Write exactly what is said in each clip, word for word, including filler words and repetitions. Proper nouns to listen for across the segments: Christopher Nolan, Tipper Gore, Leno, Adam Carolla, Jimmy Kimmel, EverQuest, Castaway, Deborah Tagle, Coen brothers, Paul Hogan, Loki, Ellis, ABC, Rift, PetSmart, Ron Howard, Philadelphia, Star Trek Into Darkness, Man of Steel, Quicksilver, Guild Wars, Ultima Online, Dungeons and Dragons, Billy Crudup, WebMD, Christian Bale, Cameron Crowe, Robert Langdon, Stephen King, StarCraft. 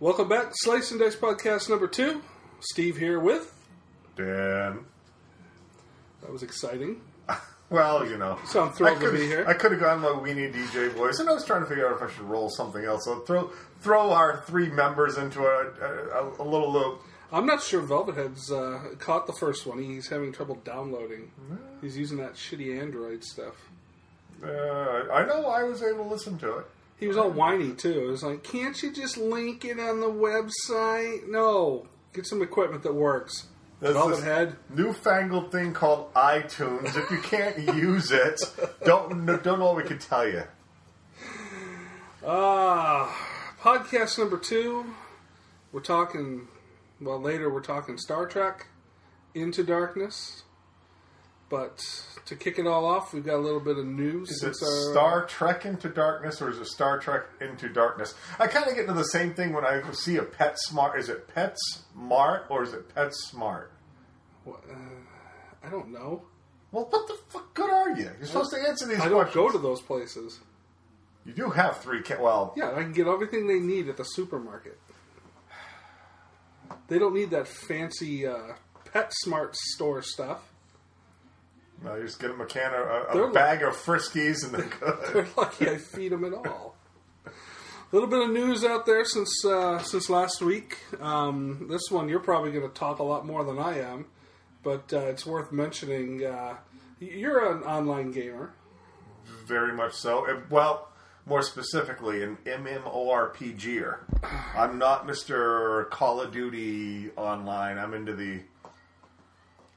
Welcome back to Slice and Dice Podcast number two. Steve here with... Dan. That was exciting. Well, you know. So I'm thrilled to be here. I could have gone my weenie D J voice, and I was trying to figure out if I should roll something else. So throw throw our three members into a, a, a little loop. I'm not sure Velvethead's uh, caught the first one. He's having trouble downloading. Mm. He's using that shitty Android stuff. Uh, I know I was able to listen to it. He was all whiny, too. It was like, can't you just link it on the website? No. Get some equipment that works. There's Velvet this Head. Newfangled thing called iTunes. If you can't use it, don't don't know what we can tell you. Uh, podcast number two. We're talking, well, later we're talking Star Trek Into Darkness. But to kick it all off, we've got a little bit of news. Is it our... Star Trek Into Darkness, or is it Star Trek Into Darkness? I kind of get into the same thing when I see a PetSmart. Is it PetSmart, or is it PetSmart? Well, uh, I don't know. Well, what the fuck good are you? You're I, supposed to answer these I questions. I don't go to those places. You do have three... Ca- well... Yeah, I can get everything they need at the supermarket. They don't need that fancy uh, PetSmart store stuff. No, you just get them a can of, a, a bag like, of Friskies and they're good. They're lucky I feed them at all. A little bit of news out there since uh, since last week. Um, this one, you're probably going to talk a lot more than I am, but uh, it's worth mentioning. Uh, you're an online gamer. Very much so. Well, more specifically, an MMORPGer. I'm not Mister Call of Duty Online. I'm into the...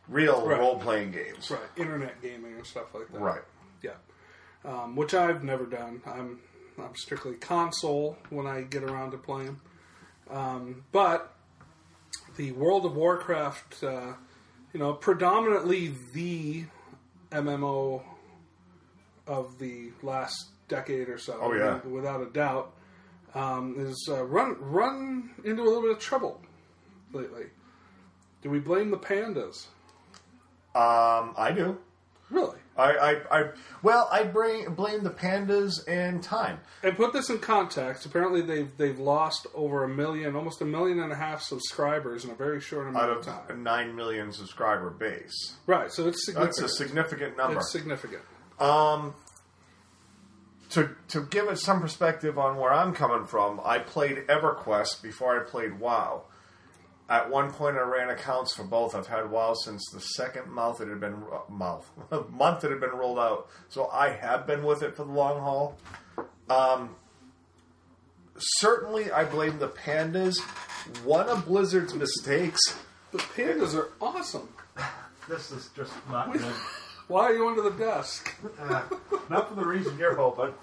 Real right. role-playing games. Right. Internet gaming and stuff like that. Right. Yeah. Um, which I've never done. I'm I'm strictly console when I get around to playing. Um, but the World of Warcraft, uh, you know, predominantly the M M O of the last decade or so. Oh, yeah. Without a doubt. Um, is uh, run, run into a little bit of trouble lately. Do we blame the pandas? Um, I do. Really? I, I, I well, I blame blame the pandas and time. And put this in context. Apparently, they've they've lost over a million, almost a million and a half subscribers in a very short amount of time. Out of a nine million subscriber base. Right. So it's significant. That's a significant number. It's significant. Um, to to give it some perspective on where I'm coming from, I played EverQuest before I played WoW. At one point, I ran accounts for both. I've had WoW since the second month it had been month month it had been rolled out, so I have been with it for the long haul. Um, certainly, I blame the pandas. One of Blizzard's mistakes. The pandas are awesome. This is just not good. Why are you under the desk? Uh, not for the reason you're hoping.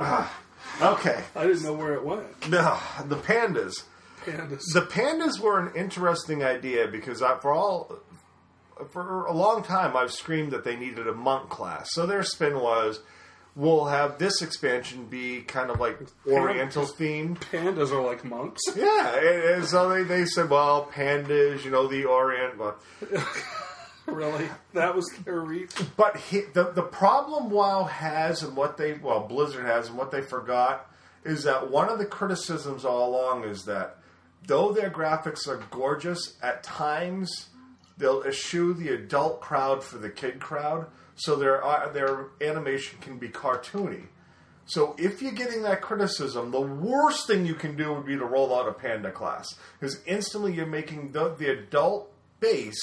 uh, okay. I didn't know where it went. No, the pandas. Pandas. The pandas were an interesting idea because I, for all for a long time I've screamed that they needed a monk class. So their spin was, we'll have this expansion be kind of like Oriental themed. Pandas are like monks. Yeah, and so they, they said, well, pandas, you know, the Orient. Well, really, that was their reach. But he, the the problem WoW has and what they well Blizzard has and what they forgot is that one of the criticisms all along is that. Though their graphics are gorgeous, at times they'll eschew the adult crowd for the kid crowd, so their uh, their animation can be cartoony. So if you're getting that criticism, the worst thing you can do would be to roll out a panda class, because instantly you're making the, the adult base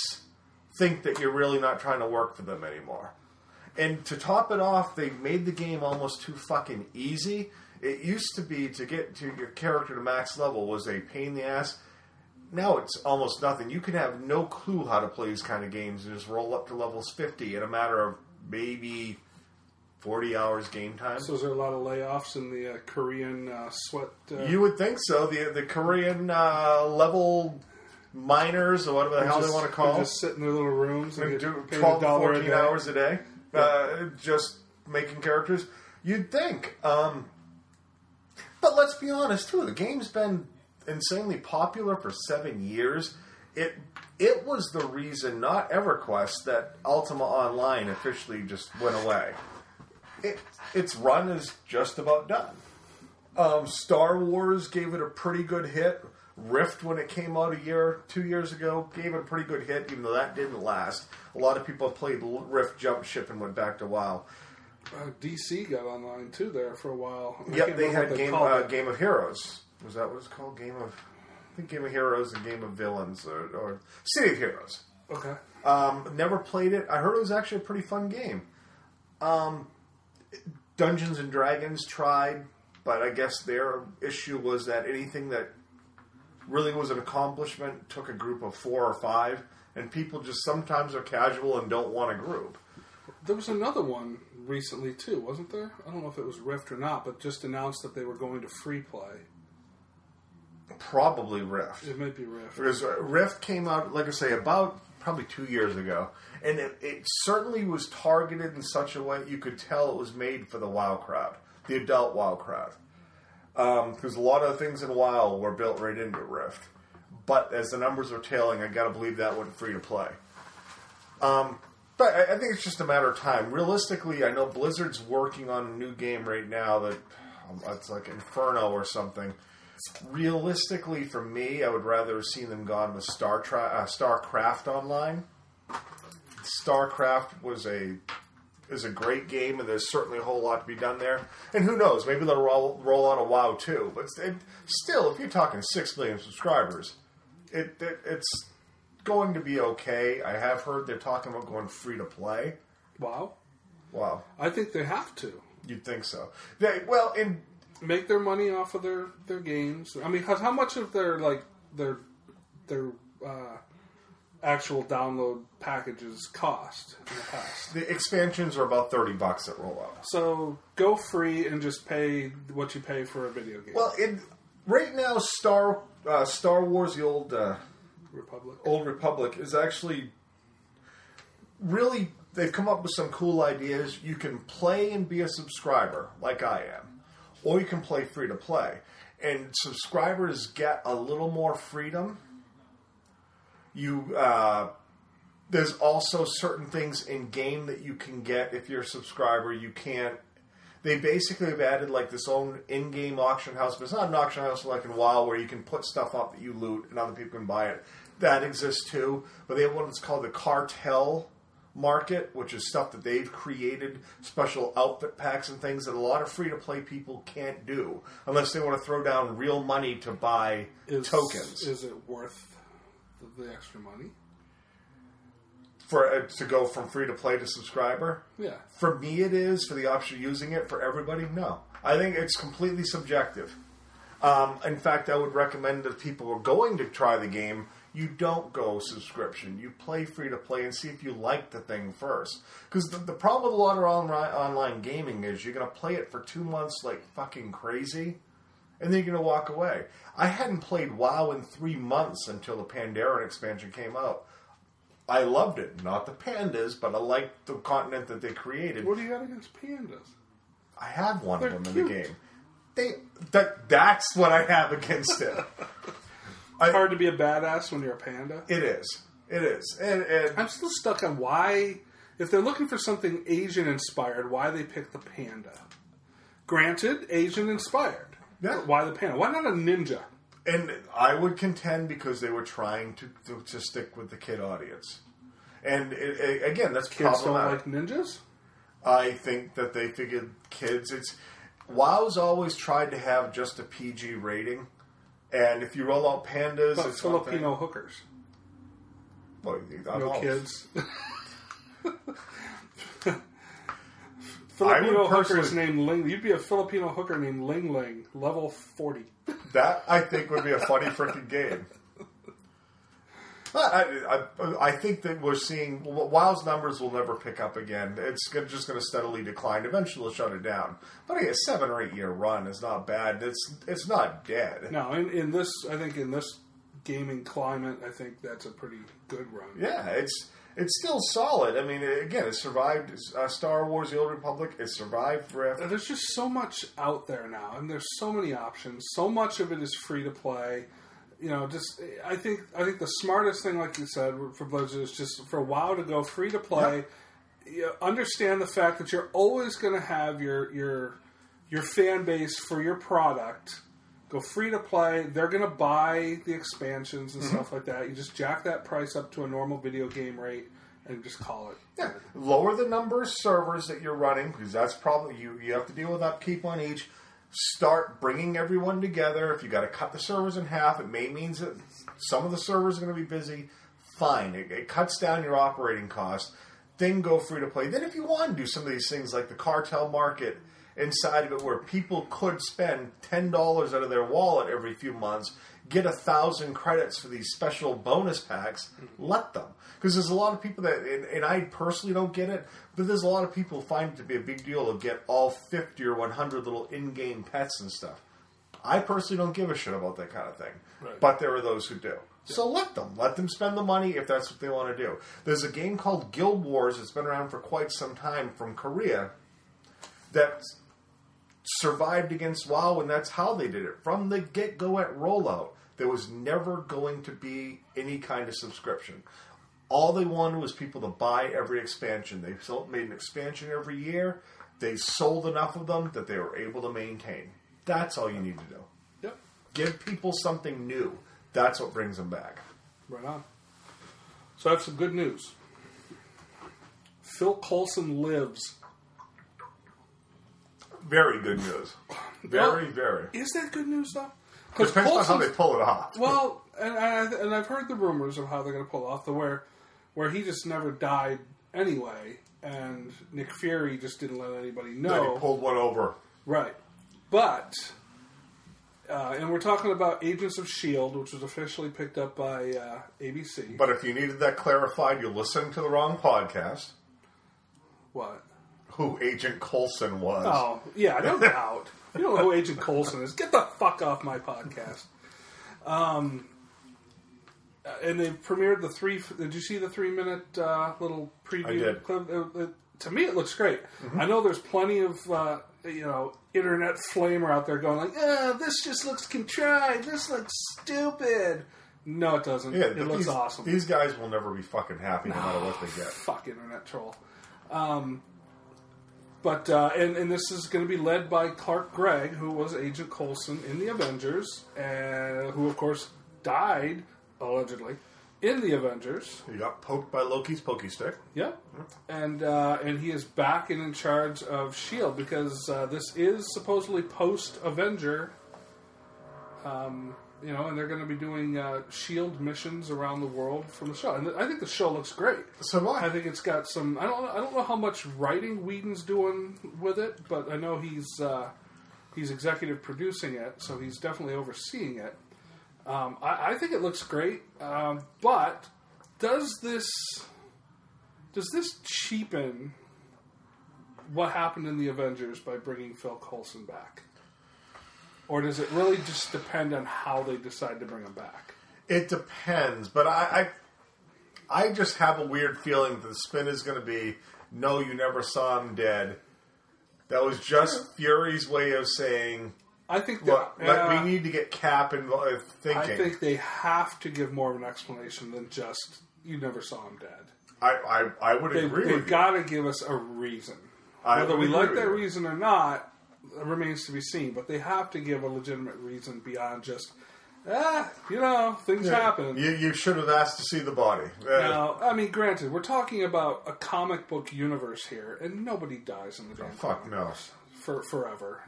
think that you're really not trying to work for them anymore. And to top it off, they made the game almost too fucking easy. It used to be to get to your character to max level was a pain in the ass. Now it's almost nothing. You can have no clue how to play these kind of games and just roll up to levels fifty in a matter of maybe forty hours game time. So is there a lot of layoffs in the uh, Korean uh, sweat? Uh... You would think so. The the Korean uh, level miners or whatever the hell they want to call them. Just sit in their little rooms and, and do twelve, fourteen hours a day. Yeah. Uh, just making characters. You'd think. Um, but let's be honest, too. The game's been insanely popular for seven years. It it was the reason, not EverQuest, that Ultima Online officially just went away. It, its run is just about done. Um, Star Wars gave it a pretty good hit. Rift, when it came out a year, two years ago, gave it a pretty good hit, even though that didn't last. A lot of people played Rift, jumped ship, and went back to WoW. Uh, D C got online, too, there for a while. I yep, they had they game, uh, Game of Heroes. Was that what it's called? Game of... I think Game of Heroes and Game of Villains, or, or City of Heroes. Okay. Um, never played it. I heard it was actually a pretty fun game. Um, Dungeons and Dragons tried, but I guess their issue was that anything that really was an accomplishment took a group of four or five, and people just sometimes are casual and don't want a group. There was another one recently, too, wasn't there? I don't know if it was Rift or not, but just announced that they were going to free play. Probably Rift. It might be Rift. Because Rift came out, like I say, about probably two years ago. And it, it certainly was targeted in such a way you could tell it was made for the WoW crowd. The adult WoW crowd. Because um, a lot of the things in WoW were built right into Rift. But as the numbers were tailing, I gotta believe that went free to play. Um, but I, I think it's just a matter of time. Realistically, I know Blizzard's working on a new game right now that it's like Inferno or something. Realistically, for me, I would rather have seen them gone with Star Tra- uh, StarCraft Online. StarCraft was a is a great game, and there's certainly a whole lot to be done there. And who knows? Maybe they'll roll, roll on a WoW too. But it, still, if you're talking six million subscribers, it, it it's going to be okay. I have heard they're talking about going free to play. Wow, wow! I think they have to. You'd think so. They, well, in Make their money off of their, their games. I mean, how, how much of their like their their uh, actual download packages cost in the past? The expansions are about thirty bucks at rollout. So go free and just pay what you pay for a video game. Well, it, right now, Star uh, Star Wars: The Old uh, Republic, Old Republic is actually really they've come up with some cool ideas. You can play and be a subscriber, like I am. Or you can play free-to-play. And subscribers get a little more freedom. You uh, there's also certain things in-game that you can get if you're a subscriber. You can't... They basically have added like this own in-game auction house, but it's not an auction house like in WoW where you can put stuff up that you loot and other people can buy it. That exists too. But they have one that's called the Cartel Market, which is stuff that they've created, special outfit packs and things that a lot of free-to-play people can't do unless they want to throw down real money to buy is, tokens. Is it worth the extra money? For uh, to go from free-to-play to subscriber? Yeah. For me it is, for the option of using it, for everybody, no. I think it's completely subjective. Um, in fact, I would recommend that if people were going to try the game, you don't go subscription. You play free-to-play and see if you like the thing first. Because the, the problem with a lot of online, online gaming is you're going to play it for two months like fucking crazy, and then you're going to walk away. I hadn't played WoW in three months until the Pandaren expansion came out. I loved it. Not the pandas, but I liked the continent that they created. What do you got against pandas? I have one They're of them cute. in the game. They that That's what I have against it. It's hard to be a badass when you're a panda. It is. It is. And, and I'm still stuck on why, if they're looking for something Asian-inspired, why they pick the panda. Granted, Asian-inspired. Yeah. Why the panda? Why not a ninja? And I would contend because they were trying to to, to stick with the kid audience. And, it, it, again, that's kids problematic. Kids don't like ninjas? I think that they figured kids... It's WoW's always tried to have just a P G rating. And if you roll out pandas... But it's Filipino hookers. Like, no house. Kids. Filipino hooker's named Ling. You'd be a Filipino hooker named Ling Ling, level forty. That, I think, would be a funny freaking game. I, I, I think that we're seeing... WoW's numbers will never pick up again. It's just going to steadily decline. Eventually, it'll shut it down. But a seven or eight-year run is not bad. It's it's not dead. No, in, in this... I think in this gaming climate, I think that's a pretty good run. Yeah, it's... It's still solid. I mean, again, it survived uh, Star Wars: The Old Republic. It survived Rift. There's just so much out there now, and there's so many options. So much of it is free to play. You know, just I think I think the smartest thing, like you said, for Blizzard is just for WoW to go free to play. Yep. You understand the fact that you're always going to have your your your fan base for your product. Go free to play. They're going to buy the expansions and mm-hmm. stuff like that. You just jack that price up to a normal video game rate and just call it. Yeah. Lower the number of servers that you're running because that's probably you. You have to deal with upkeep on each. Start bringing everyone together. If you got to cut the servers in half, it may means that some of the servers are going to be busy. Fine. It, it cuts down your operating cost. Then go free to play. Then if you want to do some of these things like the cartel market. Inside of it where people could spend ten dollars out of their wallet every few months, get one thousand credits for these special bonus packs, mm-hmm. let them. Because there's a lot of people that, and, and I personally don't get it, but there's a lot of people who find it to be a big deal to get all fifty or one hundred little in-game pets and stuff. I personally don't give a shit about that kind of thing. Right. But there are those who do. Yeah. So let them. Let them spend the money if that's what they want to do. There's a game called Guild Wars that's been around for quite some time from Korea that's survived against WoW, and that's how they did it. From the get-go at rollout, there was never going to be any kind of subscription. All they wanted was people to buy every expansion. They made an expansion every year. They sold enough of them that they were able to maintain. That's all you need to do. Yep. Give people something new. That's what brings them back. Right on. So I have some good news. Phil Coulson lives... Very good news. Very, well, very. Is that good news, though? Depends Coulson's, on how they pull it off. Well, and, I, and I've heard the rumors of how they're going to pull off the where, where he just never died anyway, and Nick Fury just didn't let anybody know. No, he pulled one over. Right. But, uh, and we're talking about Agents of S H I E L D, which was officially picked up by uh, A B C. But if you needed that clarified, you're listening to the wrong podcast. What? Who Agent Coulson was. Oh, yeah, no doubt. You don't know who Agent Coulson is. Get the fuck off my podcast. Um, and they premiered the three... Did you see the three-minute uh, little preview? I did. Clip? It, it, to me, it looks great. Mm-hmm. I know there's plenty of, uh, you know, internet flamer out there going like, oh, this just looks contrived. This looks stupid. No, it doesn't. Yeah, it these, looks awesome. These guys will never be fucking happy no, no matter what they get. Fuck internet troll. Um... But uh, and, and this is going to be led by Clark Gregg, who was Agent Coulson in the Avengers, and who, of course, died, allegedly, in the Avengers. He got poked by Loki's pokey stick. Yeah. And, uh, and he is back and in charge of S H I E L D because uh, this is supposedly post-Avenger, um, you know, and they're going to be doing uh, S H I E L D missions around the world from the show. And I think the show looks great. So do I. I think it's got some... I don't I don't know how much writing Whedon's doing with it, but I know he's uh, he's executive producing it, so he's definitely overseeing it. Um, I, I think it looks great, um, but does this does this cheapen what happened in the Avengers by bringing Phil Coulson back? Or does it really just depend on how they decide to bring him back? It depends, but I I, I just have a weird feeling that the spin is going to be, no, you never saw him dead. That was just Fury's way of saying, I think that, look, uh, we need to get Cap involved thinking. I think they have to give more of an explanation than just, you never saw him dead. I, I, I would they, agree with you. They've got to give us a reason. I Whether we like that you. reason or not, it remains to be seen, but they have to give a legitimate reason beyond just, ah, you know, things yeah. happen. You, you should have asked to see the body. Uh, now, I mean, granted, we're talking about a comic book universe here, and nobody dies in the damn fuck no for forever.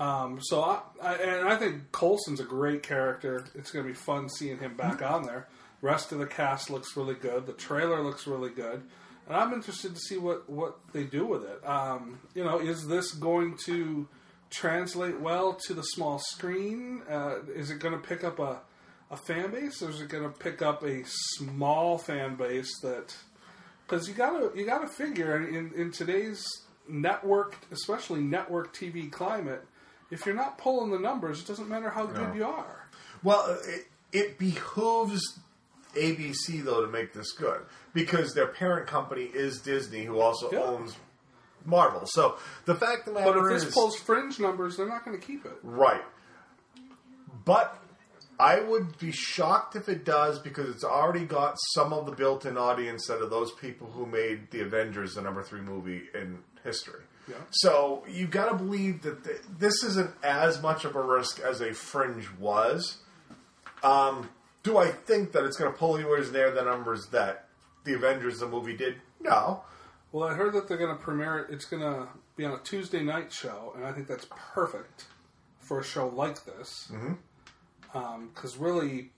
Um, so, I, I, and I think Coulson's a great character. It's going to be fun seeing him back on there. Rest of the cast looks really good. The trailer looks really good. And I'm interested to see what, what they do with it. Um, you know, is this going to translate well to the small screen? Uh, is it going to pick up a, a fan base, or is it going to pick up a small fan base that... Because you gotta you gotta figure in, in today's network, especially network T V climate, if you're not pulling the numbers, it doesn't matter how no. good you are. Well, it, it behooves A B C though to make this good, because their parent company is Disney, who also yeah. owns Marvel. So the fact of the matter is, but if this is, pulls Fringe numbers, they're not going to keep it, right? But I would be shocked if it does, because it's already got some of the built-in audience out of those people who made The Avengers the number three movie in history. Yeah. So you've got to believe that th- this isn't as much of a risk as a Fringe was. Um, do I think that it's going to pull anywhere near the numbers that The Avengers the movie did? No. Well, I heard that they're going to premiere it. It's going to be on a Tuesday night show, and I think that's perfect for a show like this. Mm-hmm. Because um, really,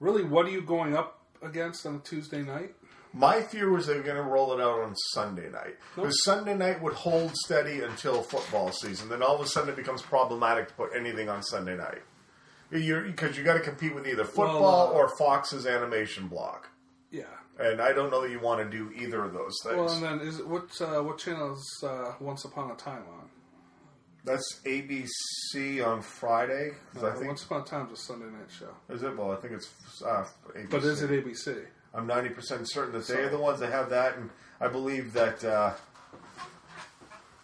really, what are you going up against on a Tuesday night? My fear was they were going to roll it out on Sunday night. Nope. Because Sunday night would hold steady until football season. Then all of a sudden it becomes problematic to put anything on Sunday night. Because you got to compete with either football well, uh, or Fox's animation block. Yeah. And I don't know that you want to do either of those things. Well, and then is it, what, uh, what channel is uh, Once Upon a Time on? That's A B C on Friday. No, I think, Once Upon a Time's a Sunday night show. Is it? Well, I think it's uh, A B C. But is it A B C? I'm ninety percent certain that they are the ones that have that, and I believe that uh,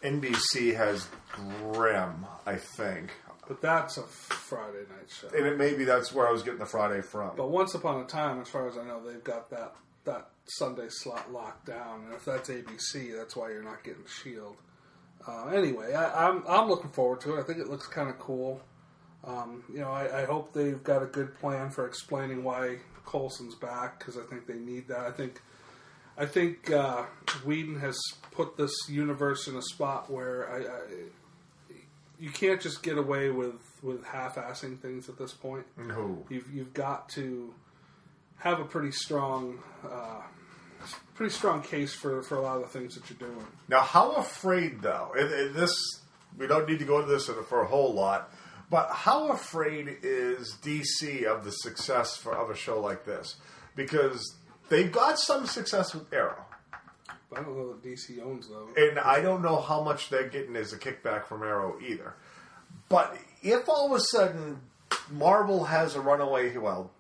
N B C has Grimm, I think. But that's a Friday night show. And it maybe that's where I was getting the Friday from. But Once Upon a Time, as far as I know, they've got that, that Sunday slot locked down, and if that's A B C, that's why you're not getting S H I E L D. Uh, anyway, I, I'm I'm looking forward to it. I think it looks kind of cool. Um, you know, I, I hope they've got a good plan for explaining why Coulson's back, because I think they need that. I think I think uh, Whedon has put this universe in a spot where I, I you can't just get away with, with half-assing things at this point. No, you've you've got to have a pretty strong. Uh, Pretty strong case for, for a lot of the things that you're doing. Now, how afraid, though, and, and this, we don't need to go into this for a whole lot, but how afraid is D C of the success for, of a show like this? Because they've got some success with Arrow. I don't know that D C owns, though. And I don't know how much they're getting as a kickback from Arrow either. But if all of a sudden Marvel has a runaway, well,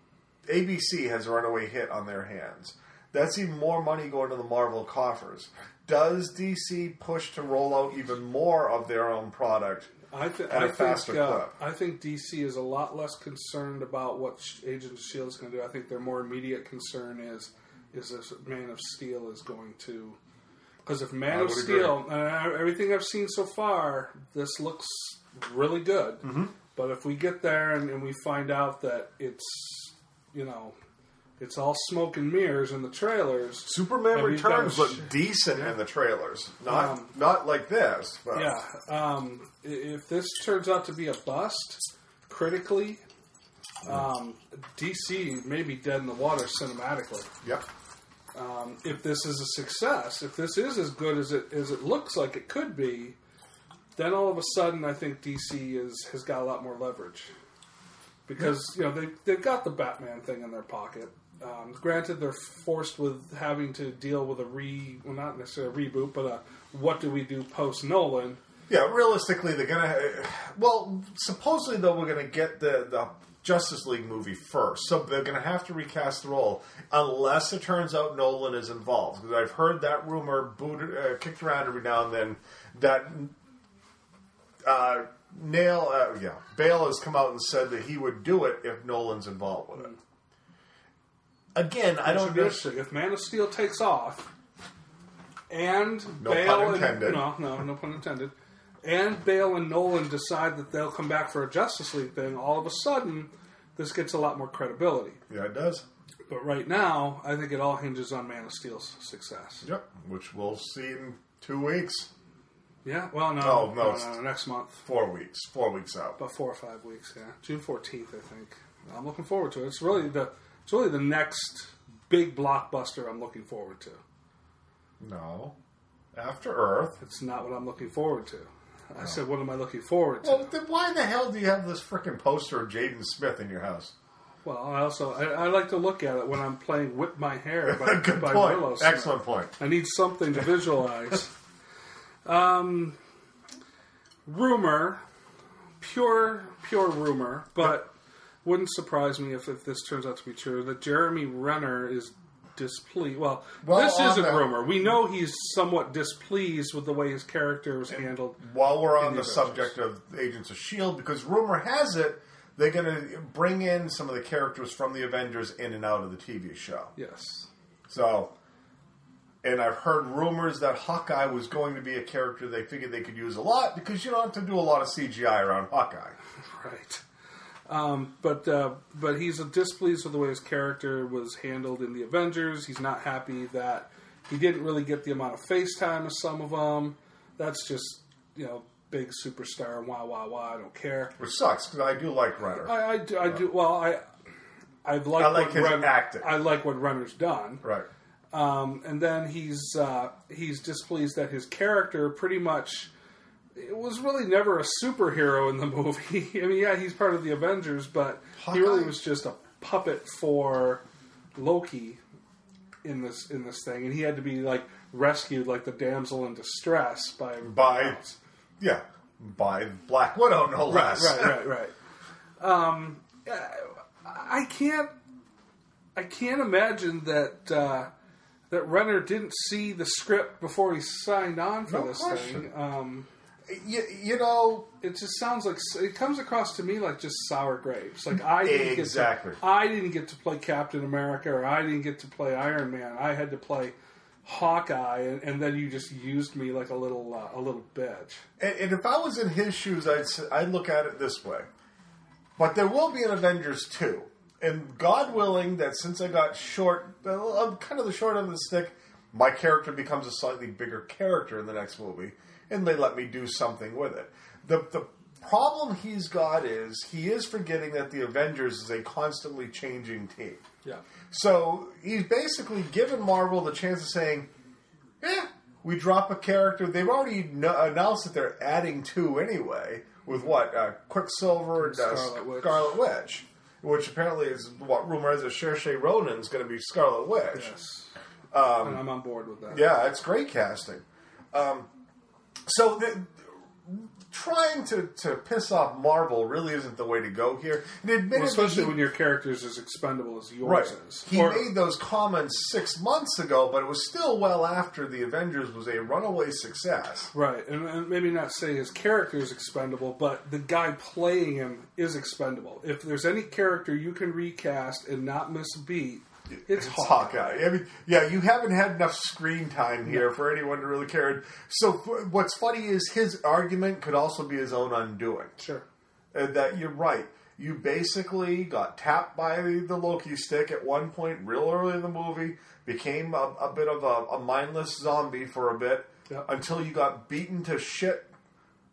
A B C has a runaway hit on their hands, that's even more money going to the Marvel coffers. Does D C push to roll out even more of their own product I th- at I a faster think, uh, clip? I think D C is a lot less concerned about what Agents of S H I E L D is going to do. I think their more immediate concern is is if Man of Steel is going to... Because if Man I of Steel... Uh, everything I've seen so far, this looks really good. Mm-hmm. But if we get there and, and we find out that it's, you know... It's all smoke and mirrors in the trailers. Superman Returns look sh- decent yeah. in the trailers. Not um, not like this. But. Yeah. Um, if this turns out to be a bust, critically, um, D C may be dead in the water cinematically. Yep. Um, if this is a success, if this is as good as it as it looks like it could be, then all of a sudden I think D C is has got a lot more leverage. Because, you know, they, they've got the Batman thing in their pocket. Um, granted, they're forced with having to deal with a re... Well, not necessarily a reboot, but a what do we do post-Nolan. Yeah, realistically, they're going to... Well, supposedly, though, we're going to get the, the Justice League movie first. So they're going to have to recast the role, unless it turns out Nolan is involved. Because I've heard that rumor booted, uh, kicked around every now and then that... Uh, Nail, uh, yeah, Bale has come out and said that he would do it if Nolan's involved with it. Again, I don't know. If Man of Steel takes off, and no Bale and no, no, no pun intended, and Bale and Nolan decide that they'll come back for a Justice League thing, all of a sudden, this gets a lot more credibility. Yeah, it does. But right now, I think it all hinges on Man of Steel's success. Yep, which we'll see in two weeks. Yeah, well, no, oh, no, no, no, next month. Four weeks, four weeks out. About four or five weeks, yeah. June fourteenth, I think. I'm looking forward to it. It's really the It's really the next big blockbuster I'm looking forward to. No. After Earth. It's not what I'm looking forward to. I no. said, what am I looking forward to? Well, then why the hell do you have this freaking poster of Jaden Smith in your house? Well, I also, I, I like to look at it when I'm playing Whip My Hair by, Good by point. Willow Smith. Excellent point. I need something to visualize. um, rumor, pure, pure rumor, but wouldn't surprise me if, if this turns out to be true, that Jeremy Renner is displeased. Well, well this isn't the, rumor. We know he's somewhat displeased with the way his character was handled. While we're on the, the subject of Agents of S H I E L D, because rumor has it they're going to bring in some of the characters from the Avengers in and out of the T V show. Yes. So, and I've heard rumors that Hawkeye was going to be a character they figured they could use a lot, because you don't have to do a lot of C G I around Hawkeye. Right. Um, but uh, but he's displeased with the way his character was handled in the Avengers. He's not happy that he didn't really get the amount of face time as some of them. That's just, you know, big superstar, wah, wah, wah, I don't care. Which sucks, because I do like Renner. I, I, do, I do, well, I I've liked I like his Renner, acting. I like what Renner's done. Right. Um, and then he's uh, he's displeased that his character pretty much... It was really never a superhero in the movie. I mean, yeah, he's part of the Avengers, but Hawkeye. He really was just a puppet for Loki in this in this thing, and he had to be like rescued, like the damsel in distress, by by else. yeah, by Black Widow, no less. Right, right, right. right. um, I can't, I can't imagine that. Uh, that Renner didn't see the script before he signed on for no this question. thing. Um, You, you know, it just sounds like it comes across to me like just sour grapes. Like I didn't exactly. get to, I didn't get to play Captain America, or I didn't get to play Iron Man. I had to play Hawkeye, and, and then you just used me like a little uh, a little bitch. And, and if I was in his shoes, I'd I'd look at it this way. But there will be an Avengers two, and God willing, that since I got short, I'm kind of the short end of the stick. My character becomes a slightly bigger character in the next movie. And they let me do something with it. The the problem he's got is he is forgetting that the Avengers is a constantly changing team. Yeah. So he's basically given Marvel the chance of saying, eh, we drop a character. They've already no- announced that they're adding two anyway with what? Uh, Quicksilver and uh, Scarlet, Witch. Scarlet Witch. Which apparently is what rumor is that Saoirse Ronan's going to be Scarlet Witch. Yes. Um, and I'm on board with that. Yeah, it's great casting. Um So, the, trying to, to piss off Marvel really isn't the way to go here. And well, especially he, when your character is as expendable as yours right. is. He or, made those comments six months ago, but it was still well after the Avengers was a runaway success. Right, and, and maybe not say his character is expendable, but the guy playing him is expendable. If there's any character you can recast and not miss a beat... It's, it's Hawkeye. Hawkeye. I mean, yeah, you haven't had enough screen time here no. for anyone to really care. So what's funny is his argument could also be his own undoing. Sure. And that you're right. You basically got tapped by the Loki stick at one point real early in the movie, became a, a bit of a, a mindless zombie for a bit yep. until you got beaten to shit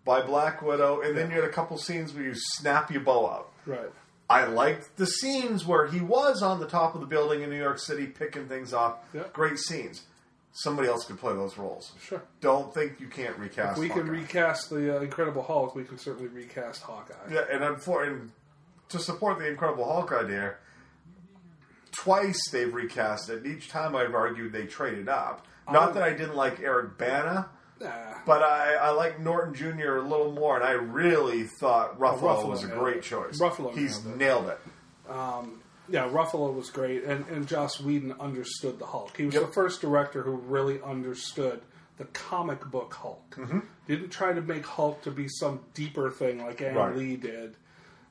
by Black Widow, and yep. then you had a couple scenes where you snap your bow out. Right. I liked the scenes where he was on the top of the building in New York City picking things off. Yep. Great scenes. Somebody else could play those roles. Sure. Don't think you can't recast If we Hawkeye. can recast the uh, Incredible Hulk, we can certainly recast Hawkeye. Yeah, and, I'm for, and to support the Incredible Hulk idea, twice they've recast it, and each time I've argued they traded up. Not um, that I didn't like Eric Bana, nah. but I, I like Norton Junior a little more, and I really thought Ruffalo, Ruffalo was a great it. choice. Ruffalo He's nailed it. Nailed it. Um, yeah, Ruffalo was great, and, and Joss Whedon understood the Hulk. He was yep. the first director who really understood the comic book Hulk. Mm-hmm. Didn't try to make Hulk to be some deeper thing like Ang right. Lee did,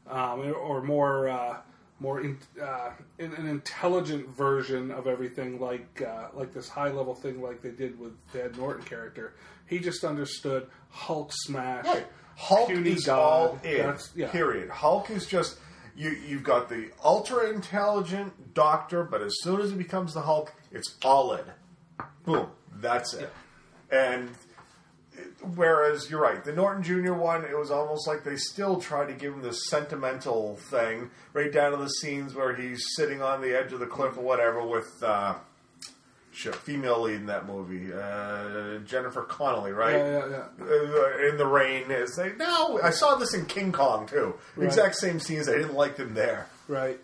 um, or more uh, more in, uh, in, an intelligent version of everything, like uh, like this high-level thing like they did with the Ed Norton character. He just understood Hulk smash. Right. Hulk is God. all in, That's, yeah. period. Hulk is just, you, you've got the ultra-intelligent doctor, but as soon as he becomes the Hulk, it's all in. Boom. That's it. Yeah. And Whereas, you're right, the Norton Junior one, it was almost like they still tried to give him this sentimental thing, right down to the scenes where he's sitting on the edge of the cliff or whatever with, uh, shit, female lead in that movie, uh, Jennifer Connelly, right? Yeah, yeah, yeah. Uh, in the rain. It's like, no, I saw this in King Kong, too. Right. Exact same scenes, I didn't like them there. Right.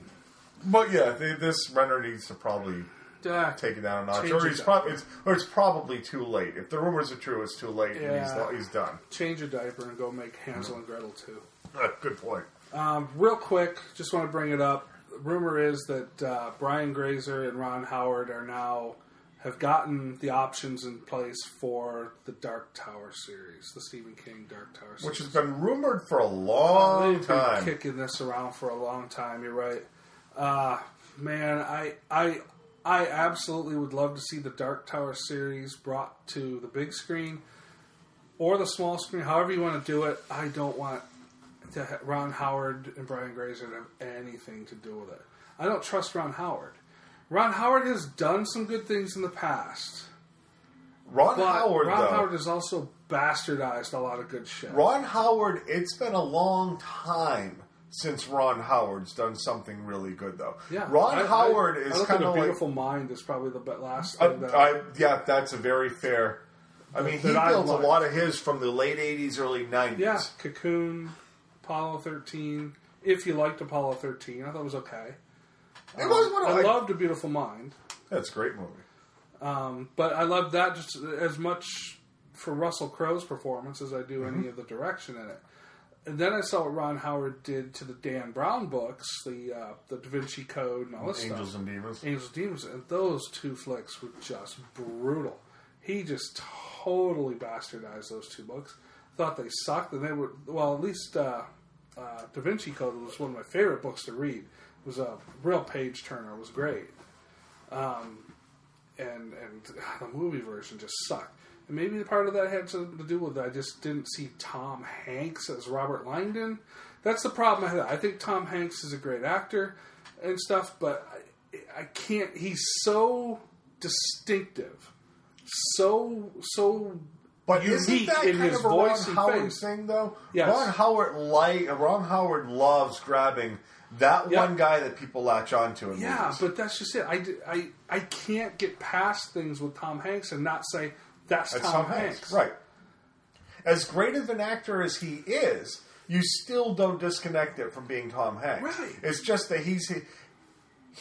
But, yeah, they, this Renner needs to probably... Uh, take it down a notch, or, he's prob- it's, or it's probably too late. If the rumors are true, it's too late, yeah. and he's, he's done. Change a diaper and go make Hansel mm-hmm. and Gretel too. Uh, good point. Um, real quick, just want to bring it up. Rumor is that uh, Brian Grazer and Ron Howard are now have gotten the options in place for the Dark Tower series, the Stephen King Dark Tower series, which has been rumored for a long They've time. Been kicking this around for a long time. You're right, uh, man. I I. I absolutely would love to see the Dark Tower series brought to the big screen or the small screen, however you want to do it. I don't want to ha- Ron Howard and Brian Grazer to have anything to do with it. I don't trust Ron Howard. Ron Howard has done some good things in the past. Ron Howard, Ron though, Howard has also bastardized a lot of good shit. Ron Howard, it's been a long time since Ron Howard's done something really good, though. Yeah, Ron I, Howard I, is kind of like... Beautiful Mind is probably the last thing I, that... I, yeah, that's a very fair... I mean, he built a lot of his from the late eighties, early nineties. Yeah, Cocoon, Apollo thirteen. If you liked Apollo thirteen, I thought it was okay. It um, was what I... I loved A Beautiful Mind. That's a great movie. Um, but I loved that just as much for Russell Crowe's performance as I do mm-hmm. any of the direction in it. And then I saw what Ron Howard did to the Dan Brown books, the uh, the Da Vinci Code and all this Angels stuff. Angels and Demons. Angels and Demons. And those two flicks were just brutal. He just totally bastardized those two books. Thought they sucked. And they were, well, at least uh, uh, Da Vinci Code was one of my favorite books to read. It was a real page turner. It was great. Um, and and uh, the movie version just sucked. And maybe part of that had something to do with it. I just didn't see Tom Hanks as Robert Langdon. That's the problem I had. I think Tom Hanks is a great actor and stuff, but I, I can't... He's so distinctive. So, so but unique in his voice and face. But isn't that kind of a Ron Howard thing, though? Yes. Ron Howard, li- Ron Howard loves grabbing... That yep. one guy that people latch on to. In yeah, movies. But that's just it. I, I, I can't get past things with Tom Hanks and not say, that's, that's Tom, Tom Hanks. Hanks. Right. As great of an actor as he is, you still don't disconnect it from being Tom Hanks. Right. It's just that he's... He,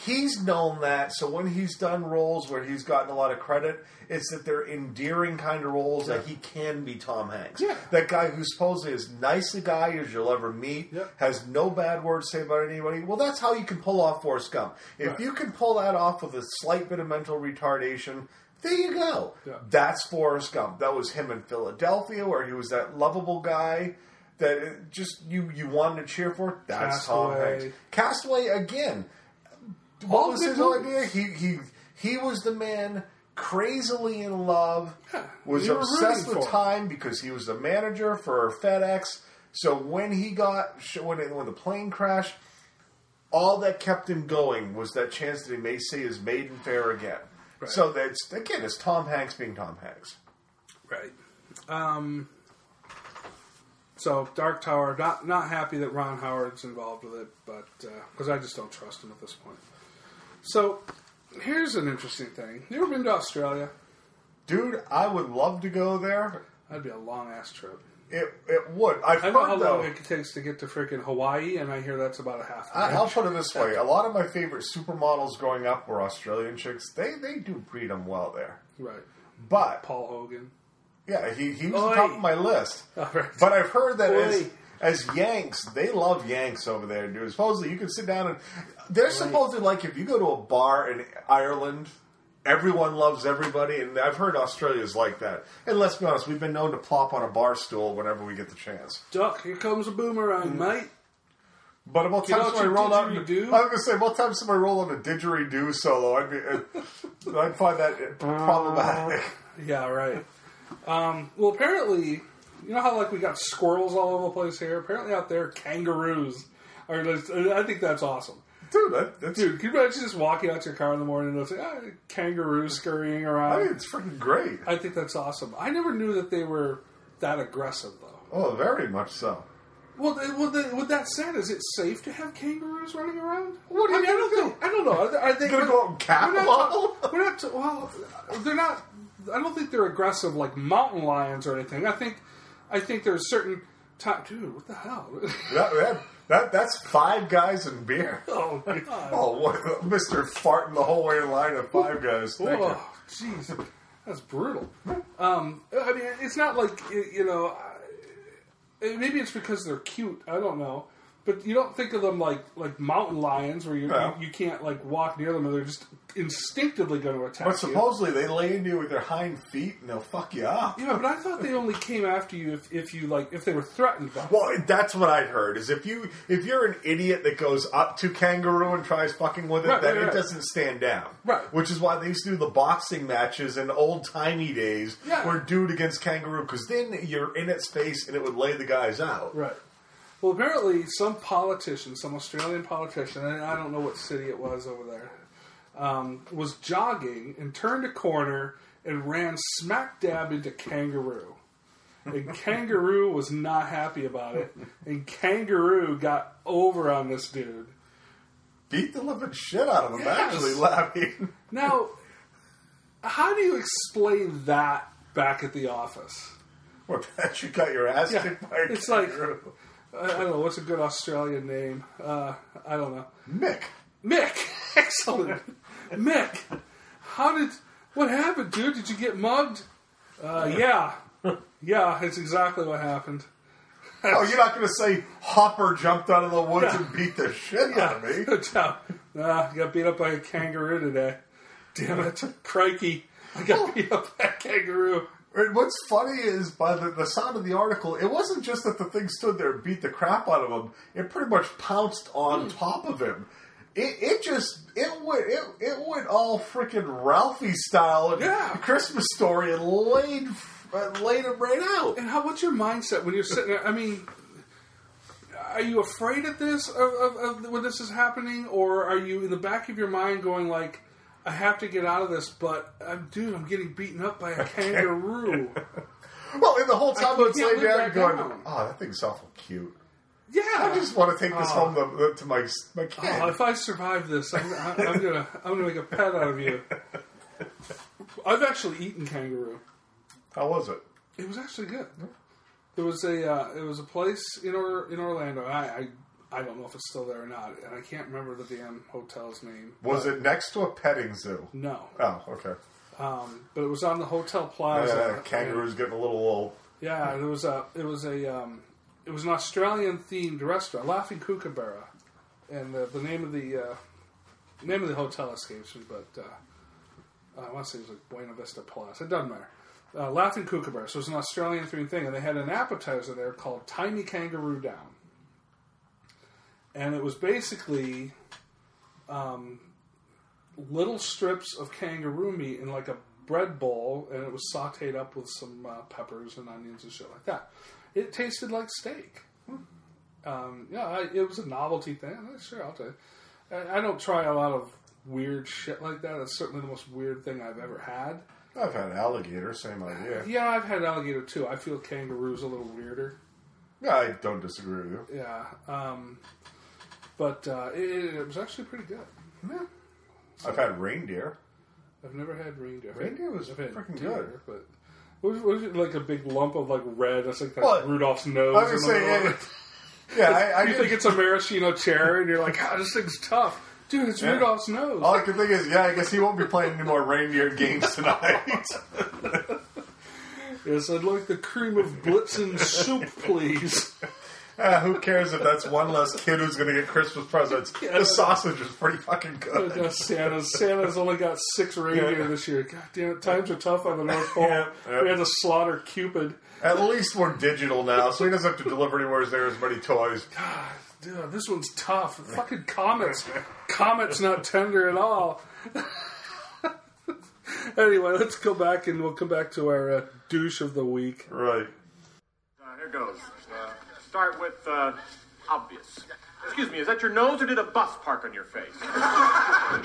He's known that, so when he's done roles where he's gotten a lot of credit, it's that they're endearing kind of roles yeah. that he can be Tom Hanks. Yeah. That guy who supposedly is nice a guy as you'll ever meet, yeah. has no bad words to say about anybody. Well, that's how you can pull off Forrest Gump. If right. you can pull that off with a slight bit of mental retardation, there you go. Yeah. That's Forrest Gump. That was him in Philadelphia where he was that lovable guy. That just you, you wanted to cheer for. That's Castaway. Tom Hanks. Castaway, again... What All was his idea? He he he was the man crazily in love, yeah, was obsessed with time him. Because he was the manager for FedEx. So when he got when it, when the plane crashed, all that kept him going was that chance that he may see his maiden fair again. Right. So that's again, it's Tom Hanks being Tom Hanks, right? Um. So, Dark Tower, not not happy that Ron Howard's involved with it, but because uh, I just don't trust him at this point. So, here's an interesting thing. You ever been to Australia? Dude, I would love to go there. That'd be a long-ass trip. It it would. I've I know heard, how though, long it takes to get to freaking Hawaii, and I hear that's about a half hour. I'll put it this way. A lot of my favorite supermodels growing up were Australian chicks. They, they do breed them well there. Right. But Paul Hogan. Yeah, he, he was Oy. the top of my list. Right. But I've heard that as, as Yanks, they love Yanks over there, dude. Supposedly, you can sit down and... They're right. supposedly, like, if you go to a bar in Ireland, everyone loves everybody, and I've heard Australia's like that. And let's be honest, we've been known to plop on a bar stool whenever we get the chance. Duck, here comes a boomerang, mm. mate. But about time somebody rolled out... I was going to say, about time somebody rolled on a didgeridoo solo, I'd, be, I'd find that problematic. Yeah, right. Um, well, apparently, you know how like we got squirrels all over the place here? Apparently out there, kangaroos. Are, I think that's awesome. Dude, that, that's... Dude, can you imagine just walking out to your car in the morning and saying, ah, kangaroos scurrying around? I mean, it's freaking great. I think that's awesome. I never knew that they were that aggressive, though. Oh, very much so. Well, well the, with that said, is it safe to have kangaroos running around? What do you I, mean, I don't think, think? I don't know. Are they going to go out cat waddle? Well, they're not. I don't think they're aggressive like mountain lions or anything. I think, I think there's certain time. Dude, what the hell? that, that, that that's Five Guys and beer. Oh God! Oh, what, Mister Farting the whole way in line of Five Guys. Thank oh, jeez, that's brutal. Um, I mean, it's not like you know. Maybe it's because they're cute. I don't know, but you don't think of them like, like mountain lions, where you, no. you you can't like walk near them, and they're just instinctively going to attack. But supposedly you. They lay in you with their hind feet, and they'll fuck you up. Yeah, but I thought they only came after you if, if you like if they were threatened by. Well, that's what I heard. Is if you if you're an idiot that goes up to kangaroo and tries fucking with it, right, then right, it right. doesn't stand down. Right. Which is why they used to do the boxing matches in old timey days, yeah. where dude against kangaroo, because then you're in its face and it would lay the guys out. Right. Well, apparently some politician, some Australian politician, and I don't know what city it was over there, um, was jogging and turned a corner and ran smack dab into kangaroo. And kangaroo was not happy about it. And kangaroo got over on this dude. Beat the living shit out of him, yes. actually, laughing. Now, how do you explain that back at the office? Well, Pat, you got your ass yeah, kicked by a it's kangaroo. Like, I don't know, what's a good Australian name? Uh, I don't know. Mick. Mick. Excellent. Mick. How did... What happened, dude? Did you get mugged? Uh, yeah. Yeah, it's exactly what happened. Oh, you're not going to say Hopper jumped out of the woods yeah. and beat the shit yeah. out of me. Good job. Nah, I got beat up by a kangaroo today. Damn it. Crikey. I got beat up by a kangaroo. What's funny is, by the, the sound of the article, it wasn't just that the thing stood there and beat the crap out of him. It pretty much pounced on mm. top of him. It, it just, it went, it, it went all freaking Ralphie style and yeah. Christmas Story and laid, uh, laid him right out. And how? What's your mindset when you're sitting there? I mean, are you afraid of this, of, of, of when this is happening? Or are you in the back of your mind going like, I have to get out of this, but I'm, dude, I'm getting beaten up by a kangaroo. Well, and the whole time it's laid down, you're going, down. oh, that thing's awful cute. Yeah. I just want to take this oh. home to, to my, my kid. Oh, if I survive this, I'm, I'm going to I'm gonna make a pet out of you. I've actually eaten kangaroo. How was it? It was actually good. There was a uh, it was a place in or, in Orlando. I. I I don't know if it's still there or not, and I can't remember the damn hotel's name. Was it next to a petting zoo? No. Oh, okay. Um, but it was on the hotel plaza. Uh, kangaroos and, getting a little old. Yeah, it was a it was a um, it was an Australian themed restaurant, Laughing Kookaburra, and the, the name of the uh, name of the hotel escapes me, but uh, I want to say it was like Buena Vista Palace. It doesn't matter. Uh, Laughing Kookaburra. So it was an Australian themed thing, and they had an appetizer there called Tiny Kangaroo Down. And it was basically um, little strips of kangaroo meat in like a bread bowl, and it was sautéed up with some uh, peppers and onions and shit like that. It tasted like steak. Um, yeah, I, it was a novelty thing. Sure, I'll tell you. I, I don't try a lot of weird shit like that. That's certainly the most weird thing I've ever had. I've had alligator, same idea. Yeah, I've had alligator too. I feel kangaroo's a little weirder. Yeah, I don't disagree with you. Yeah, um... But uh, it, it was actually pretty good. Yeah. So, I've had reindeer. I've never had reindeer. Reindeer was freaking good. But what was, what was it, like a big lump of like red? That's like that Rudolph's nose. I was going to say, yeah. yeah I, I you did. think it's a maraschino cherry, and you're like, oh, this thing's tough. Dude, it's yeah. Rudolph's nose. All I can think is, yeah, I guess he won't be playing any more reindeer games tonight. Yes, I'd like the cream of Blitzen soup, please. Uh, who cares if that's one less kid who's going to get Christmas presents? Yeah, the sausage is pretty fucking good. Yeah, Santa's, Santa's only got six reindeer yeah. this year. God damn it, times are tough on the North Pole. Yeah, yeah. We had to slaughter Cupid. At least we're digital now, so he doesn't have to deliver anywhere near as many toys. God, dude, this one's tough. Fucking comets. Comet's not tender at all. Anyway, let's go back and we'll come back to our uh, douche of the week. Right. Uh, here goes. Uh, Start with uh, obvious. Excuse me, is that your nose or did a bus park on your face?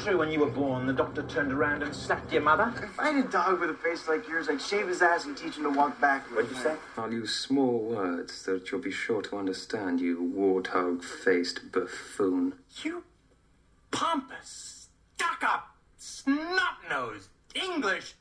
True, when you were born, the doctor turned around and slapped your mother. If I had a dog with a face like yours, I'd shave his ass and teach him to walk backwards. What'd you say? I'll use small words that you'll be sure to understand, you warthog-faced buffoon. You pompous, stuck-up, snot-nosed, English,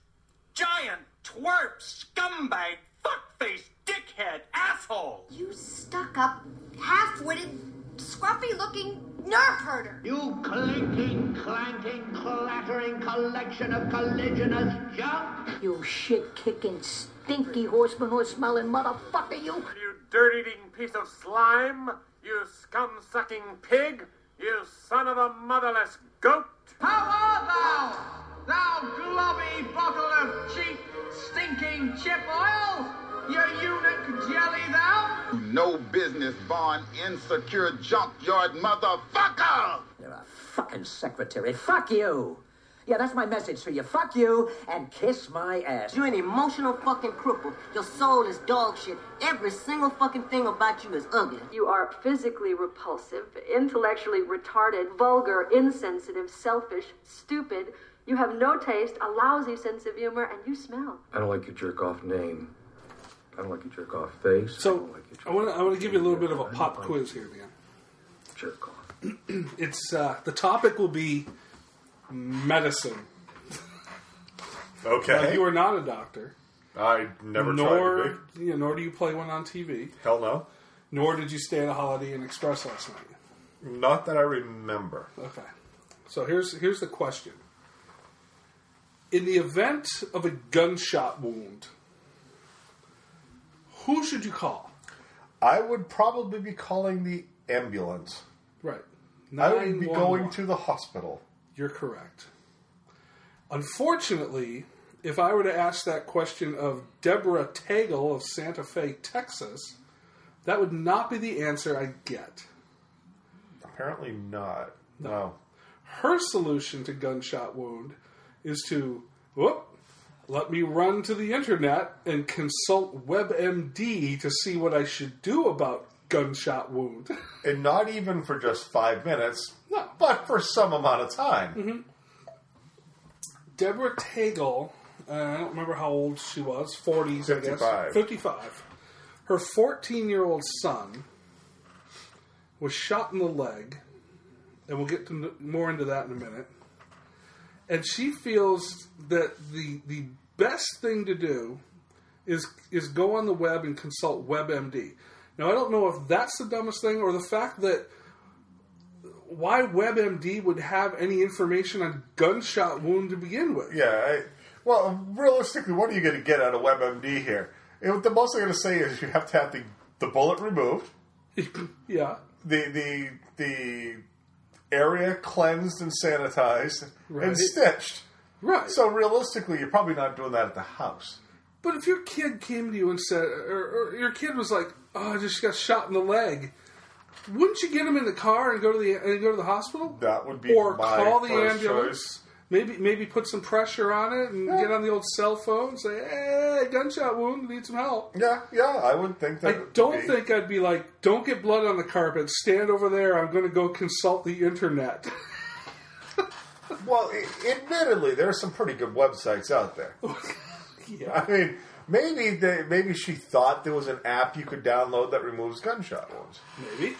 giant, twerp, scumbag, fuck-faced, dickhead, asshole! You stuck-up, half-witted... scruffy-looking nerve herder. You clinking, clanking, clattering collection of collisionous junk. You shit-kicking, stinky horseman horse-smelling motherfucker, you. You dirt-eating piece of slime. You scum-sucking pig. You son of a motherless goat. How art thou, thou globby bottle of cheap, stinking chip oil? You eunuch jelly, thou! No business, born insecure junkyard motherfucker! You're a fucking secretary. Fuck you! Yeah, that's my message to you. Fuck you and kiss my ass. You're an emotional fucking cripple. Your soul is dog shit. Every single fucking thing about you is ugly. You are physically repulsive, intellectually retarded, vulgar, insensitive, selfish, stupid. You have no taste, a lousy sense of humor, and you smell. I don't like your jerk-off name. I don't like your jerk off face. So I don't like I want to I want to give you a little bit of a pop quiz here, Dan. Jerk off. It's uh, the topic will be medicine. Okay. Now, you are not a doctor. I never nor, tried to be. You know, nor do you play one on T V. Hell no. Nor did you stay at a Holiday Inn Express last night. Not that I remember. Okay. So here's here's the question. In the event of a gunshot wound, who should you call? I would probably be calling the ambulance. Right. I would be going to the hospital. You're correct. Unfortunately, if I were to ask that question of Deborah Tagle of Santa Fe, Texas, that would not be the answer I'd get. Apparently not. No. no. Her solution to gunshot wound is to, whoop, let me run to the internet and consult WebMD to see what I should do about gunshot wound. And not even for just five minutes, no. But for some amount of time. Mm-hmm. Deborah Tagle, uh, I don't remember how old she was, forties, fifty-five. I guess. fifty-five. Her fourteen-year-old son was shot in the leg, and we'll get to more into that in a minute. And she feels that the the best thing to do is is go on the web and consult WebMD. Now, I don't know if that's the dumbest thing or the fact that why WebMD would have any information on gunshot wound to begin with. Yeah, I, well, realistically, what are you going to get out of WebMD here? It, the most they're going to say is you have to have the, the bullet removed. Yeah. The the the... area cleansed and sanitized right. and stitched. Right. So realistically, you're probably not doing that at the house. But if your kid came to you and said, or, or your kid was like, "Oh, I just got shot in the leg," wouldn't you get him in the car and go to the and go to the hospital? That would be or my call the first ambulance. Choice. Maybe maybe put some pressure on it and yeah. get on the old cell phone and say, "Hey, gunshot wound, need some help." Yeah, yeah, I would think that. I don't think I'd be like, "Don't get blood on the carpet. Stand over there. I'm going to go consult the internet." Well, admittedly, there are some pretty good websites out there. Yeah. I mean, maybe they, maybe she thought there was an app you could download that removes gunshot wounds. Maybe.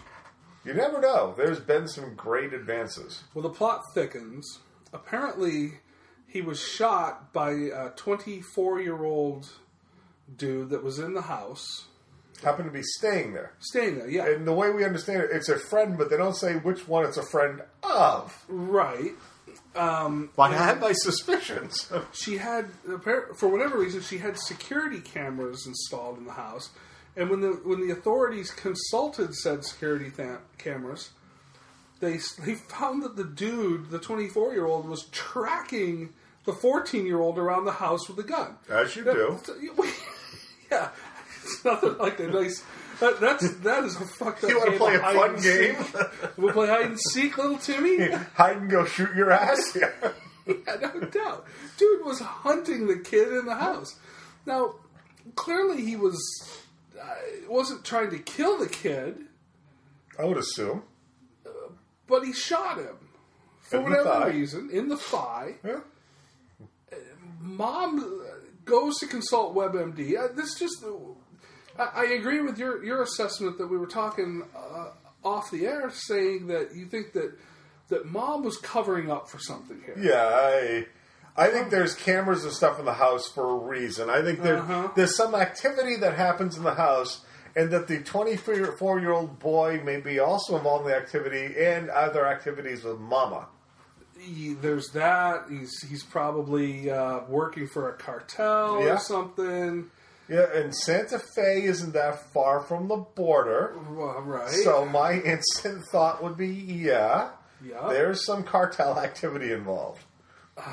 You never know. There's been some great advances. Well, the plot thickens. Apparently, he was shot by a twenty-four-year-old dude that was in the house. Happened to be staying there. Staying there, yeah. And the way we understand it, it's a friend, but they don't say which one it's a friend of. Right. Um, but I had my suspicions. She had, for whatever reason, she had security cameras installed in the house. And when the when the authorities consulted said security th- cameras... They they found that the dude, the twenty-four-year-old, was tracking the fourteen-year-old around the house with a gun. As you that, do. Yeah. It's nothing like a nice... That, that's, that is a fucked up you game. You want to play a fun game? We'll play hide and seek, little Timmy? Hide and go shoot your ass? Yeah. Yeah, no doubt. Dude was hunting the kid in the house. Now, clearly he was uh, wasn't trying to kill the kid. I would assume. But he shot him for in whatever reason in the thigh. Yeah. Mom goes to consult WebMD. This just, I, I agree with your your assessment that we were talking uh, off the air, saying that you think that that Mom was covering up for something here. Yeah, I I think there's cameras and stuff in the house for a reason. I think there, uh-huh. there's some activity that happens in the house, and that the twenty-four-year-old boy may be also involved in the activity and other activities with Mama. He, there's that. He's he's probably uh, working for a cartel yeah. or something. Yeah, and Santa Fe isn't that far from the border. Well, right. So my instant thought would be, yeah, yeah. there's some cartel activity involved. Uh,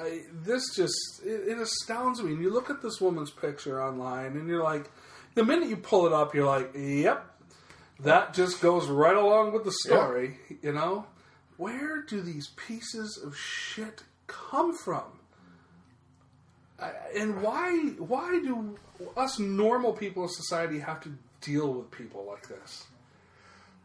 I, this just, it, it astounds me. And you look at this woman's picture online, and you're like, the minute you pull it up, you're like, yep, that just goes right along with the story, yeah. you know? Where do these pieces of shit come from? And why why do us normal people in society have to deal with people like this?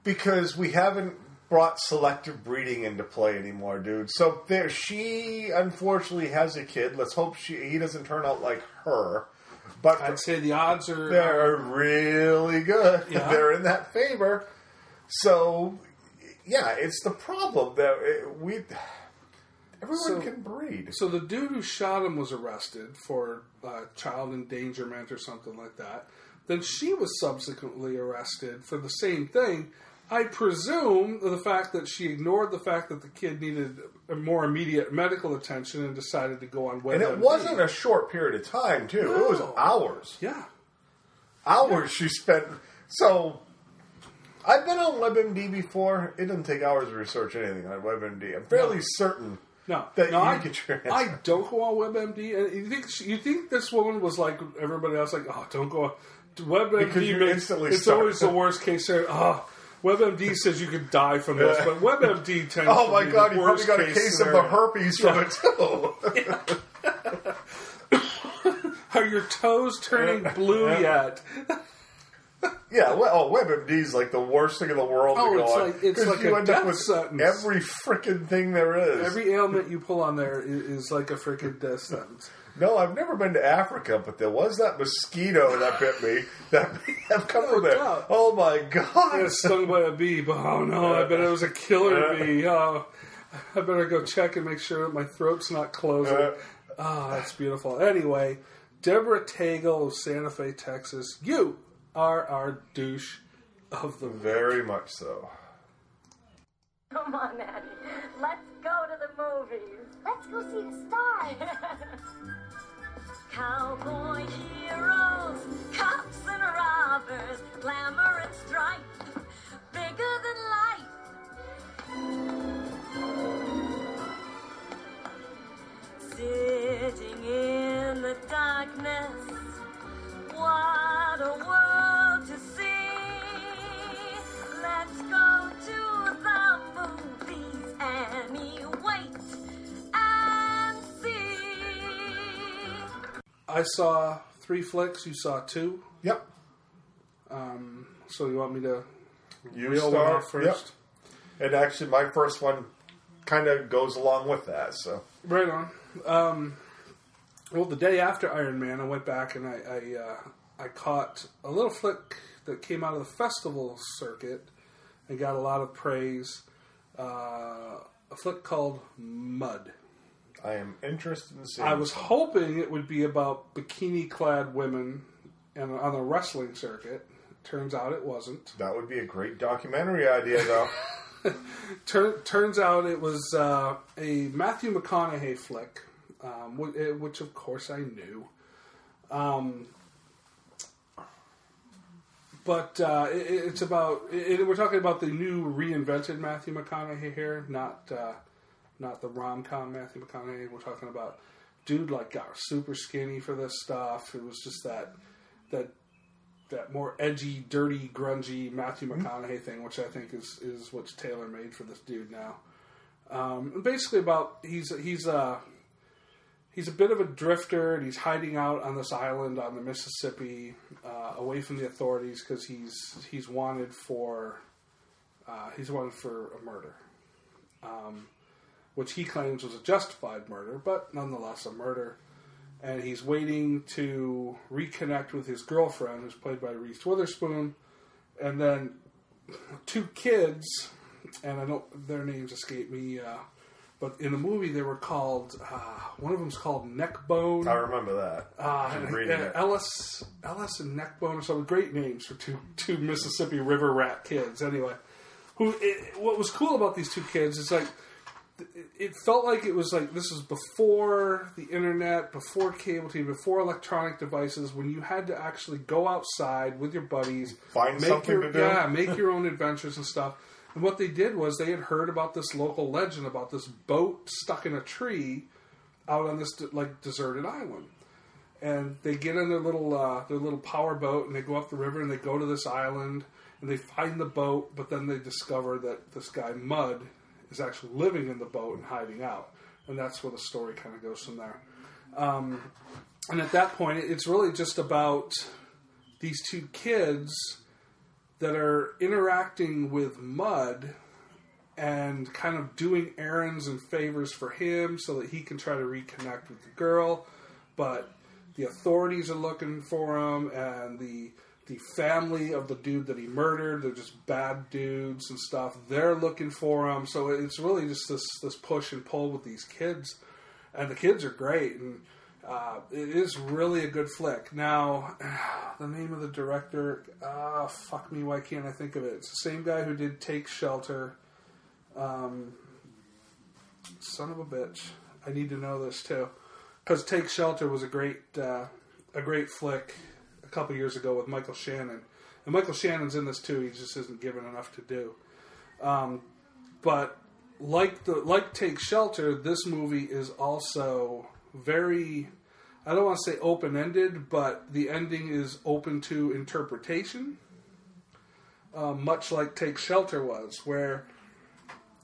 Because we haven't brought selective breeding into play anymore, dude. So there, she unfortunately has a kid. Let's hope she he doesn't turn out like her. But I'd for, say the odds are... They're um, really good. Yeah. They're in that favor. So... Yeah, it's the problem that it, we everyone so, can breed. So the dude who shot him was arrested for uh, child endangerment or something like that. Then she was subsequently arrested for the same thing. I presume the fact that she ignored the fact that the kid needed more immediate medical attention and decided to go on WebMD. And it wasn't a short period of time, too. No. It was hours. Yeah. Hours yeah. she spent. So... I've been on WebMD before. It doesn't take hours to research anything on WebMD. I'm fairly no. certain no. that no, you I, get your answer. I don't go on WebMD. And you think you think this woman was like everybody else? Like, oh, don't go on WebMD. Because you makes, instantly it's start. always the worst case scenario. Oh, WebMD says you could die from this, but WebMD tends. Oh my to be god, the you worst probably got case a case scenario. of the herpes yeah. from it too. Yeah. Are your toes turning blue yet? Yeah, well, oh, WebMD's like the worst thing in the world oh, to go on. Like, it's like you a end death up with sentence. Every freaking thing there is. Every ailment you pull on there is, is like a freaking death sentence. No, I've never been to Africa, but there was that mosquito that bit me that I've come from there. Doubt. Oh, my God. I got stung by a bee, but oh, no, I bet it was a killer uh, bee. Oh, I better go check and make sure that my throat's not closing. Uh, oh, that's beautiful. Anyway, Deborah Tagle of Santa Fe, Texas, you... are our douche of the week. Very much so. Come on, Maddie. Let's go to the movies. Let's go see the stars. Cowboy heroes, cops and robbers, glamour and strife, bigger than life. Sitting in the darkness, what a world to see. Let's go to the movies, Annie. Wait and see. I saw three flicks. You saw two. Yep. Um. So you want me to you reel one out first? Yep. And actually, my first one kind of goes along with that. So right on. Um. Well, the day after Iron Man, I went back and I I, uh, I caught a little flick that came out of the festival circuit and got a lot of praise. Uh, a flick called Mud. I am interested in seeing. I was hoping it would be about bikini-clad women and on the wrestling circuit. Turns out it wasn't. That would be a great documentary idea, though. Tur- turns out it was uh, a Matthew McConaughey flick. Um, which of course I knew, um, but uh, it, it's about it, we're talking about the new reinvented Matthew McConaughey here, not uh, not the rom-com Matthew McConaughey. We're talking about dude like got super skinny for this stuff. It was just that that that more edgy, dirty, grungy Matthew McConaughey mm-hmm. thing, which I think is is what's tailor made for this dude now. Um, basically, about he's he's a uh, He's a bit of a drifter, and he's hiding out on this island on the Mississippi, uh, away from the authorities because he's he's wanted for Uh, he's wanted for a murder, um, which he claims was a justified murder, but nonetheless a murder. And he's waiting to reconnect with his girlfriend, who's played by Reese Witherspoon, and then two kids, and I don't, their names escape me, uh, but in the movie they were called, uh, one of them's called Neckbone. I remember that. Uh, and, reading and it. Ellis, Ellis and Neckbone, so great names for two, two Mississippi River rat kids, anyway. Who? It, what was cool about these two kids is, like, it felt like it was, like, this was before the internet, before cable T V, before electronic devices, when you had to actually go outside with your buddies. Find make something your, to do. Yeah, make your own adventures and stuff. And what they did was they had heard about this local legend about this boat stuck in a tree out on this, like, deserted island. And they get in their little uh, their little power boat, and they go up the river, and they go to this island. And they find the boat, but then they discover that this guy, Mud, is actually living in the boat and hiding out. And that's where the story kind of goes from there. Um, and at that point, it's really just about these two kids that are interacting with Mud and kind of doing errands and favors for him so that he can try to reconnect with the girl. But the authorities are looking for him, and the... The family of the dude that he murdered, they're just bad dudes and stuff. They're looking for him. So it's really just this, this push and pull with these kids. And the kids are great. And uh, it is really a good flick. Now, the name of the director, uh, fuck me, why can't I think of it? It's the same guy who did Take Shelter. Um, son of a bitch. I need to know this too. Because Take Shelter was a great, uh, a great flick. A couple years ago with Michael Shannon, and Michael Shannon's in this too. He just isn't given enough to do. Um, but like the like Take Shelter, this movie is also very, I don't want to say open ended, but the ending is open to interpretation. Uh, much like Take Shelter was, where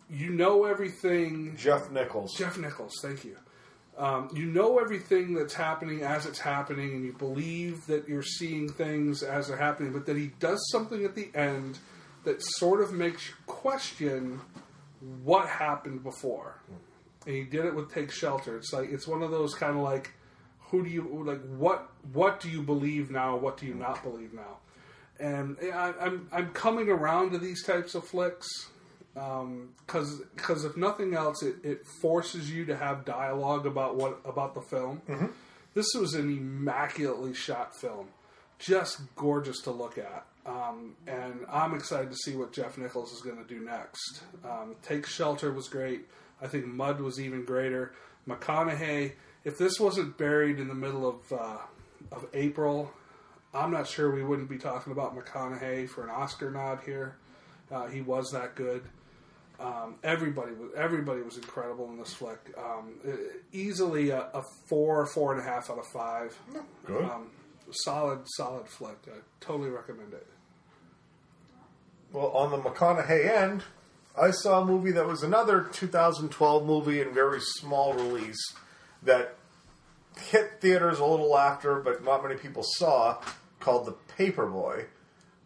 you know everything. Jeff Nichols. Jeff Nichols. Thank you. Um, you know everything that's happening as it's happening, and you believe that you're seeing things as they're happening, but then he does something at the end that sort of makes you question what happened before. And he did it with Take Shelter. It's like, it's one of those kind of like, who do you, like, what, what do you believe now? What do you not believe now? And I, I'm, I'm coming around to these types of flicks. Um, cause, cause if nothing else, it, it forces you to have dialogue about what, about the film. Mm-hmm. This was an immaculately shot film. Just gorgeous to look at. Um, and I'm excited to see what Jeff Nichols is going to do next. Um, Take Shelter was great. I think Mud was even greater. McConaughey, if this wasn't buried in the middle of, uh, of April, I'm not sure we wouldn't be talking about McConaughey for an Oscar nod here. Uh, he was that good. Um, everybody was everybody was incredible in this flick. Um, easily a, a four, four and a half out of five. Good. Um, solid, solid flick. I totally recommend it. Well, on the McConaughey end, I saw a movie that was another two thousand twelve movie in very small release that hit theaters a little after, but not many people saw, called The Paperboy.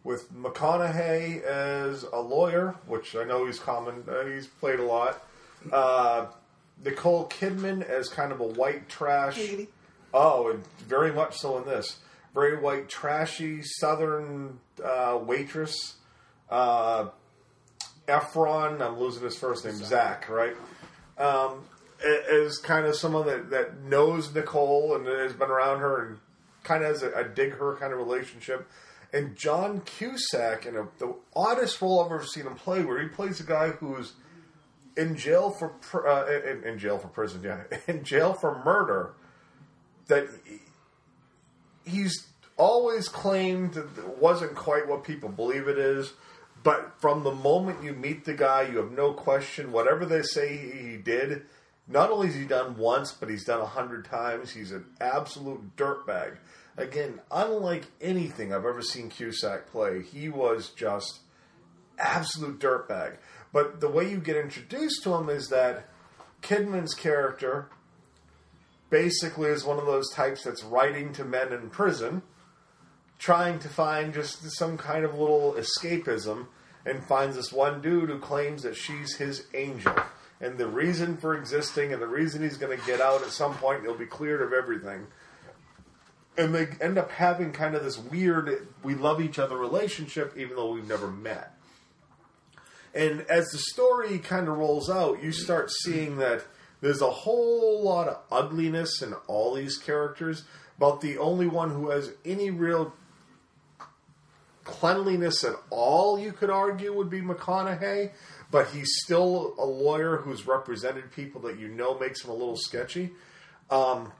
With McConaughey as a lawyer, which I know he's common, uh, he's played a lot. Uh, Nicole Kidman as kind of a white trash. Oh, and very much so in this. Very white, trashy, southern uh, waitress. Uh, Efron, I'm losing his first name, Zach, Zach right? Um, as kind of someone that, that knows Nicole and has been around her and kind of has a, a dig her kind of relationship. And John Cusack, in a, the oddest role I've ever seen him play, where he plays a guy who's in jail for pr- uh, in, in jail for prison, yeah, in jail for murder. That he, he's always claimed that it wasn't quite what people believe it is, but from the moment you meet the guy, you have no question. Whatever they say he, he did, not only has he done once, but he's done a hundred times. He's an absolute dirtbag. Again, unlike anything I've ever seen Cusack play, he was just absolute dirtbag. But the way you get introduced to him is that Kidman's character basically is one of those types that's writing to men in prison, trying to find just some kind of little escapism, and finds this one dude who claims that she's his angel. And the reason for existing and the reason he's going to get out at some point, he'll be cleared of everything. And they end up having kind of this weird, we love each other relationship, even though we've never met. And as the story kind of rolls out, you start seeing that there's a whole lot of ugliness in all these characters, but the only one who has any real cleanliness at all, you could argue, would be McConaughey. But he's still a lawyer who's represented people that you know makes him a little sketchy. Um,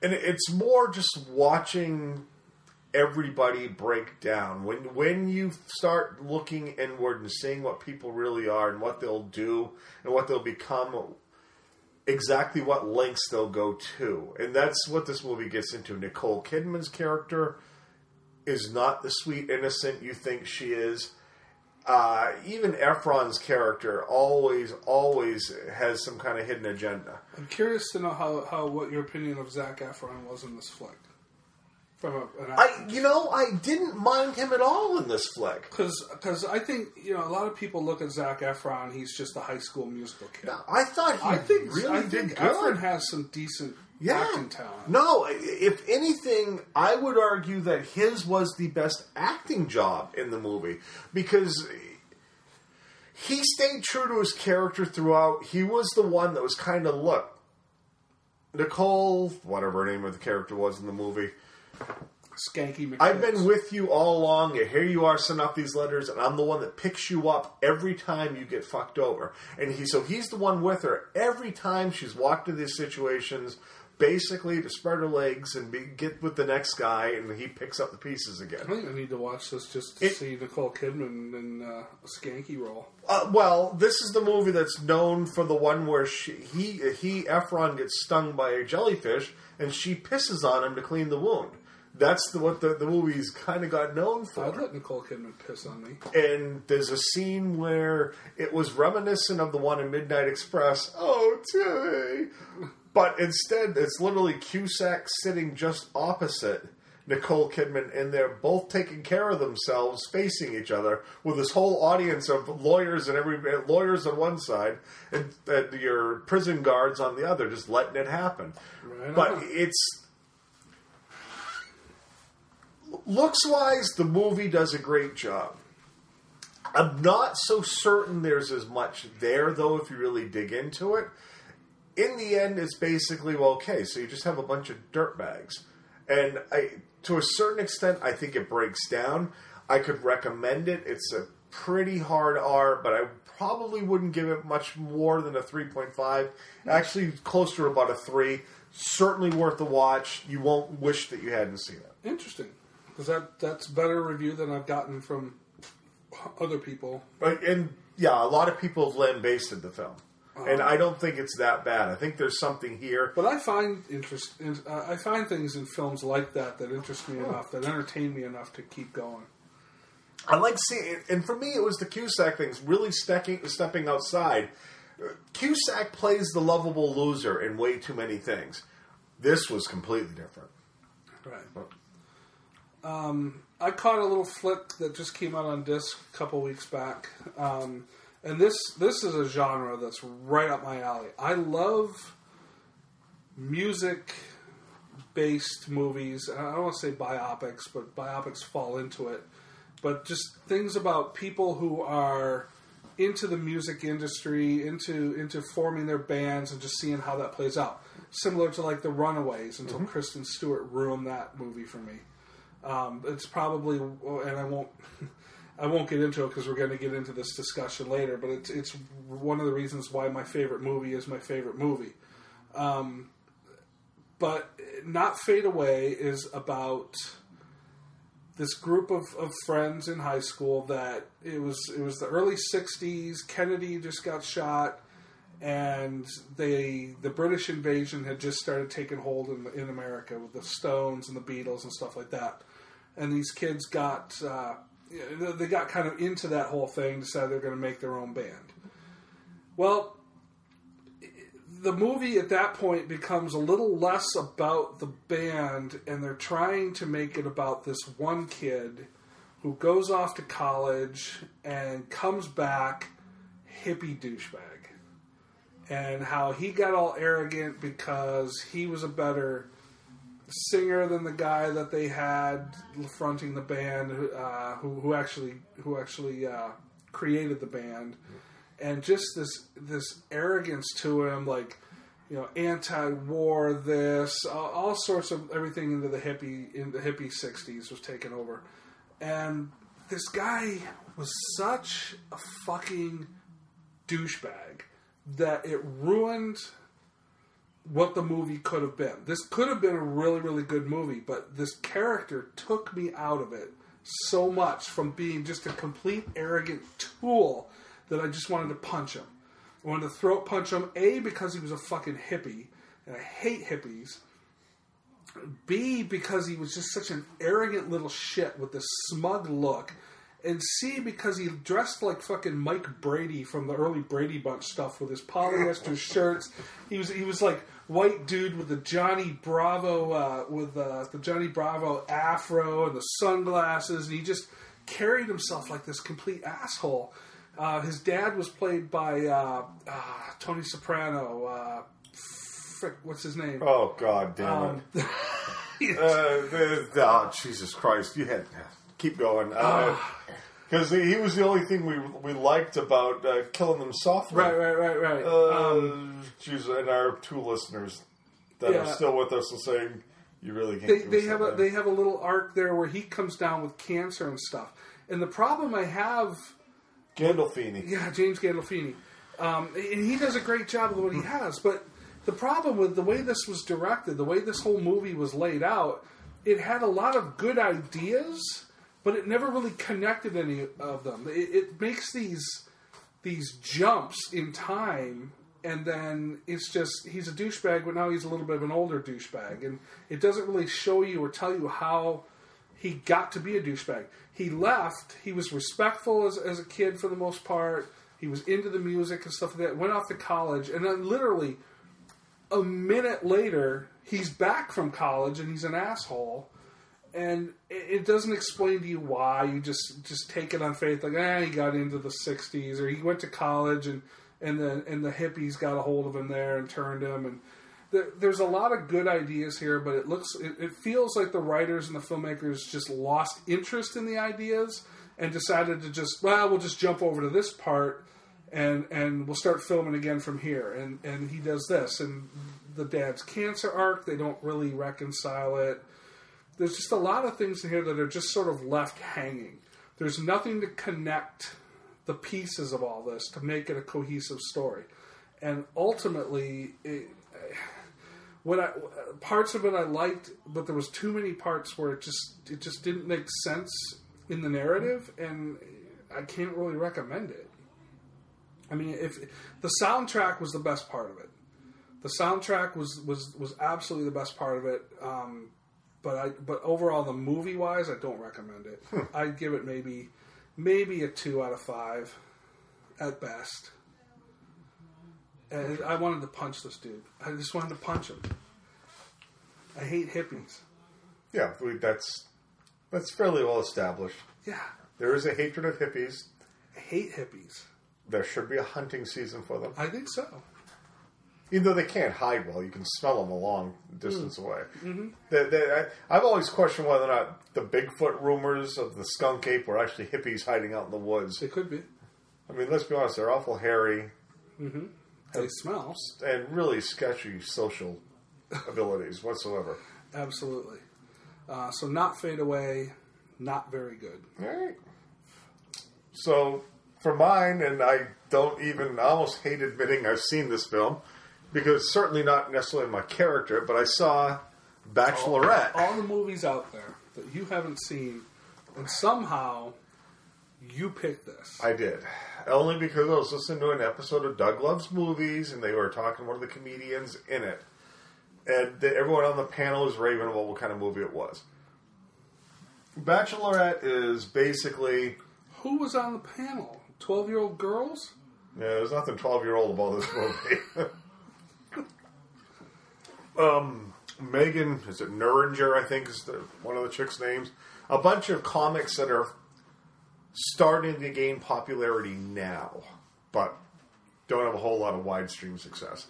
and it's more just watching everybody break down. When when you start looking inward and seeing what people really are and what they'll do and what they'll become, exactly what lengths they'll go to. And that's what this movie gets into. Nicole Kidman's character is not the sweet innocent you think she is. Uh, even Efron's character always, always has some kind of hidden agenda. I'm curious to know how, how what your opinion of Zac Efron was in this flick. From a, an I, you know, I didn't mind him at all in this flick. Because I think, you know, a lot of people look at Zac Efron, he's just a High School Musical kid. No, I thought he I think, really I think did good. Efron has some decent yeah. acting talent. No, if anything, I would argue that his was the best acting job in the movie. Because he stayed true to his character throughout. He was the one that was kind of, look, Nicole, whatever her name of the character was in the movie, Skanky McKinney. I've been with you all along, and here you are sending off these letters, and I'm the one that picks you up every time you get fucked over. And he, so he's the one with her every time she's walked into these situations, basically to spread her legs and be, get with the next guy, and he picks up the pieces again. I think I need to watch this just to it, see Nicole Kidman in uh, a Skanky role. Uh, well, this is the movie that's known for the one where she, he, he Efron gets stung by a jellyfish, and she pisses on him to clean the wound. That's the, what the, the movie's kind of got known for. I'd let Nicole Kidman piss on me. And there's a scene where it was reminiscent of the one in Midnight Express. Oh, Tilly! But instead, it's literally Cusack sitting just opposite Nicole Kidman, and they're both taking care of themselves, facing each other, with this whole audience of lawyers and every lawyers on one side, and, and your prison guards on the other, just letting it happen. Right but on. It's... Looks-wise, the movie does a great job. I'm not so certain there's as much there, though, if you really dig into it. In the end, it's basically, well, okay, so you just have a bunch of dirtbags. And I, to a certain extent, I think it breaks down. I could recommend it. It's a pretty hard R, but I probably wouldn't give it much more than a three point five. Actually, closer to about a three. Certainly worth a watch. You won't wish that you hadn't seen it. Interesting. Because that, that's better review than I've gotten from other people. But, and, yeah, a lot of people have lambasted the film. Um, and I don't think it's that bad. I think there's something here. But I find interest. In, uh, I find things in films like that that interest me oh. enough, that entertain me enough to keep going. I like seeing... And for me, it was the Cusack things, really stacking, stepping outside. Cusack plays the lovable loser in way too many things. This was completely different. Right. But, Um, I caught a little flick that just came out on disc a couple weeks back. Um, and this this is a genre that's right up my alley. I love music-based movies. I don't want to say biopics, but biopics fall into it. But just things about people who are into the music industry, into into forming their bands and just seeing how that plays out. Similar to like The Runaways until mm-hmm. Kristen Stewart ruined that movie for me. Um, it's probably, and I won't, I won't get into it because we're going to get into this discussion later. But it's it's one of the reasons why my favorite movie is my favorite movie. Um, but Not Fade Away is about this group of, of friends in high school that it was it was the early sixties. Kennedy just got shot, and they the British invasion had just started taking hold in in America with the Stones and the Beatles and stuff like that. And these kids got, uh, they got kind of into that whole thing, decided they're going to make their own band. Well, the movie at that point becomes a little less about the band, and they're trying to make it about this one kid who goes off to college and comes back hippie douchebag. And how he got all arrogant because he was a better singer than the guy that they had fronting the band, uh, who, who actually who actually uh, created the band. And just this this arrogance to him, like, you know, anti-war, this, all, all sorts of everything into the hippie in the hippie sixties was taken over. And this guy was such a fucking douchebag that it ruined what the movie could have been. This could have been a really, really good movie, but this character took me out of it so much from being just a complete arrogant tool that I just wanted to punch him. I wanted to throat punch him, A, because he was a fucking hippie, and I hate hippies. B, because he was just such an arrogant little shit with this smug look. And C, because he dressed like fucking Mike Brady from the early Brady Bunch stuff with his polyester shirts. He was he was like white dude with the Johnny Bravo uh, with uh, the Johnny Bravo afro and the sunglasses, and he just carried himself like this complete asshole. Uh, his dad was played by uh, uh, Tony Soprano. Uh, frick, what's his name? Oh God damn it! Um, uh, oh Jesus Christ! You had. Keep going. Because uh, he was the only thing we we liked about uh, Killing Them Softly. Right, right, right, right. Uh, um, geez, and our two listeners that yeah. are still with us and saying, you really can't they, do they have a, They have a little arc there where he comes down with cancer and stuff. And the problem I have... Gandolfini. Yeah, James Gandolfini. Um, and he does a great job with what he has. But the problem with the way this was directed, the way this whole movie was laid out, it had a lot of good ideas... But it never really connected any of them. It, it makes these these jumps in time, and then it's just, he's a douchebag, but now he's a little bit of an older douchebag. And it doesn't really show you or tell you how he got to be a douchebag. He left. He was respectful as, as a kid for the most part. He was into the music and stuff like that. Went off to college, and then literally a minute later, he's back from college, and he's an asshole. And it doesn't explain to you why. You just, just take it on faith, like, ah, he got into the sixties, or he went to college, and, and, the, and the hippies got a hold of him there and turned him. And there, there's a lot of good ideas here, but it looks, it, it feels like the writers and the filmmakers just lost interest in the ideas and decided to just, well, we'll just jump over to this part, and, and we'll start filming again from here. And, and he does this. And the dad's cancer arc, they don't really reconcile it. There's just a lot of things in here that are just sort of left hanging. There's nothing to connect the pieces of all this to make it a cohesive story. And ultimately, it, what I, parts of it I liked, but there was too many parts where it just it just didn't make sense in the narrative, and I can't really recommend it. I mean, if the soundtrack was the best part of it. The soundtrack was, was, was absolutely the best part of it. Um... But I, but overall, the movie-wise, I don't recommend it. Hmm. I'd give it maybe maybe a two out of five at best. And I wanted to punch this dude. I just wanted to punch him. I hate hippies. Yeah, that's that's fairly well established. Yeah. There is a hatred of hippies. I hate hippies. There should be a hunting season for them. I think so. Even though they can't hide well, you can smell them a long distance mm. away. Mm-hmm. They, they, I, I've always questioned whether or not the Bigfoot rumors of the skunk ape were actually hippies hiding out in the woods. They could be. I mean, let's be honest, they're awful hairy. Mm-hmm. They smell. And really sketchy social abilities whatsoever. Absolutely. Uh, so not Fade Away, not very good. All right. So for mine, and I don't even, I almost hate admitting I've seen this film, because certainly not necessarily my character, but I saw Bachelorette. All, all the movies out there that you haven't seen, and somehow you picked this. I did. Only because I was listening to an episode of Doug Loves Movies, and they were talking to one of the comedians in it. And the, everyone on the panel was raving about what kind of movie it was. Bachelorette is basically... Who was on the panel? twelve-year-old girls? Yeah, there's nothing twelve-year-old about this movie. Um, Megan, is it Nuringer, I think is the, one of the chicks' names. A bunch of comics that are starting to gain popularity now, but don't have a whole lot of wide stream success.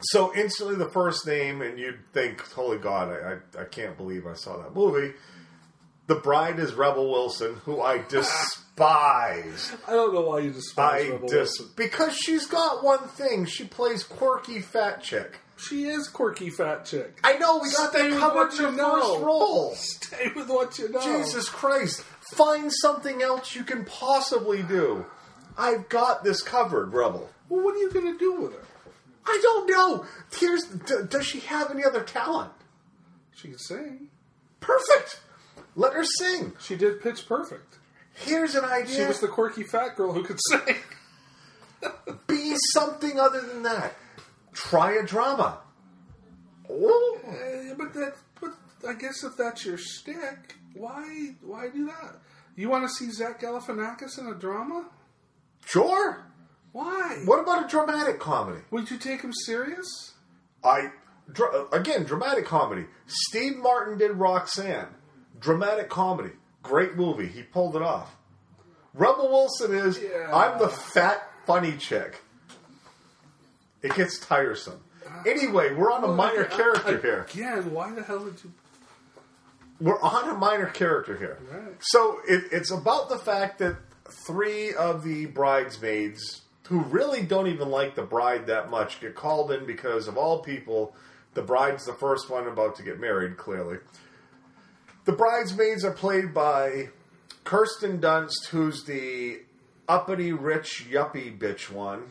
So instantly the first name, and you'd think, holy God, I, I, I can't believe I saw that movie. The bride is Rebel Wilson, who I despise. I don't know why you despise I Rebel dis- Wilson. Because she's got one thing. She plays quirky fat chick. She is quirky fat chick. I know, we got Stay that covered in your know. first role. Stay with what you know. Jesus Christ. Find something else you can possibly do. I've got this covered, Rebel. Well, what are you going to do with her? I don't know. Here's, d- does she have any other talent? She can sing. Perfect. Let her sing. She did Pitch Perfect. Here's an idea. She was the quirky fat girl who could sing. Be something other than that. Try a drama. Oh. Uh, but that, but I guess if that's your shtick, why why do that? You want to see Zach Galifianakis in a drama? Sure. Why? What about a dramatic comedy? Would you take him serious? I dr- again, dramatic comedy. Steve Martin did Roxanne. Dramatic comedy. Great movie. He pulled it off. Rebel Wilson is, yeah. I'm the fat, funny chick. It gets tiresome. Anyway, we're on a well, minor I, character I, here. Again, why the hell did you... We're on a minor character here. Right. So it, it's about the fact that three of the bridesmaids, who really don't even like the bride that much, get called in because, of all people, the bride's the first one about to get married, clearly. The bridesmaids are played by Kirsten Dunst, who's the uppity, rich, yuppie bitch one,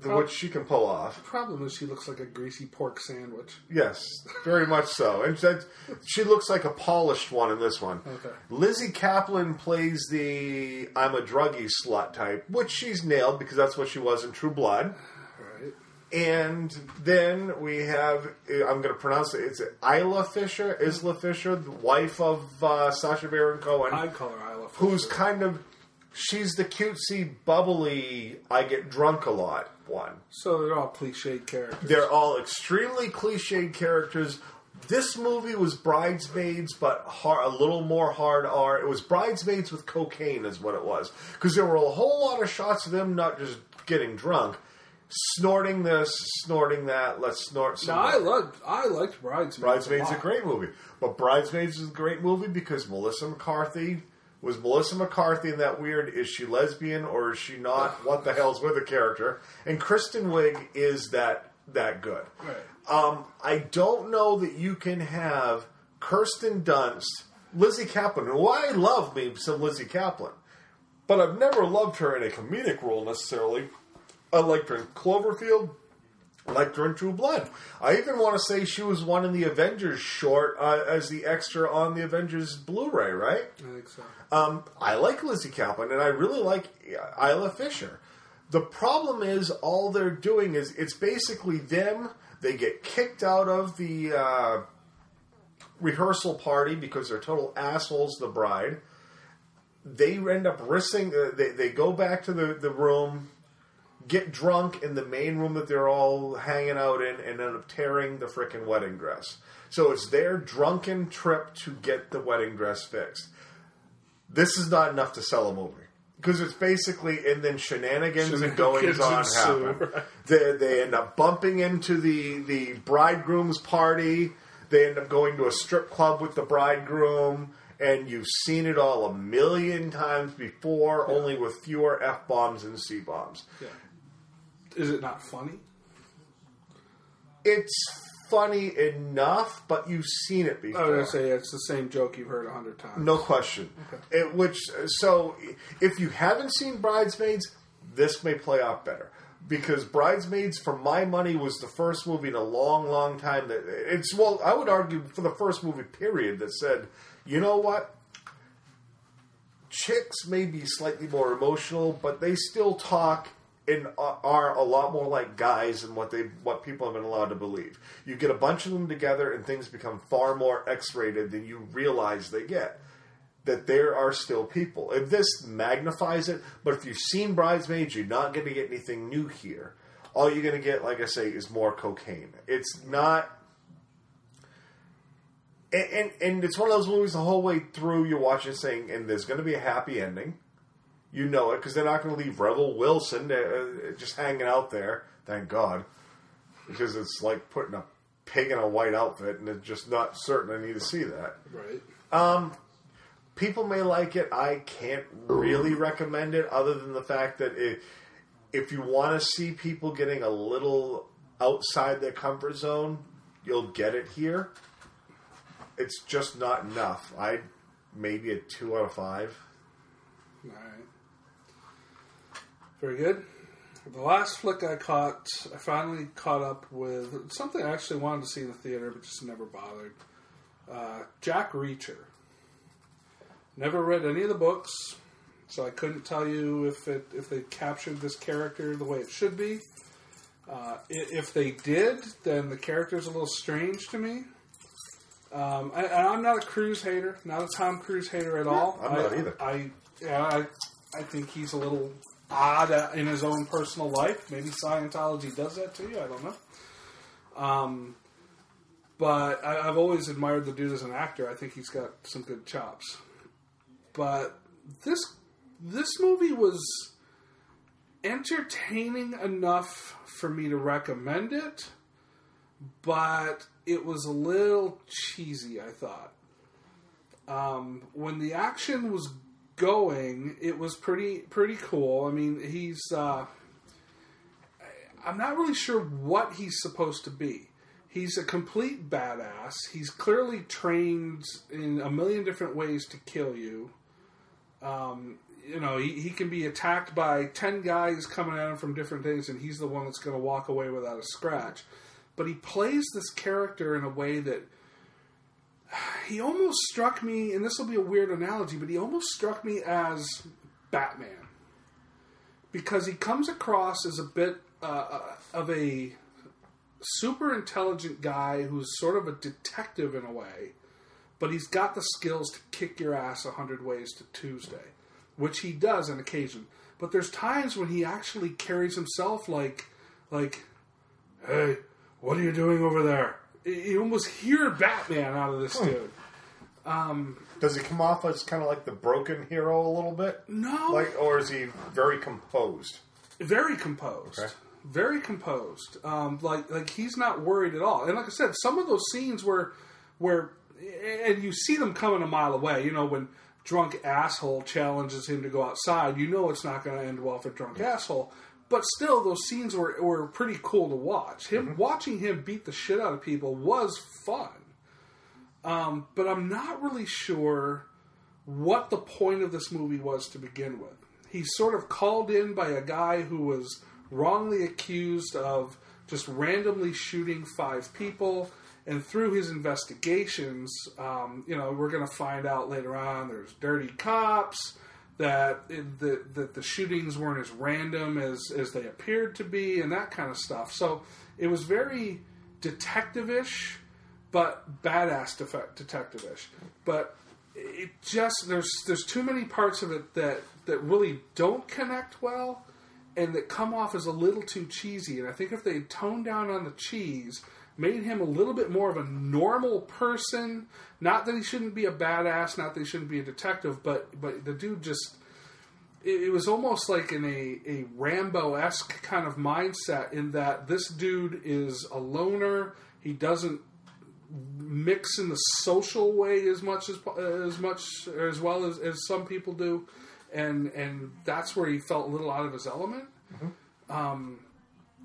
Pro- which she can pull off. The problem is she looks like a greasy pork sandwich. Yes, very much so. And that, she looks like a polished one in this one. Okay. Lizzie Kaplan plays the I'm a druggie slut type, which she's nailed because that's what she was in True Blood. And then we have, I'm going to pronounce it, it's Isla Fisher, Isla Fisher, the wife of uh, Sacha Baron Cohen. I call her Isla Fisher. Who's kind of, she's the cutesy, bubbly, I get drunk a lot one. So they're all cliched characters. They're all extremely cliched characters. This movie was Bridesmaids, but hard, a little more hard R. It was Bridesmaids with cocaine is what it was. Because there were a whole lot of shots of them not just getting drunk. Snorting this, snorting that, let's snort some. Now, I loved, I liked Bridesmaids. Bridesmaids is a great movie. But Bridesmaids is a great movie because Melissa McCarthy was Melissa McCarthy in that weird, is she lesbian or is she not? What the hell's with a character? And Kristen Wiig is that that good. Right. Um, I don't know that you can have Kirsten Dunst, Lizzie Kaplan, who I love me some Lizzie Kaplan, but I've never loved her in a comedic role necessarily. I liked her in Cloverfield. I liked her in True Blood. I even want to say she was one in the Avengers short uh, as the extra on the Avengers Blu-ray, right? I think so. Um, I like Lizzie Kaplan, and I really like Isla Fisher. The problem is all they're doing is it's basically them. They get kicked out of the uh, rehearsal party because they're total assholes to the bride. They end up risking... Uh, they, they go back to the, the room... get drunk in the main room that they're all hanging out in and end up tearing the frickin' wedding dress. So it's their drunken trip to get the wedding dress fixed. This is not enough to sell a movie. Because it's basically, and then shenanigans, shenanigans and goings-on happen. Right. They, they end up bumping into the, the bridegroom's party. They end up going to a strip club with the bridegroom. And you've seen it all a million times before, yeah. Only with fewer F-bombs and C-bombs. Yeah. Is it not funny? It's funny enough, but you've seen it before. I was going to say, it's the same joke you've heard a hundred times. No question. Okay. It, which So, if you haven't seen Bridesmaids, this may play out better. Because Bridesmaids, for my money, was the first movie in a long, long time that... it's well, I would argue for the first movie, period, that said, you know what? Chicks may be slightly more emotional, but they still talk... and are a lot more like guys than what they what people have been allowed to believe. You get a bunch of them together and things become far more X-rated than you realize they get. That there are still people. And this magnifies it, but if you've seen Bridesmaids, you're not going to get anything new here. All you're going to get, like I say, is more cocaine. It's not... And, and, and it's one of those movies the whole way through you're watching saying, and there's going to be a happy ending. You know it, because they're not going to leave Rebel Wilson to, uh, just hanging out there. Thank God. Because it's like putting a pig in a white outfit, and it's just not certain I need to see that. Right. Um, people may like it. I can't really recommend it, other than the fact that it, if you want to see people getting a little outside their comfort zone, you'll get it here. It's just not enough. I maybe a two out of five. All right. Very good. The last flick I caught, I finally caught up with something I actually wanted to see in the theater, but just never bothered. Uh, Jack Reacher. Never read any of the books, so I couldn't tell you if it if they captured this character the way it should be. Uh, if they did, then the character's a little strange to me. Um, I, I'm not a Cruise hater, not a Tom Cruise hater at all. I'm not I, either. I, yeah, I, I think he's a little odd in his own personal life. Maybe Scientology does that to you. I don't know. Um, but I, I've always admired the dude as an actor. I think he's got some good chops. But this this movie was entertaining enough for me to recommend it, but it was a little cheesy, I thought. Um, when the action was going, it was pretty pretty cool. I mean, he's... Uh, I'm not really sure what he's supposed to be. He's a complete badass. He's clearly trained in a million different ways to kill you. Um, you know, he, he can be attacked by ten guys coming at him from different things, and he's the one that's going to walk away without a scratch. But he plays this character in a way that he almost struck me, and this will be a weird analogy, but he almost struck me as Batman. Because he comes across as a bit uh, of a super intelligent guy who's sort of a detective in a way, but he's got the skills to kick your ass a hundred ways to Tuesday, which he does on occasion. But there's times when he actually carries himself like, like, hey, what are you doing over there? You almost hear Batman out of this hmm. dude. Um, Does he come off as kind of like the broken hero a little bit? No. Like, or is he very composed? Very composed. Okay. Very composed. Um, like, like he's not worried at all. And like I said, some of those scenes where, where, and you see them coming a mile away. You know, when drunk asshole challenges him to go outside, you know it's not going to end well for drunk yeah. asshole. But still, those scenes were, were pretty cool to watch. Him mm-hmm. watching him beat the shit out of people was fun. Um, but I'm not really sure what the point of this movie was to begin with. He's sort of called in by a guy who was wrongly accused of just randomly shooting five people. And through his investigations, um, you know, we're going to find out later on there's dirty cops, that the, that the shootings weren't as random as, as they appeared to be, and that kind of stuff. So it was very detective-ish, but badass defect, detective-ish. But it just, there's there's too many parts of it that, that really don't connect well, and that come off as a little too cheesy. And I think if they toned down on the cheese, made him a little bit more of a normal person. Not that he shouldn't be a badass, not that he shouldn't be a detective, but but the dude just... It, it was almost like in a, a Rambo-esque kind of mindset, in that this dude is a loner. He doesn't mix in the social way as much as as much as well as, as some people do, and and that's where he felt a little out of his element. Mm-hmm. Um,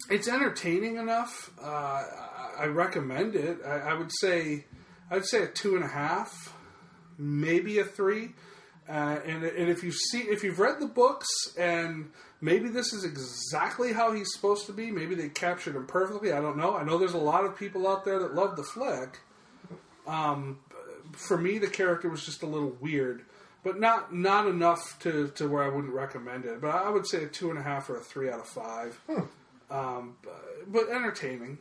it's entertaining enough. Uh, I recommend it. I, I would say, I'd say a two and a half, maybe a three. Uh, and, and if you've seen, if you've read the books, and maybe this is exactly how he's supposed to be, maybe they captured him perfectly. I don't know. I know there's a lot of people out there that love the flick. Um, for me, the character was just a little weird, but not not enough to, to where I wouldn't recommend it. But I would say a two and a half or a three out of five. Hmm. Um, but, but entertaining.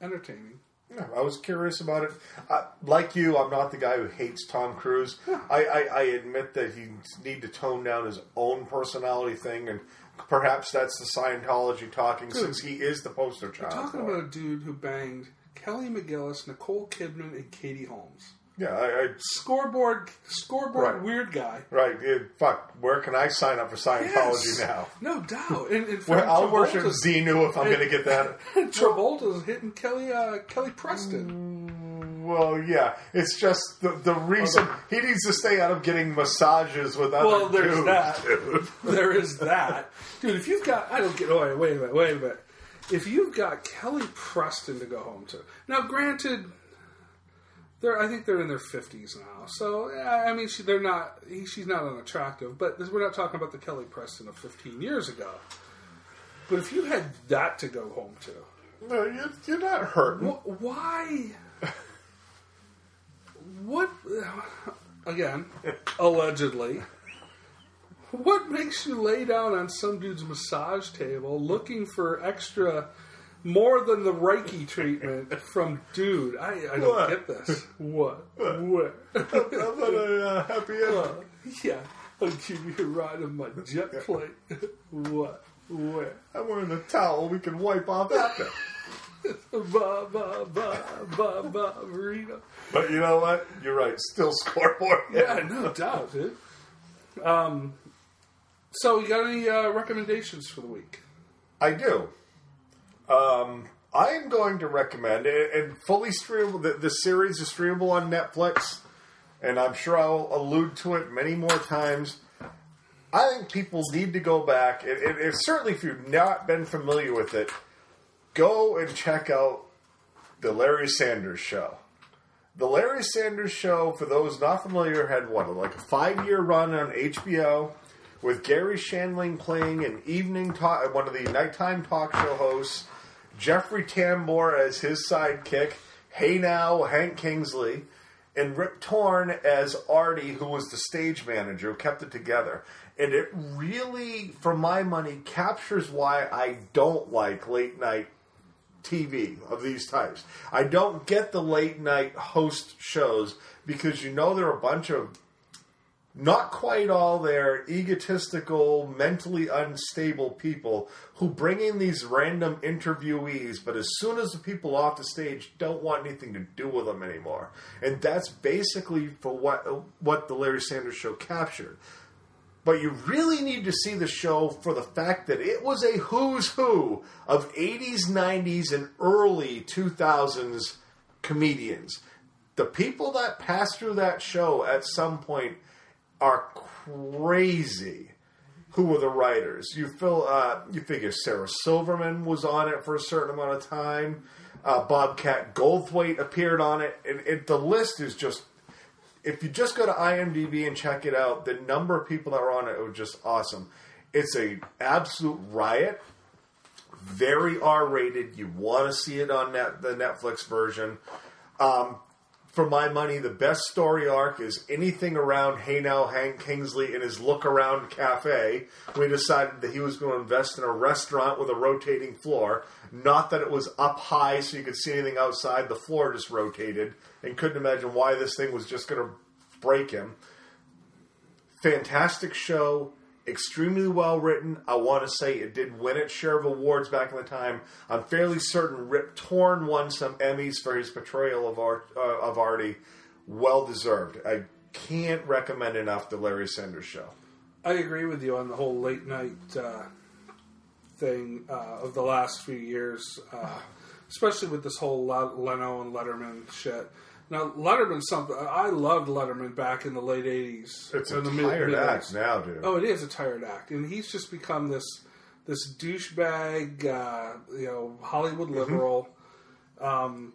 Entertaining. Yeah, I was curious about it. I, like you, I'm not the guy who hates Tom Cruise. Huh. I, I, I admit that he needs to tone down his own personality thing, and perhaps that's the Scientology talking, dude, since he is the poster child. You're talking about a dude who banged Kelly McGillis, Nicole Kidman, and Katie Holmes. Yeah, I... I scoreboard scoreboard right. Weird guy. Right. It, fuck, where can I sign up for Scientology yes, now? No doubt. And, and well, I'll worship Xenu if I'm going to get that. Travolta's hitting Kelly uh, Kelly Preston. Mm, well, yeah. It's just the, the reason... Oh, he needs to stay out of getting massages with other well, there's dudes, that. Dude. There is that. Dude, if you've got... I don't get... Oh, wait, wait a minute, wait a minute. If you've got Kelly Preston to go home to... Now, granted... They're, I think they're in their fifties now, so I mean, she, they're not. He, she's not unattractive, but this, we're not talking about the Kelly Preston of fifteen years ago. But if you had that to go home to, no, you're, you're not hurting. Wh- why? What? Again, allegedly. What makes you lay down on some dude's massage table looking for extra? More than the Reiki treatment from dude. I, I don't what? get this. What? What? What? I'm not a uh, happy ending. Uh, yeah. I'll give you a ride on my jet plane. What? What? I'm wearing a towel we can wipe off after. Ba, ba, ba, ba, ba, Marina. But you know what? You're right. Still scoreboard. Yeah, no doubt, dude. Um, so, you got any uh, recommendations for the week? I do. Um, I'm going to recommend it, and fully streamable. The, the series is streamable on Netflix, and I'm sure I'll allude to it many more times. I think people need to go back, and, and, and certainly if you've not been familiar with it, go and check out The Larry Sanders Show. The Larry Sanders Show, for those not familiar, had what, like a five-year run on H B O. With Gary Shandling playing an evening talk, one of the nighttime talk show hosts, Jeffrey Tambor as his sidekick, Hey Now, Hank Kingsley, and Rip Torn as Artie, who was the stage manager, who kept it together. And it really, for my money, captures why I don't like late night T V of these types. I don't get the late night host shows because you know there are a bunch of not quite all their egotistical, mentally unstable people who bring in these random interviewees, but as soon as the people off the stage don't want anything to do with them anymore. And that's basically for what what the Larry Sanders Show captured. But you really need to see the show for the fact that it was a who's who of eighties, nineties, and early two thousands comedians. The people that passed through that show at some point are crazy. Who were the writers? You feel uh, you figure Sarah Silverman was on it for a certain amount of time. Uh, Bobcat Goldthwait appeared on it, and it, the list is just. If you just go to IMDb and check it out, the number of people that were on it was just awesome. It's an absolute riot. Very R-rated. You want to see it on net, the Netflix version. Um, For my money, the best story arc is anything around Hey Now Hank Kingsley and his Look Around Cafe. We decided that he was going to invest in a restaurant with a rotating floor. Not that it was up high so you could see anything outside. The floor just rotated and couldn't imagine why this thing was just going to break him. Fantastic show. Extremely well written. I want to say it did win its share of awards back in the time. I'm fairly certain Rip Torn won some Emmys for his portrayal of, Art, uh, of Artie. Well deserved. I can't recommend enough the Larry Sanders Show. I agree with you on the whole late night uh, thing uh, of the last few years, uh, especially with this whole Leno and Letterman shit. Now, Letterman's something... I loved Letterman back in the late eighties. It's a tired act now, dude. Oh, it is a tired act. And he's just become this this douchebag, uh, you know, Hollywood liberal. um,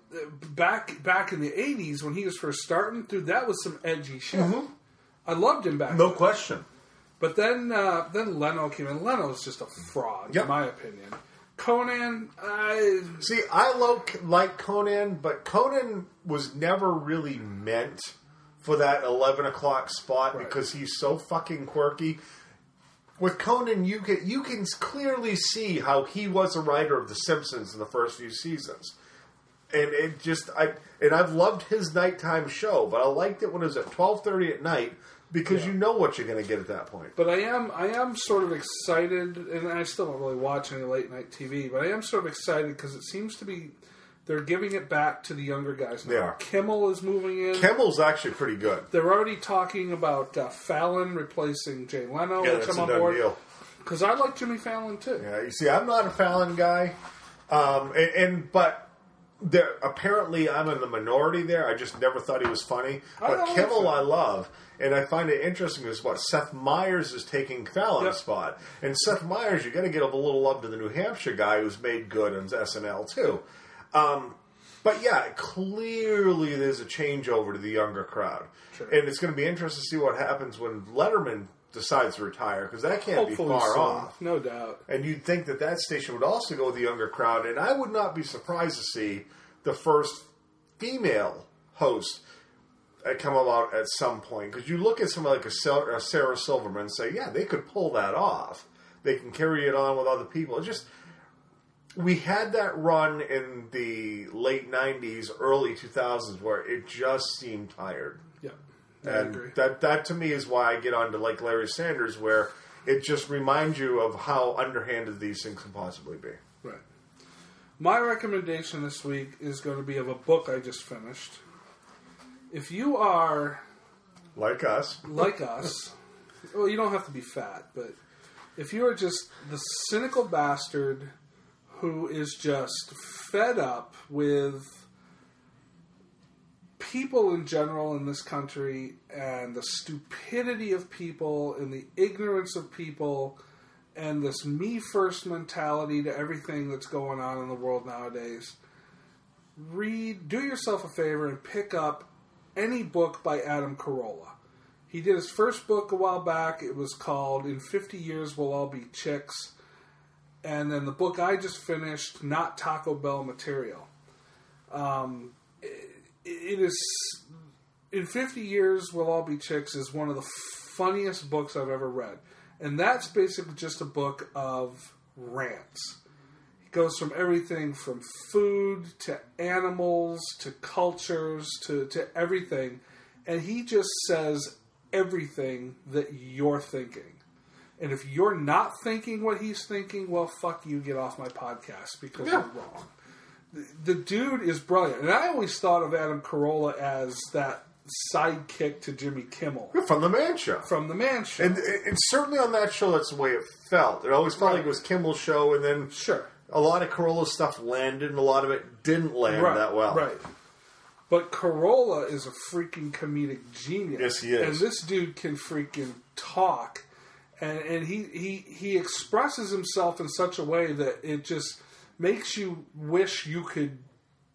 back back in the eighties, when he was first starting, dude, that was some edgy shit. Mm-hmm. I loved him back then. No question. But then, uh, then Leno came in. Leno's just a fraud, yep. in my opinion. Conan, I... See, I lo- like Conan, but Conan was never really meant for that eleven o'clock spot right. because he's so fucking quirky. With Conan, you can, you can clearly see how he was a writer of The Simpsons in the first few seasons. And it just... I And I've loved his nighttime show, but I liked it when it was at twelve thirty at night because yeah. you know what you're going to get at that point. But I am I am sort of excited, and I still don't really watch any late night T V, but I am sort of excited because it seems to be They're giving it back to the younger guys now. They are. Kimmel is moving in. Kimmel's actually pretty good. They're already talking about uh, Fallon replacing Jay Leno. Yeah, which that's I'm a on done deal. Because I like Jimmy Fallon, too. Yeah, you see, I'm not a Fallon guy. Um, and, and But there, apparently I'm in the minority there. I just never thought he was funny. But I Kimmel I love. And I find it interesting is what Seth Meyers is taking Fallon's yep. spot. And Seth Meyers, you got to give a little love to the New Hampshire guy who's made good on S N L, too. Um, but yeah, clearly there's a changeover to the younger crowd. Sure. And it's going to be interesting to see what happens when Letterman decides to retire, because that can't Hopefully be far so. off. No doubt. And you'd think that that station would also go with the younger crowd, and I would not be surprised to see the first female host come about at some point, because you look at someone like a Sarah Silverman and say, yeah, they could pull that off. They can carry it on with other people. It's just... We had that run in the late nineties, early two thousands, where it just seemed tired. Yeah, I and agree. That, that, to me, is why I get on to, like, Larry Sanders, where it just reminds you of how underhanded these things can possibly be. Right. My recommendation this week is going to be of a book I just finished. If you are... Like us. Like us. Well, you don't have to be fat, but if you are just the cynical bastard... who is just fed up with people in general in this country and the stupidity of people and the ignorance of people and this me-first mentality to everything that's going on in the world nowadays, read, do yourself a favor and pick up any book by Adam Carolla. He did his first book a while back. It was called In fifty years We'll All Be Chicks. And then the book I just finished, Not Taco Bell Material. Um, it, it is, in fifty years, We'll All Be Chicks is one of the funniest books I've ever read. And that's basically just a book of rants. It goes from everything from food to animals to cultures to, to everything. And he just says everything that you're thinking. And if you're not thinking what he's thinking, well, fuck you, get off my podcast because yeah. you're wrong. The, the dude is brilliant. And I always thought of Adam Carolla as that sidekick to Jimmy Kimmel. Yeah, from The Man Show. From The Man Show. And, and certainly on that show, that's the way it felt. It always felt right. like it was Kimmel's show, and then sure. a lot of Carolla's stuff landed, and a lot of it didn't land right. that well. Right. But Carolla is a freaking comedic genius. Yes, he is. And this dude can freaking talk. And, and he, he, he expresses himself in such a way that it just makes you wish you could,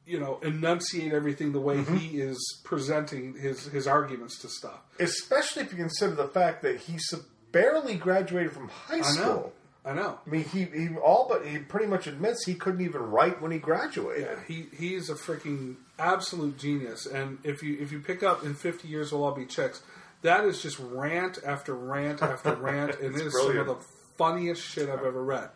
you know, enunciate everything the way mm-hmm. he is presenting his, his arguments to stuff. Especially if you consider the fact that he barely graduated from high school. I know. I know. I mean, he, he all but he pretty much admits he couldn't even write when he graduated. Yeah, he he's a freaking absolute genius. And if you if you pick up In fifty Years We'll All Be Chicks. That is just rant after rant after rant, and it is brilliant. Some of the funniest shit I've ever read.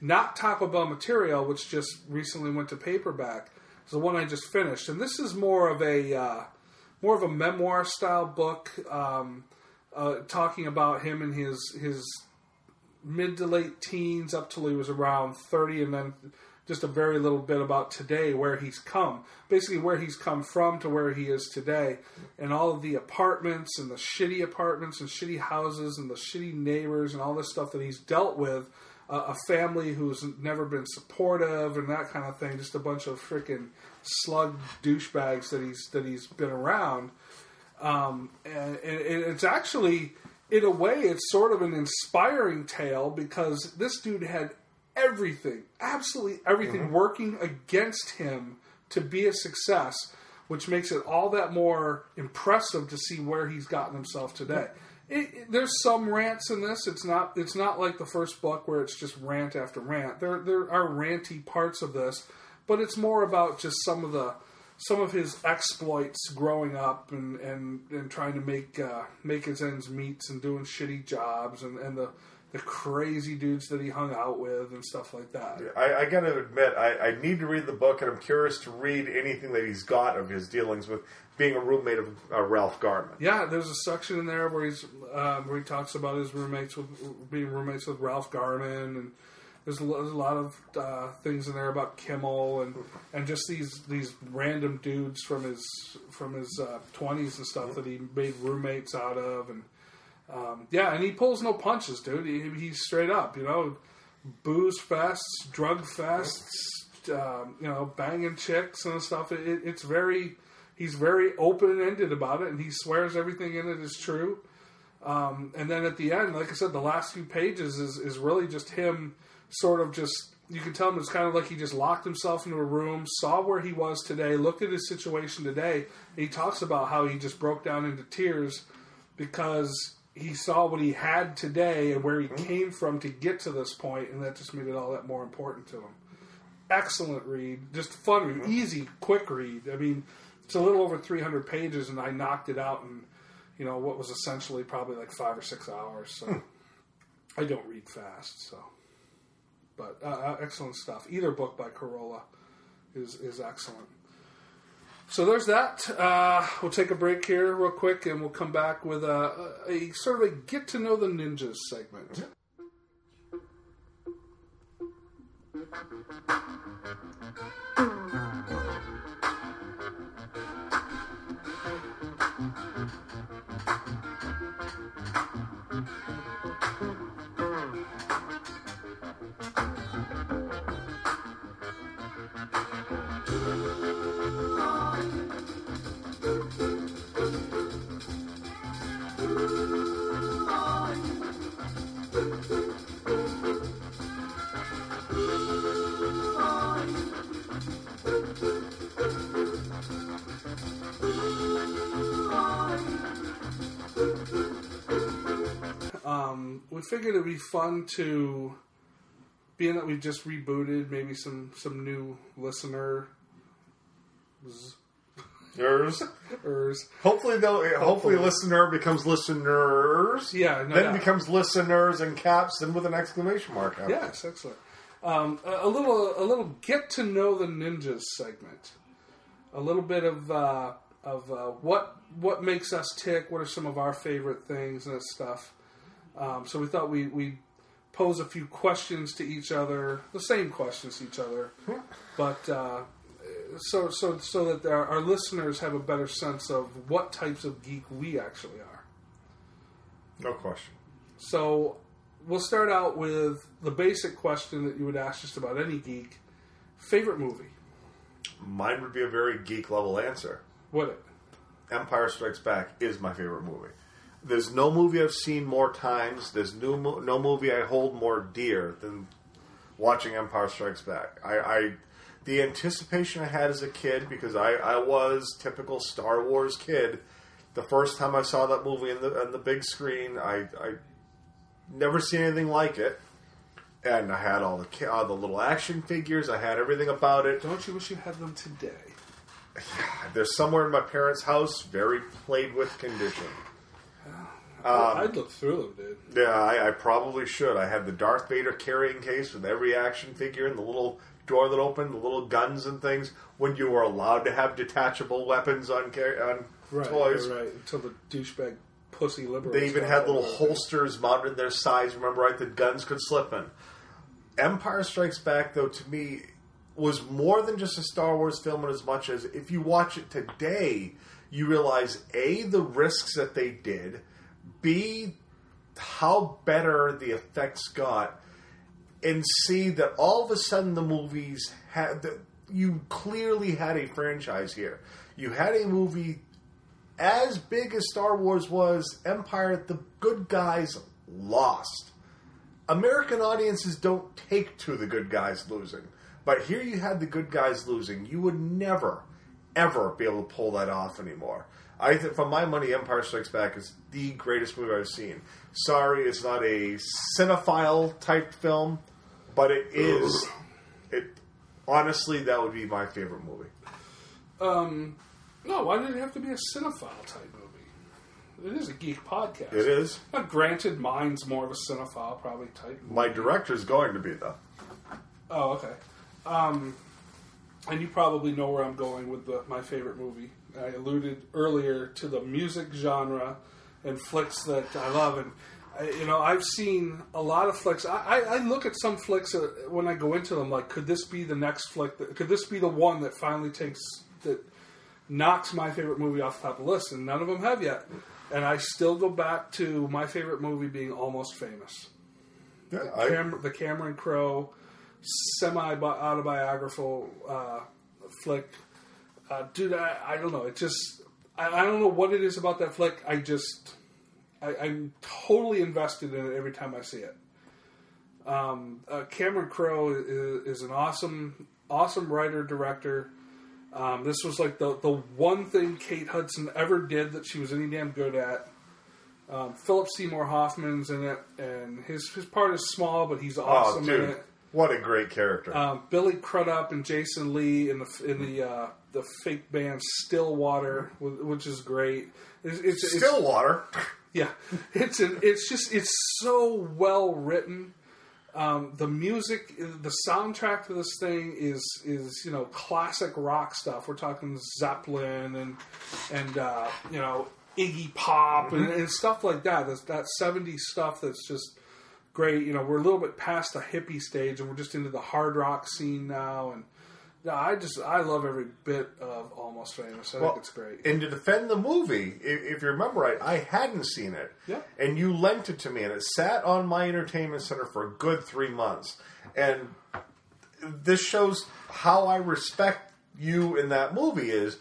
Not Taco Bell Material, which just recently went to paperback, is the one I just finished, and this is more of a uh, more of a memoir style book, um, uh, talking about him in his his mid to late teens up till he was around thirty, and then just a very little bit about today, where he's come. Basically where he's come from to where he is today. And all of the apartments and the shitty apartments and shitty houses and the shitty neighbors and all this stuff that he's dealt with. Uh, a family who's never been supportive and that kind of thing. Just a bunch of freaking slug douchebags that he's that he's been around. Um, and, and it's actually, in a way, it's sort of an inspiring tale because this dude had everything, absolutely everything mm-hmm. working against him to be a success, which makes it all that more impressive to see where he's gotten himself today. It, it, there's some rants in this. It's not it's not like the first book where it's just rant after rant. There there are ranty parts of this, but it's more about just some of the some of his exploits growing up and, and, and trying to make uh, make his ends meet and doing shitty jobs and, and the the crazy dudes that he hung out with and stuff like that. Yeah, I, I gotta admit, I, I need to read the book, and I'm curious to read anything that he's got of his dealings with being a roommate of uh, Ralph Garman. Yeah, there's a section in there where he's um, where he talks about his roommates with being roommates with Ralph Garman and There's a lot of uh, things in there about Kimmel and and just these these random dudes from his from his twenties uh, and stuff that he made roommates out of, and um, yeah, and he pulls no punches, dude. He, he's straight up, you know, booze fests, drug fests, um, you know, banging chicks and stuff. It, it, it's very he's very open ended about it, and he swears everything in it is true. Um, and then at the end, like I said, the last few pages is is really just him. Sort of just, you can tell him it's kind of like he just locked himself into a room, saw where he was today, looked at his situation today. He talks about how he just broke down into tears because he saw what he had today and where he came from to get to this point, and that just made it all that more important to him. Excellent read. Just fun read. Easy, quick read. I mean, it's a little over three hundred pages, and I knocked it out in, you know, what was essentially probably like five or six hours. So I don't read fast, so... But uh, excellent stuff. Either book by Carolla is is excellent. So there's that. Uh, we'll take a break here real quick, and we'll come back with a, a sort of a get to know the ninjas segment. Um, we figured it'd be fun to, being that we've just rebooted, maybe some, some new listener. Ers. Ers. Hopefully, they'll, hopefully, hopefully listener becomes listeners. Yeah. No, then yeah. becomes listeners in caps and with an exclamation mark. After. Yes, excellent. Um, a, a little, a little get to know the ninjas segment. A little bit of, uh, of uh, what what makes us tick. What are some of our favorite things and stuff. Um, so we thought we we pose a few questions to each other, the same questions to each other, but uh, so so so that our, our listeners have a better sense of what types of geek we actually are. No question. So we'll start out with the basic question that you would ask just about any geek: favorite movie. Mine would be a very geek level answer. Would it? Empire Strikes Back is my favorite movie. There's no movie I've seen more times. There's no, no movie I hold more dear than watching Empire Strikes Back. I, I the anticipation I had as a kid, because I, I was typical Star Wars kid. The first time I saw that movie on the, on the big screen, I I never seen anything like it. And I had all the all the little action figures. I had everything about it. Don't you wish you had them today? They're somewhere in my parents' house, very played with condition. Um, I'd look through them, dude. Yeah, I, I probably should. I had the Darth Vader carrying case with every action figure and the little door that opened, the little guns and things, when you were allowed to have detachable weapons on, on right, toys. Right, right, until the douchebag pussy liberals. They even had little holsters mounted in their sides, remember, right, that guns could slip in. Empire Strikes Back, though, to me, was more than just a Star Wars film in as much as if you watch it today, you realize, A, the risks that they did, B, how better the effects got, and C, that all of a sudden the movies had, the, you clearly had a franchise here. You had a movie as big as Star Wars was, Empire, the good guys lost. American audiences don't take to the good guys losing, but here you had the good guys losing. You would never, ever be able to pull that off anymore. I think, for my money, Empire Strikes Back is the greatest movie I've seen. Sorry, it's not a cinephile type film, but it is. It honestly, that would be my favorite movie. Um, no, why did it have to be a cinephile type movie? It is a geek podcast. It is. Now, granted, mine's more of a cinephile probably type movie. My director's going to be though. Oh, okay. Um, and you probably know where I'm going with the, my favorite movie. I alluded earlier to the music genre and flicks that I love, and You know, I've seen a lot of flicks. I, I, I look at some flicks uh, when I go into them, like, could this be the next flick? That, could this be the one that finally takes, that knocks my favorite movie off the top of the list? And none of them have yet. And I still go back to my favorite movie being Almost Famous. Yeah, the, I, Cam- the Cameron Crowe semi-autobiographical uh, flick. Uh, dude, I, I don't know. It just, I, I don't know what it is about that flick. I just... I, I'm totally invested in it every time I see it. Um, uh, Cameron Crowe is, is an awesome, awesome writer, director. Um, this was like the, the one thing Kate Hudson ever did that she was any damn good at. Um, Philip Seymour Hoffman's in it, and his, his part is small, but he's awesome oh, dude. in it. What a great character! Um, Billy Crudup and Jason Lee in the in the uh, the fake band Stillwater, which is great. It's, it's, Stillwater. It's, Yeah, it's an, it's just it's so well written. Um, the music, the soundtrack to this thing is is you know classic rock stuff. We're talking Zeppelin and and uh, you know Iggy Pop and, and stuff like that. That's that seventies stuff that's just great. You know, we're a little bit past the hippie stage and we're just into the hard rock scene now. And no, I just I love every bit of Almost Famous. I well, think it's great. And to defend the movie, if, if you remember right, I hadn't seen it. Yeah. And you lent it to me, and it sat on my entertainment center for a good three months. And this shows how I respect you in that movie. Is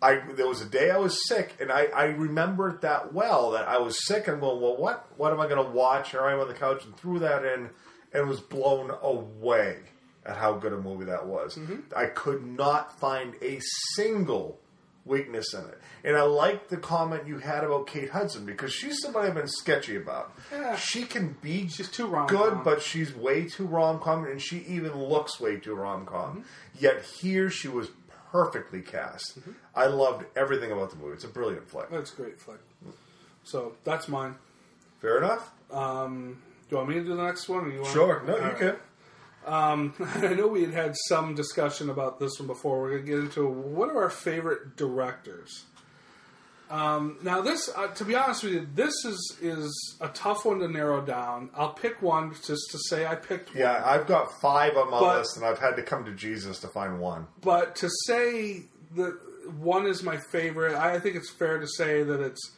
I there was a day I was sick, and I, I remembered that well that I was sick. I'm going, well, what what am I going to watch? And I'm on the couch and threw that in, and was blown away at how good a movie that was. Mm-hmm. I could not find a single weakness in it. And I like the comment you had about Kate Hudson, because she's somebody I've been sketchy about. Yeah. She can be she's too rom-com. good, but she's way too rom-com, and she even looks way too rom-com. Mm-hmm. Yet here she was perfectly cast. Mm-hmm. I loved everything about the movie. It's a brilliant flick. That's a great flick. So, that's mine. Fair enough. Um, do you want me to do the next one? Or you want sure. To... No, All you right. can. Um, I know we had had some discussion about this one before. We're going to get into what are our favorite directors. Um, now, this, uh, to be honest with you, this is, is a tough one to narrow down. I'll pick one just to say I picked one. Yeah, I've got five on my but, list, and I've had to come to Jesus to find one. But to say that one is my favorite, I think it's fair to say that it's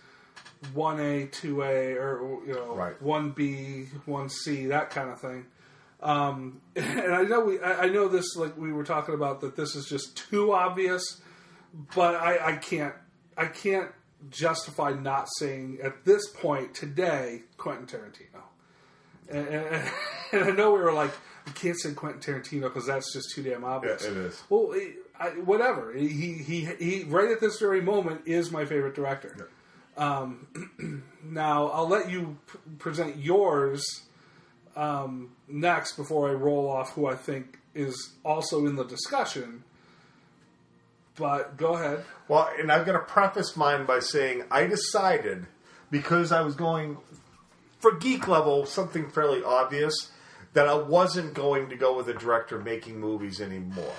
one A, two A, or you know, right. one B, one C, that kind of thing. Um, and I know we, I know this, like we were talking about, that this is just too obvious, but I, I can't, I can't justify not saying at this point today, Quentin Tarantino. And, and, and I know we were like, I can't say Quentin Tarantino because that's just too damn obvious. Yeah, it is. Well, it, I, whatever. He, he, he, right at this very moment is my favorite director. Yeah. Um, now I'll let you p- present yours. Um, next, before I roll off who I think is also in the discussion, but go ahead. Well, and I've got to preface mine by saying I decided, because I was going for geek level, something fairly obvious, that I wasn't going to go with a director making movies anymore.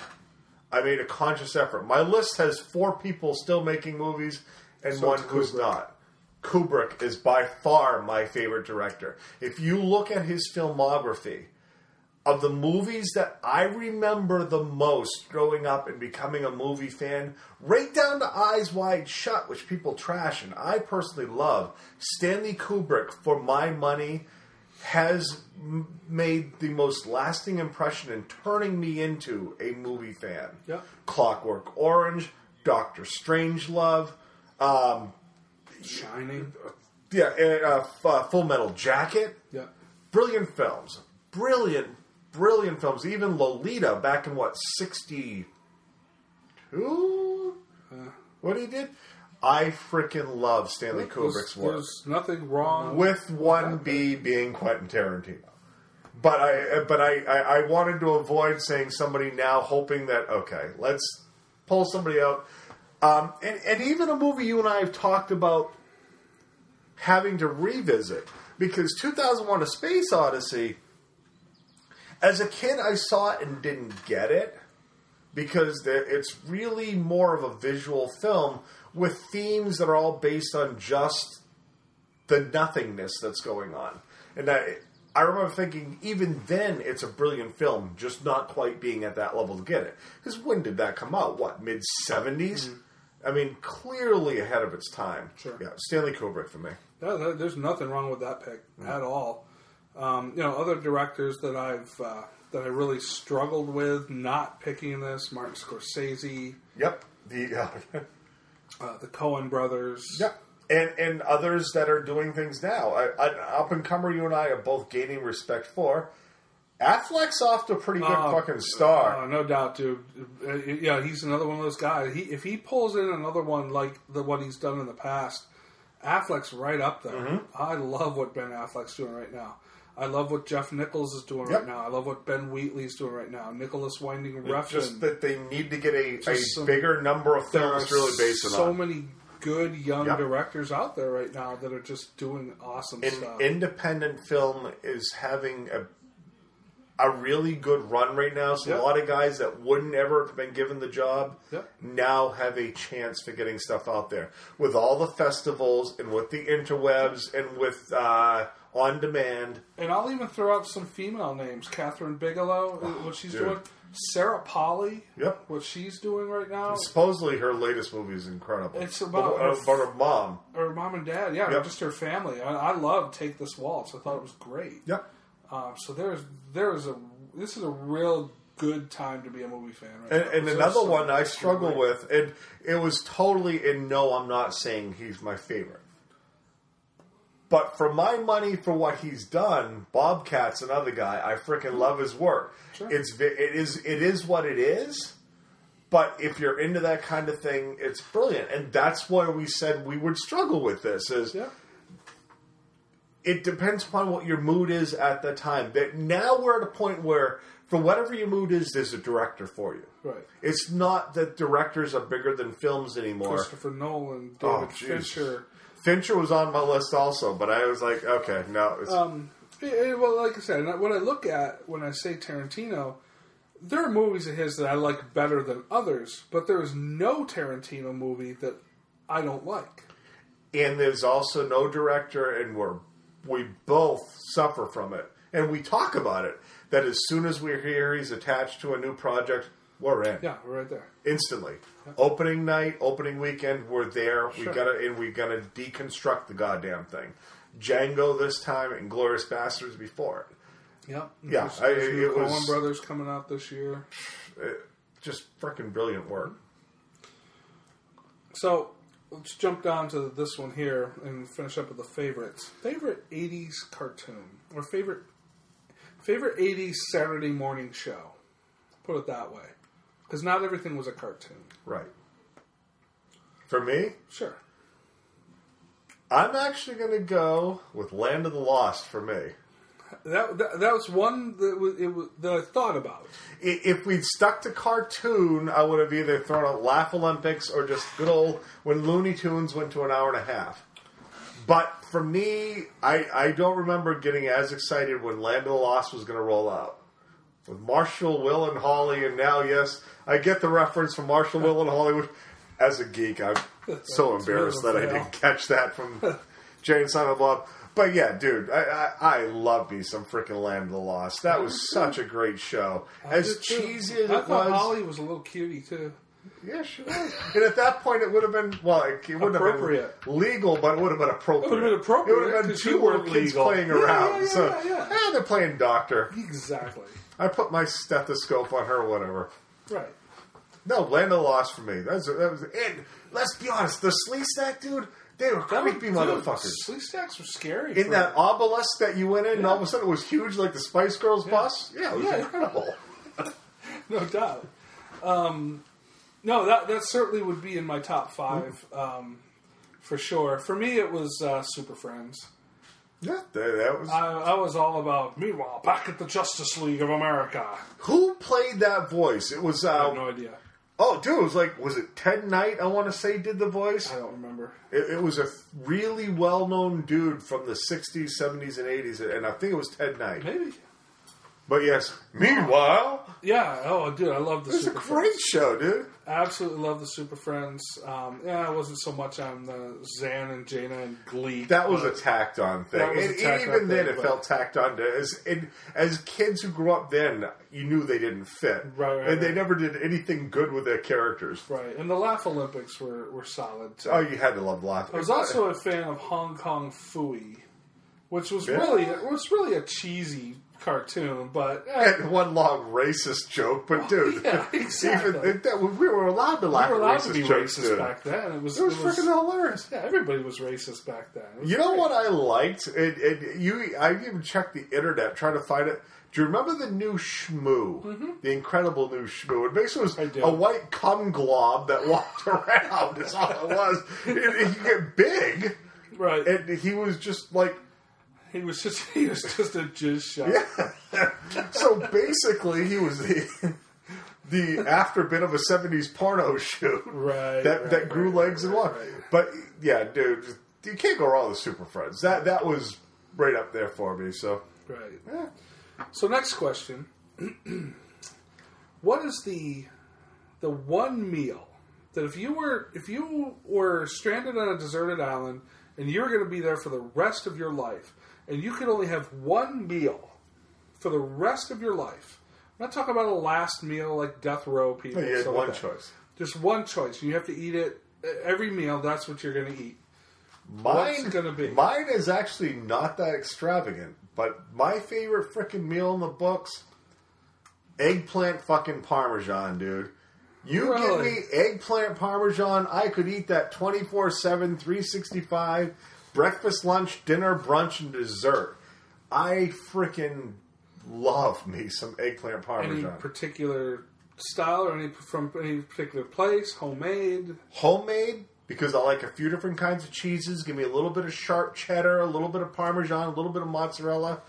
I made a conscious effort. My list has four people still making movies and so one who's not. Kubrick is by far my favorite director. If you look at his filmography, of the movies that I remember the most growing up and becoming a movie fan, right down to Eyes Wide Shut, which people trash and I personally love, Stanley Kubrick, for my money, has m- made the most lasting impression in turning me into a movie fan. Yeah. Clockwork Orange, Doctor Strangelove, um... Shining. Yeah, uh, uh, Full Metal Jacket. Yeah. Brilliant films. Brilliant, brilliant films. Even Lolita back in, what, sixty-two? Uh, what he did? I freaking love Stanley Kubrick's work. There's nothing wrong with one B being Quentin Tarantino. But I, but I, I, I wanted to avoid saying somebody now, hoping that, okay, let's pull somebody out. Um, and, and even a movie you and I have talked about having to revisit, because two thousand one A Space Odyssey, as a kid I saw it and didn't get it, because it's really more of a visual film with themes that are all based on just the nothingness that's going on. And I, I remember thinking, even then, it's a brilliant film, just not quite being at that level to get it. Because when did that come out? What, mid-seventies? Mm-hmm. I mean, clearly ahead of its time. Sure. Yeah, Stanley Kubrick for me. Yeah, there's nothing wrong with that pick mm-hmm. at all. Um, you know, other directors that I've uh, that I really struggled with not picking this: Martin Scorsese. Yep. The uh, uh, the Coen brothers. Yep. And and others that are doing things now. An up-and-comer you and I are both gaining respect for. Affleck's off to a pretty good uh, fucking star. Uh, no doubt, dude. Uh, yeah, he's another one of those guys. He, if he pulls in another one like the one he's done in the past, Affleck's right up there. Mm-hmm. I love what Ben Affleck's doing right now. I love what Jeff Nichols is doing yep. right now. I love what Ben Wheatley's doing right now. Nicholas Winding Refn. Just that they need to get a, a some, bigger number of films really based on. So on. many... good young yep. directors out there right now that are just doing awesome In, stuff. Independent film is having a a really good run right now. So yep. a lot of guys that wouldn't ever have been given the job yep. now have a chance for getting stuff out there. With all the festivals and with the interwebs and with uh, on demand. And I'll even throw out some female names. Catherine Bigelow, oh, what she's dude. doing. Sarah Polley, yep. what she's doing right now. Supposedly her latest movie is incredible. It's about, about, her, about her mom. Her mom and dad, yeah, yep. just her family. I, I loved Take This Waltz. I thought it was great. Yep. Um, so there's there's a this is a real good time to be a movie fan right and, now. And so another one I struggle with, and it was totally, and no, I'm not saying he's my favorite. But for my money, for what he's done, Bobcat's another guy. I freaking love his work. Sure. It's it is it is what it is. But if you're into that kind of thing, it's brilliant, and that's why we said we would struggle with this. Is yeah. it depends upon what your mood is at the time. That now we're at a point where, for whatever your mood is, there's a director for you. Right. It's not that directors are bigger than films anymore. Christopher Nolan, David oh, Fincher. Fincher was on my list also, but I was like, okay, no. It's... Um, it, it, well, like I said, what I look at when I say Tarantino, there are movies of his that I like better than others, but there is no Tarantino movie that I don't like. And there's also no director, and we're, we both suffer from it. And we talk about it, that as soon as we're here, he's attached to a new project, we're in. Yeah, we're right there. Instantly. Yeah. Opening night, opening weekend, we're there. Sure. We gotta and we gotta deconstruct the goddamn thing. Django this time and Glorious Bastards before it. Yep. Yeah. There's, I, there's I, it Coen was Brothers coming out this year. It, just freaking brilliant work. So let's jump down to this one here and finish up with the favorites. Favorite eighties cartoon or favorite favorite eighties Saturday morning show. Put it that way. Because not everything was a cartoon. Right. For me? Sure. I'm actually going to go with Land of the Lost for me. That that, that was one that, was, it was, that I thought about. If we'd stuck to cartoon, I would have either thrown out Laugh Olympics or just good old when Looney Tunes went to an hour and a half. But for me, I, I don't remember getting as excited when Land of the Lost was going to roll out. With Marshall, Will, and Holly, and now, yes, I get the reference from Marshall, Will, and Holly. As a geek, I'm so embarrassed that I didn't catch that from Jane Silent Bob. But yeah, dude, I, I, I love me some freaking Land of the Lost. That was such a great show. As cheesy as it was. I thought Holly was a little cutie, too. Yeah, sure. And at that point, it would have been, well, it wouldn't have been legal, but it would have been appropriate. It would have been appropriate. It would have been two word kids playing around. Yeah, yeah, so, yeah, yeah. Eh, they're playing doctor. Exactly. I put my stethoscope on her, whatever. Right. No, Land of the Lost for me. That was, that was, and let's be honest, the Slee Stack, dude, they were creepy motherfuckers. Slee Stacks were scary. In that obelisk that you went in, yeah. and all of a sudden it was huge, like the Spice Girls yeah. bus. Yeah, it was yeah. incredible. No doubt. Um, no, that that certainly would be in my top five, um, for sure. For me, it was uh, Super Friends. Yeah, that was... I, I was all about, meanwhile, back at the Justice League of America. Who played that voice? It was... Um, I have no idea. Oh, dude, it was like, was it Ted Knight, I want to say, did the voice? I don't remember. It, it was a really well-known dude from the sixties, seventies, and eighties, and I think it was Ted Knight. Maybe. But yes, meanwhile... Yeah, oh, dude, I love the Super Friends. It's a great show, dude. I absolutely love the Super Friends. Um, yeah, it wasn't so much on the Zan and Jaina and Glee. That was a tacked-on thing. And even then, it felt tacked-on. As, as kids who grew up then, you knew they didn't fit. Right, right. And they never did anything good with their characters. Right, and the Laugh Olympics were, were solid, too. Oh, you had to love Laugh Olympics. I was also a fan of Hong Kong Phooey, which was really, it was really a cheesy... cartoon, but eh. and one long racist joke. But dude, well, yeah, exactly. even that, we were allowed to laugh. We were allowed to be racist dude. back then. It was it was, it was freaking hilarious. Yeah, everybody was racist back then. You know crazy. What I liked? It, it, you, I even checked the internet trying to find it. Do you remember the new Shmoo? Mm-hmm. The incredible new Shmoo. It basically was a white cum glob that walked around. Is all it was. It, it, you get big, right? And he was just like. He was just he was just a jizz shot. Yeah. So basically, he was the the after bit of a seventies porno shoot, right? That right, that grew right, legs right, and walked. Right. But yeah, dude, you can't go wrong with Super Friends. That that was right up there for me. So right. Yeah. So next question: what is the the one meal that if you were if you were stranded on a deserted island and you were going to be there for the rest of your life? And you could only have one meal for the rest of your life. I'm not talking about a last meal like death row people. No, you had one like choice. Just one choice. You have to eat it every meal. That's what you're going to eat. Mine, going to be? Mine is actually not that extravagant. But my favorite freaking meal in the books, eggplant fucking parmesan, dude. You really? Give me eggplant parmesan, I could eat that twenty-four seven, three sixty-five... Breakfast, lunch, dinner, brunch, and dessert. I freaking love me some eggplant parmesan. Any particular style or any from any particular place? Homemade? Homemade, because I like a few different kinds of cheeses. Give me a little bit of sharp cheddar, a little bit of parmesan, a little bit of mozzarella.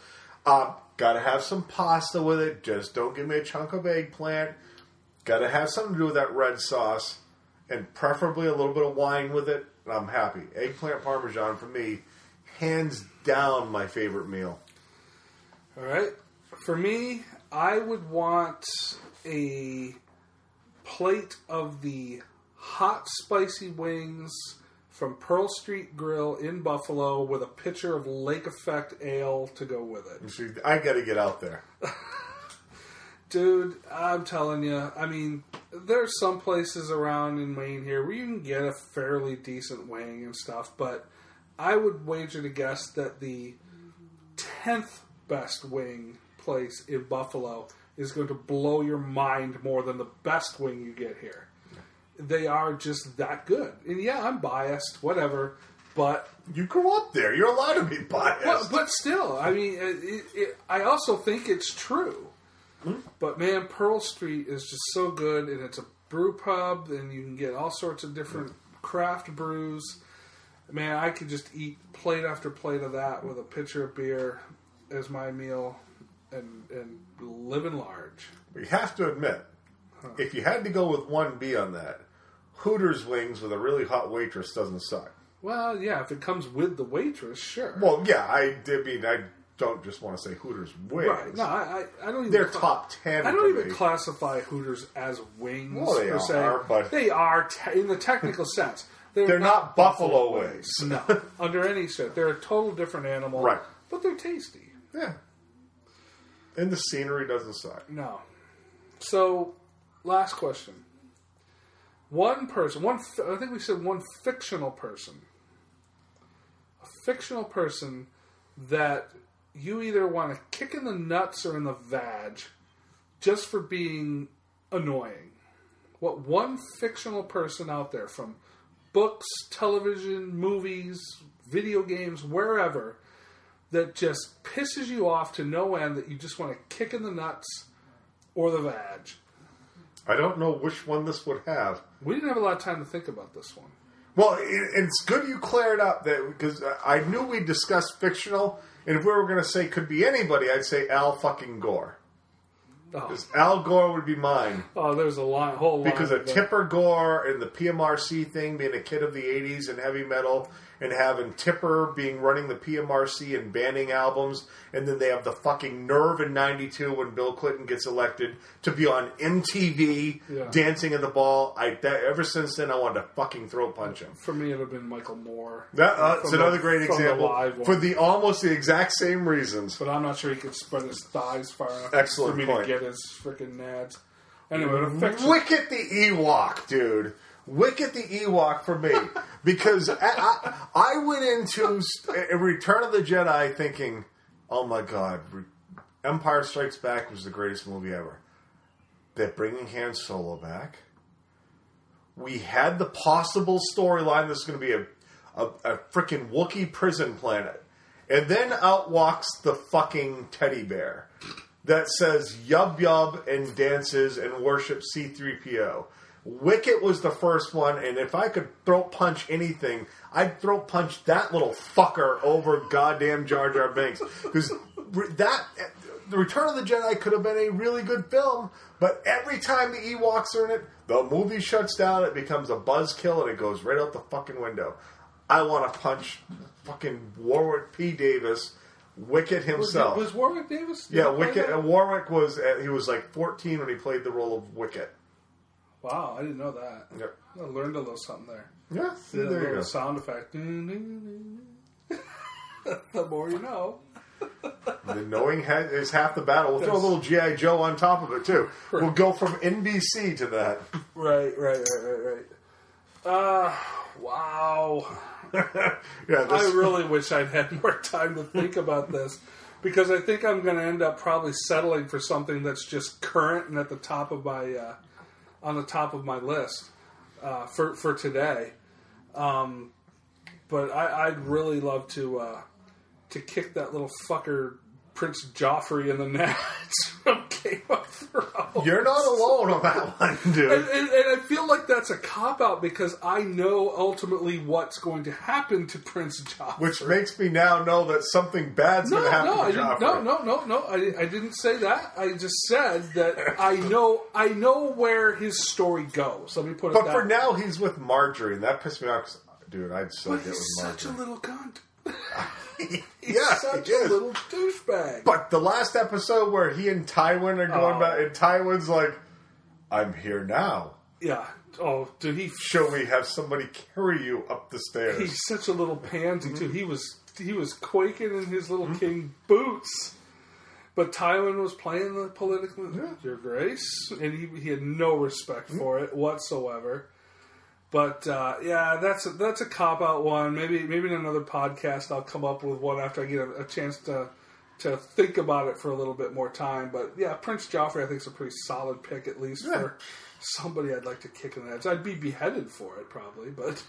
Uh, gotta have some pasta with it. Just don't give me a chunk of eggplant. Gotta have something to do with that red sauce. And preferably a little bit of wine with it. I'm happy. Eggplant parmesan for me, hands down, my favorite meal. All right. For me, I would want a plate of the hot spicy wings from Pearl Street Grill in Buffalo with a pitcher of Lake Effect ale to go with it. See, I got to get out there. Dude, I'm telling you, I mean, there's some places around in Maine here where you can get a fairly decent wing and stuff, but I would wager to guess that the tenth best wing place in Buffalo is going to blow your mind more than the best wing you get here. They are just that good. And yeah, I'm biased, whatever, but... You grew up there. You're allowed to be biased. But, but still, I mean, it, it, I also think it's true. But man, Pearl Street is just so good, and it's a brew pub, and you can get all sorts of different craft brews. Man, I could just eat plate after plate of that with a pitcher of beer as my meal, and and living large. We have to admit, huh. if you had to go with one B on that, Hooters wings with a really hot waitress doesn't suck. Well, yeah, if it comes with the waitress, sure. Well, yeah, I did mean I. Don't just want to say Hooters wings. Right. No, I, I don't even... They're cl- top ten. I don't even me. classify Hooters as wings, well, they per se. Are, but they are, te- in the technical sense. They're, they're not, not Buffalo, Buffalo wings. wings. No. Under any sense. They're a total different animal. Right. But they're tasty. Yeah. And the scenery doesn't suck. No. So, last question. One person, one. I think we said one fictional person. A fictional person that... You either want to kick in the nuts or in the vag just for being annoying. What one fictional person out there from books, television, movies, video games, wherever, that just pisses you off to no end that you just want to kick in the nuts or the vag? I don't know which one this would have. We didn't have a lot of time to think about this one. Well, it's good you cleared up that because I knew we discussed fictional. And if we were going to say could be anybody, I'd say Al fucking Gore. Because oh. Al Gore would be mine. Oh, there's a lot, whole lot. Because of Tipper Gore and the P M R C thing, being a kid of the eighties and heavy metal, and having Tipper being running the P M R C and banning albums, and then they have the fucking nerve in ninety-two when Bill Clinton gets elected to be on M T V yeah. dancing at the ball. I that, ever since then, I wanted to fucking throw punch him. For me, it would have been Michael Moore. That, uh, that's another the, great example the for the almost the exact same reasons. But I'm not sure he could spread his thighs far enough Excellent for me point. to get his freaking nads. Anyway, it affects Wicket the Ewok, dude. Wicket the Ewok for me, because I, I, I went into Return of the Jedi thinking, oh my God, Empire Strikes Back was the greatest movie ever. They're bringing Han Solo back. We had the possible storyline that's going to be a, a, a freaking Wookiee prison planet. And then out walks the fucking teddy bear that says yub yub and dances and worships C three P O. Wicket was the first one, and if I could throat punch anything, I'd throat punch that little fucker over goddamn Jar Jar Binks. Because that, The Return of the Jedi could have been a really good film, but every time the Ewoks are in it, the movie shuts down, it becomes a buzzkill, and it goes right out the fucking window. I want to punch fucking Warwick P. Davis, Wicket himself. Was, was Warwick Davis? Yeah, Wicket. And Warwick was, he was like fourteen when he played the role of Wicket. Wow, I didn't know that. Yep. I learned a little something there. Yeah, see, there you go. Sound effect. The more you know. The knowing is half the battle. We'll That's... throw a little G I. Joe on top of it, too. Right. We'll go from N B C to that. Right, right, right, right, right. Uh, wow. yeah, this... I really wish I'd had more time to think about this. Because I think I'm going to end up probably settling for something that's just current and at the top of my... Uh, on the top of my list uh, for for today, um, but I, I'd really love to uh, to kick that little fucker Prince Joffrey in the nuts from Game of Thrones. You're not alone on that one, dude. And, and, and I feel like that's a cop out because I know ultimately what's going to happen to Prince Joffrey, which makes me now know that something bad's no, going to happen no, to Joffrey. No, no, no, no, I, I didn't say that. I just said that I know, I know where his story goes. Let me put it. But that for way. now, he's with Margaery, and that pissed me off. Dude, I'd still but get with Margaery. He's such a little cunt. He's yeah, such he a little douchebag. But the last episode where he and Tywin are going oh. back, and Tywin's like, I'm here now. Yeah. Oh, did he... Shall we have somebody carry you up the stairs? He's such a little pansy, mm-hmm. too. He was he was quaking in his little mm-hmm. king boots. But Tywin was playing the political... Yeah. Your Grace. And he, he had no respect mm-hmm. for it whatsoever. But, uh, yeah, that's a, that's a cop-out one. Maybe maybe in another podcast I'll come up with one after I get a, a chance to to think about it for a little bit more time. But, yeah, Prince Joffrey I think is a pretty solid pick, at least, yeah. for somebody I'd like to kick in the head. I'd be beheaded for it, probably, but...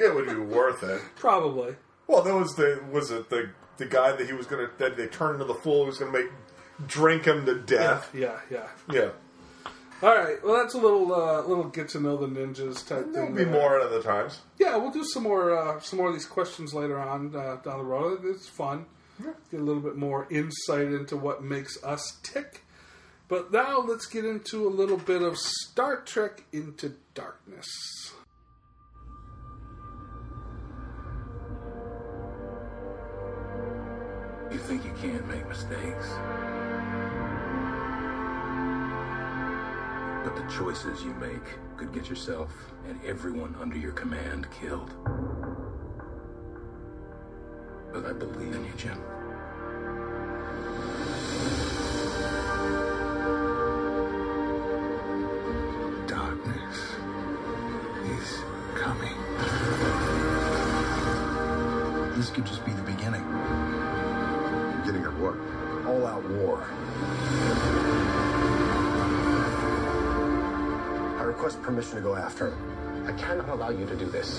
It would be worth it. Probably. Well, there was the... Was it the, the guy that he was going to... That they turned into the fool who was going to make... Drink him to death. Yeah, yeah. Yeah. yeah. All right, well, that's a little uh, little get to know the ninjas type There'll thing. There'll be there. more at other times. Yeah, we'll do some more uh, some more of these questions later on uh, down the road. It's fun. Yeah. Get a little bit more insight into what makes us tick. But now let's get into a little bit of Star Trek Into Darkness. You think you can't make mistakes? But the choices you make could get yourself and everyone under your command killed. But I believe in you, Jim. Darkness is coming. This could just be the beginning. Beginning of what? All-out war. Request permission to go after him. I cannot allow you to do this.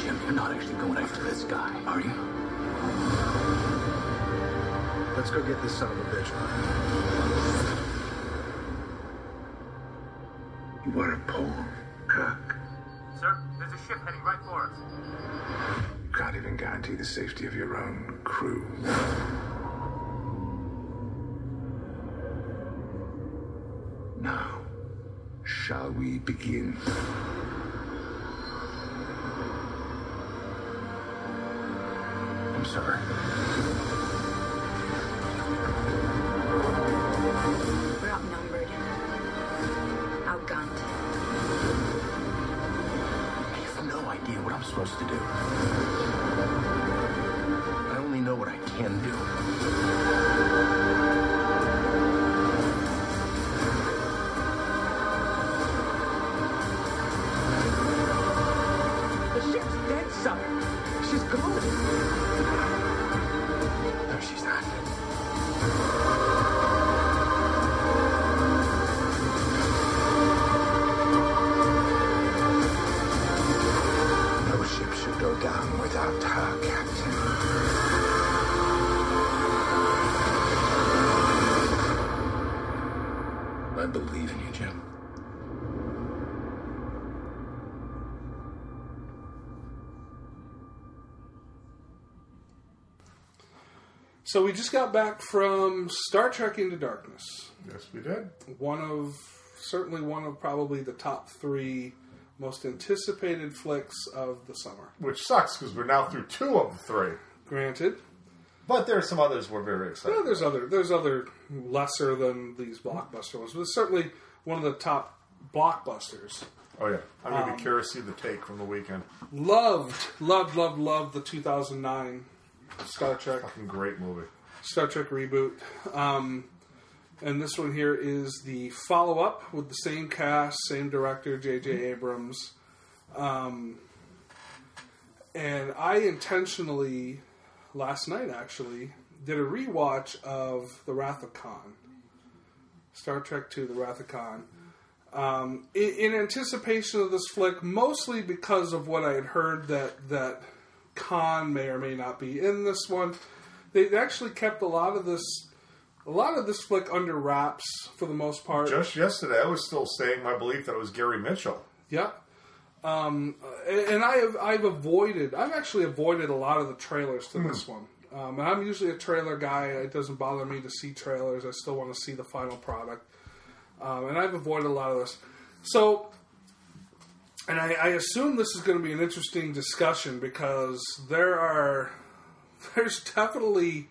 Jim, you're not actually going after this guy, are you? Let's go get this son of a bitch. You are a poor cock. Sir, there's a ship heading right for us. You can't even guarantee the safety of your own crew. shall we begin? I'm sorry. We're outnumbered, outgunned. I have no idea what I'm supposed to do. I only know what I can do. So we just got back from Star Trek Into Darkness. Yes, we did. One of, certainly one of probably the top three most anticipated flicks of the summer. Which sucks, because we're now through two of the three. Granted. But there are some others we're very excited about. Yeah, there's other, there's other lesser than these blockbuster ones, but it's certainly one of the top blockbusters. Oh, yeah. I'm going to um, be curious to see the take from the weekend. Loved, loved, loved, loved the two thousand nine Star Trek. Fucking great movie. Star Trek reboot. Um, and this one here is the follow-up with the same cast, same director, J J Abrams. Um, and I intentionally, last night actually, did a rewatch of The Wrath of Khan. Star Trek two, The Wrath of Khan. Um, in, in anticipation of this flick, mostly because of what I had heard that... that Khan may or may not be in this one. They actually kept a lot of this, a lot of this flick under wraps for the most part. Just yesterday, I was still saying my belief that it was Gary Mitchell. Yeah, um, and I have I've avoided. I've actually avoided a lot of the trailers to this one. Um, and I'm usually a trailer guy. It doesn't bother me to see trailers. I still want to see the final product. Um, and I've avoided a lot of this. So. And I, I assume this is going to be an interesting discussion because there are, there's definitely,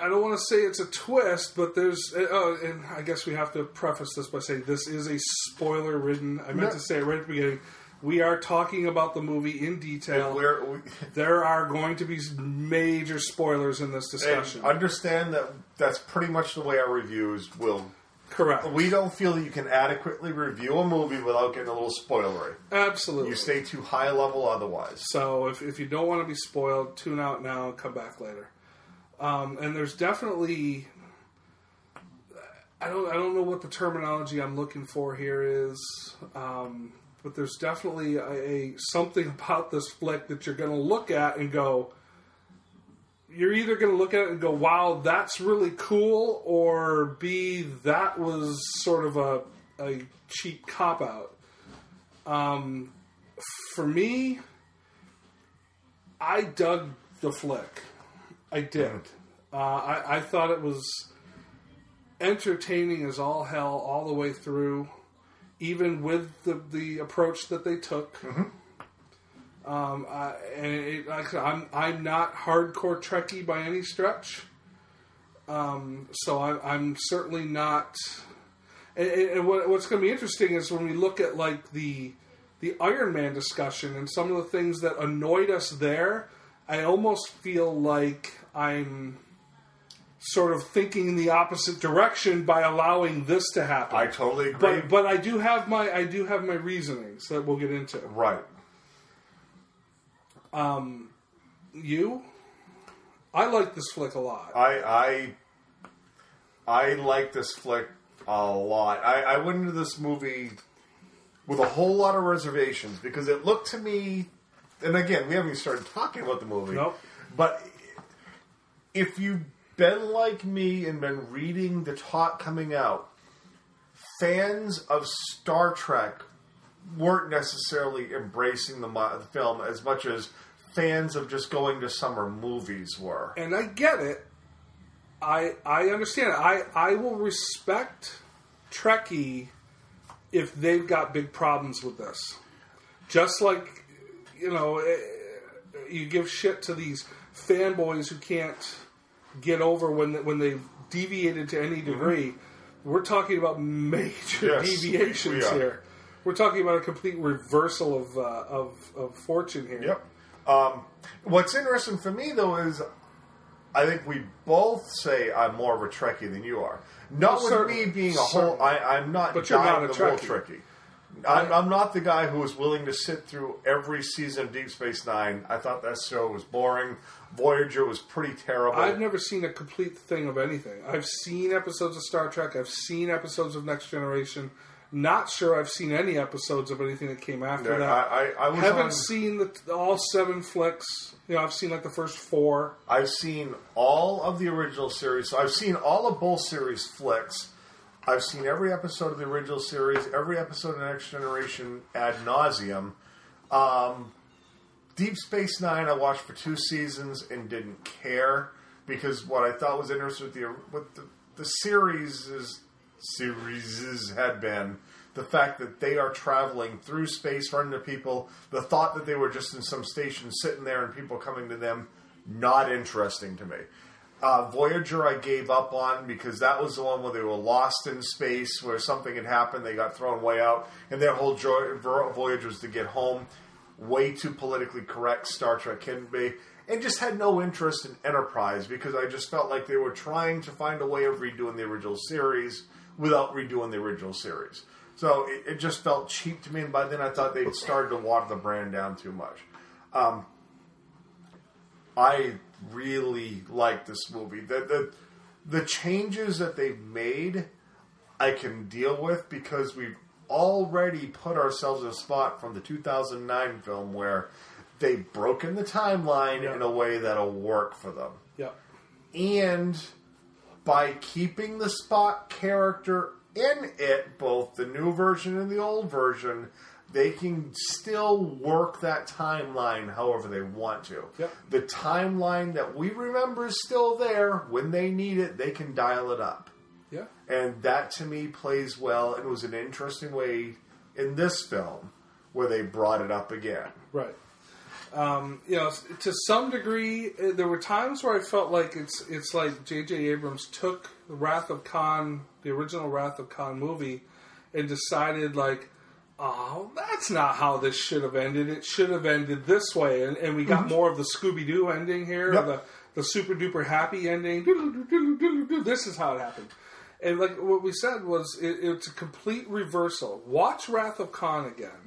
I don't want to say it's a twist, but there's, oh, and I guess we have to preface this by saying this is a spoiler-ridden, I meant no. to say it right at the beginning, we are talking about the movie in detail. We're, we, there are going to be major spoilers in this discussion. Understand that that's pretty much the way our reviews will. Correct. We don't feel that you can adequately review a movie without getting a little spoilery. Absolutely. You stay too high level otherwise. So if, if you don't want to be spoiled, tune out now and come back later. Um, and there's definitely... I don't I don't know what the terminology I'm looking for here is, um, but there's definitely a, a something about this flick that you're going to look at and go... You're either going to look at it and go, wow, that's really cool, or B, that was sort of a, a cheap cop-out. Um, for me, I dug the flick. I did. Uh, I, I thought it was entertaining as all hell all the way through, even with the, the approach that they took. Mm-hmm. Um, I, and it, like I said, I'm I'm not hardcore Trekkie by any stretch, um, so I, I'm certainly not. And, and what, what's going to be interesting is when we look at like the the Iron Man discussion and some of the things that annoyed us there. I almost feel like I'm sort of thinking in the opposite direction by allowing this to happen. I totally agree, but, but I do have my I do have my reasonings that we'll get into. Right. Um, you? I like this flick a lot. I I, I like this flick a lot. I, I went into this movie with a whole lot of reservations because it looked to me, and again, we haven't even started talking about the movie. Nope. But if you've been like me and been reading the talk coming out, fans of Star Trek weren't necessarily embracing the, mo- the film as much as fans of just going to summer movies were. And I get it. I I understand it. I, I will respect Trekkie if they've got big problems with this. Just like, you know, you give shit to these fanboys who can't get over when when they've deviated to any degree. Mm-hmm. We're talking about major yes, deviations we here. We're talking about a complete reversal of uh, of, of fortune here. Yep. Um, what's interesting for me, though, is I think we both say I'm more of a Trekkie than you are. Not well, with me being a whole... I, I'm not but dying not the whole Trekkie. I'm, I'm not the guy who is willing to sit through every season of Deep Space Nine. I thought that show was boring. Voyager was pretty terrible. I've never seen a complete thing of anything. I've seen episodes of Star Trek. I've seen episodes of Next Generation. Not sure I've seen any episodes of anything that came after yeah, that. I, I, I was haven't on, seen the, all seven flicks. You know, I've seen like the first four. I've seen all of the original series. So I've seen all of both series flicks. I've seen every episode of the original series, every episode of Next Generation ad nauseum. Um, Deep Space Nine I watched for two seasons and didn't care because what I thought was interesting with the with the, the series is... series had been the fact that they are traveling through space, running to people. The thought that they were just in some station sitting there and people coming to them, not interesting to me. Uh, Voyager I gave up on because that was the one where they were lost in space, where something had happened, they got thrown way out, and their whole joy, voyage was to get home. Way too politically correct Star Trek can be. And just had no interest in Enterprise because I just felt like they were trying to find a way of redoing the original series without redoing the original series. So it, it just felt cheap to me, and by then I thought they'd started to water the brand down too much. Um, I really like this movie. The, the, the changes that they've made, I can deal with because we've already put ourselves in a spot from the two thousand nine film where they've broken the timeline yep. in a way that'll work for them. Yep. And... by keeping the Spock character in it, both the new version and the old version, they can still work that timeline however they want to. Yep. The timeline that we remember is still there. When they need it, they can dial it up. Yeah. And that, to me, plays well. It was an interesting way in this film where they brought it up again. Right. Um, you know, to some degree, there were times where I felt like it's it's like J J. Abrams took the Wrath of Khan, the original Wrath of Khan movie, and decided like, oh, that's not how this should have ended. It should have ended this way, and, and we got mm-hmm. more of the Scooby-Doo ending here, yep. the the super duper happy ending. This is how it happened. And like what we said was, it, it's a complete reversal. Watch Wrath of Khan again.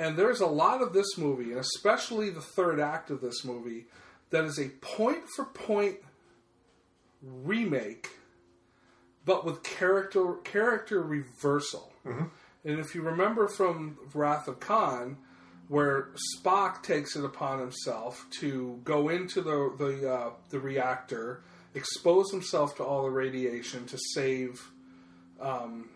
And there's a lot of this movie, and especially the third act of this movie, that is a point-for-point remake, but with character character reversal. Mm-hmm. And if you remember from Wrath of Khan, where Spock takes it upon himself to go into the the, uh, the reactor, expose himself to all the radiation to save... Um,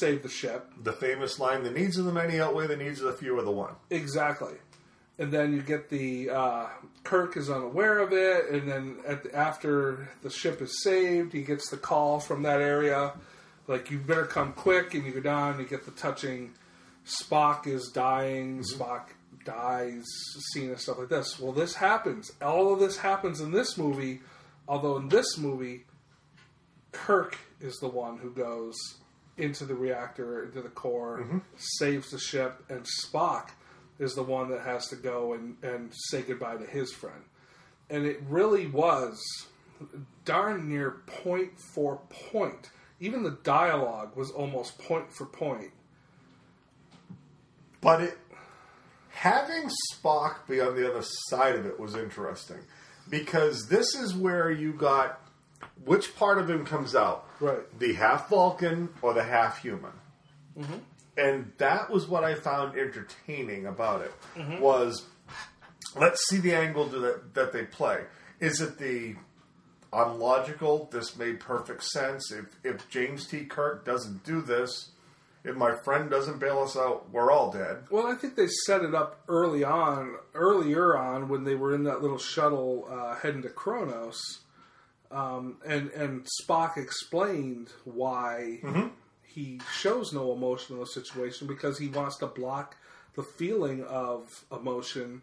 save the ship. The famous line, the needs of the many outweigh the needs of the few or the one. Exactly. And then you get the, uh, Kirk is unaware of it, and then at the, after the ship is saved, he gets the call from that area, like, you better come quick, and you go down, and you get the touching, Spock is dying, mm-hmm. Spock dies, scene and stuff like this. Well, this happens. All of this happens in this movie, although in this movie, Kirk is the one who goes... into the reactor, into the core, mm-hmm. saves the ship, and Spock is the one that has to go and, and say goodbye to his friend. And it really was darn near point for point. Even the dialogue was almost point for point. But it, having Spock be on the other side of it was interesting. Because this is where you got... which part of him comes out? Right. The half Vulcan or the half human? Mm-hmm. And that was what I found entertaining about it. Mm-hmm. Was, let's see the angle that, that they play. Is it the, on logical, this made perfect sense. If, if James T. Kirk doesn't do this, if my friend doesn't bail us out, we're all dead. Well, I think they set it up early on, earlier on when they were in that little shuttle uh, heading to Kronos. Um, and, and Spock explained why mm-hmm. he shows no emotion in those situations, because he wants to block the feeling of emotion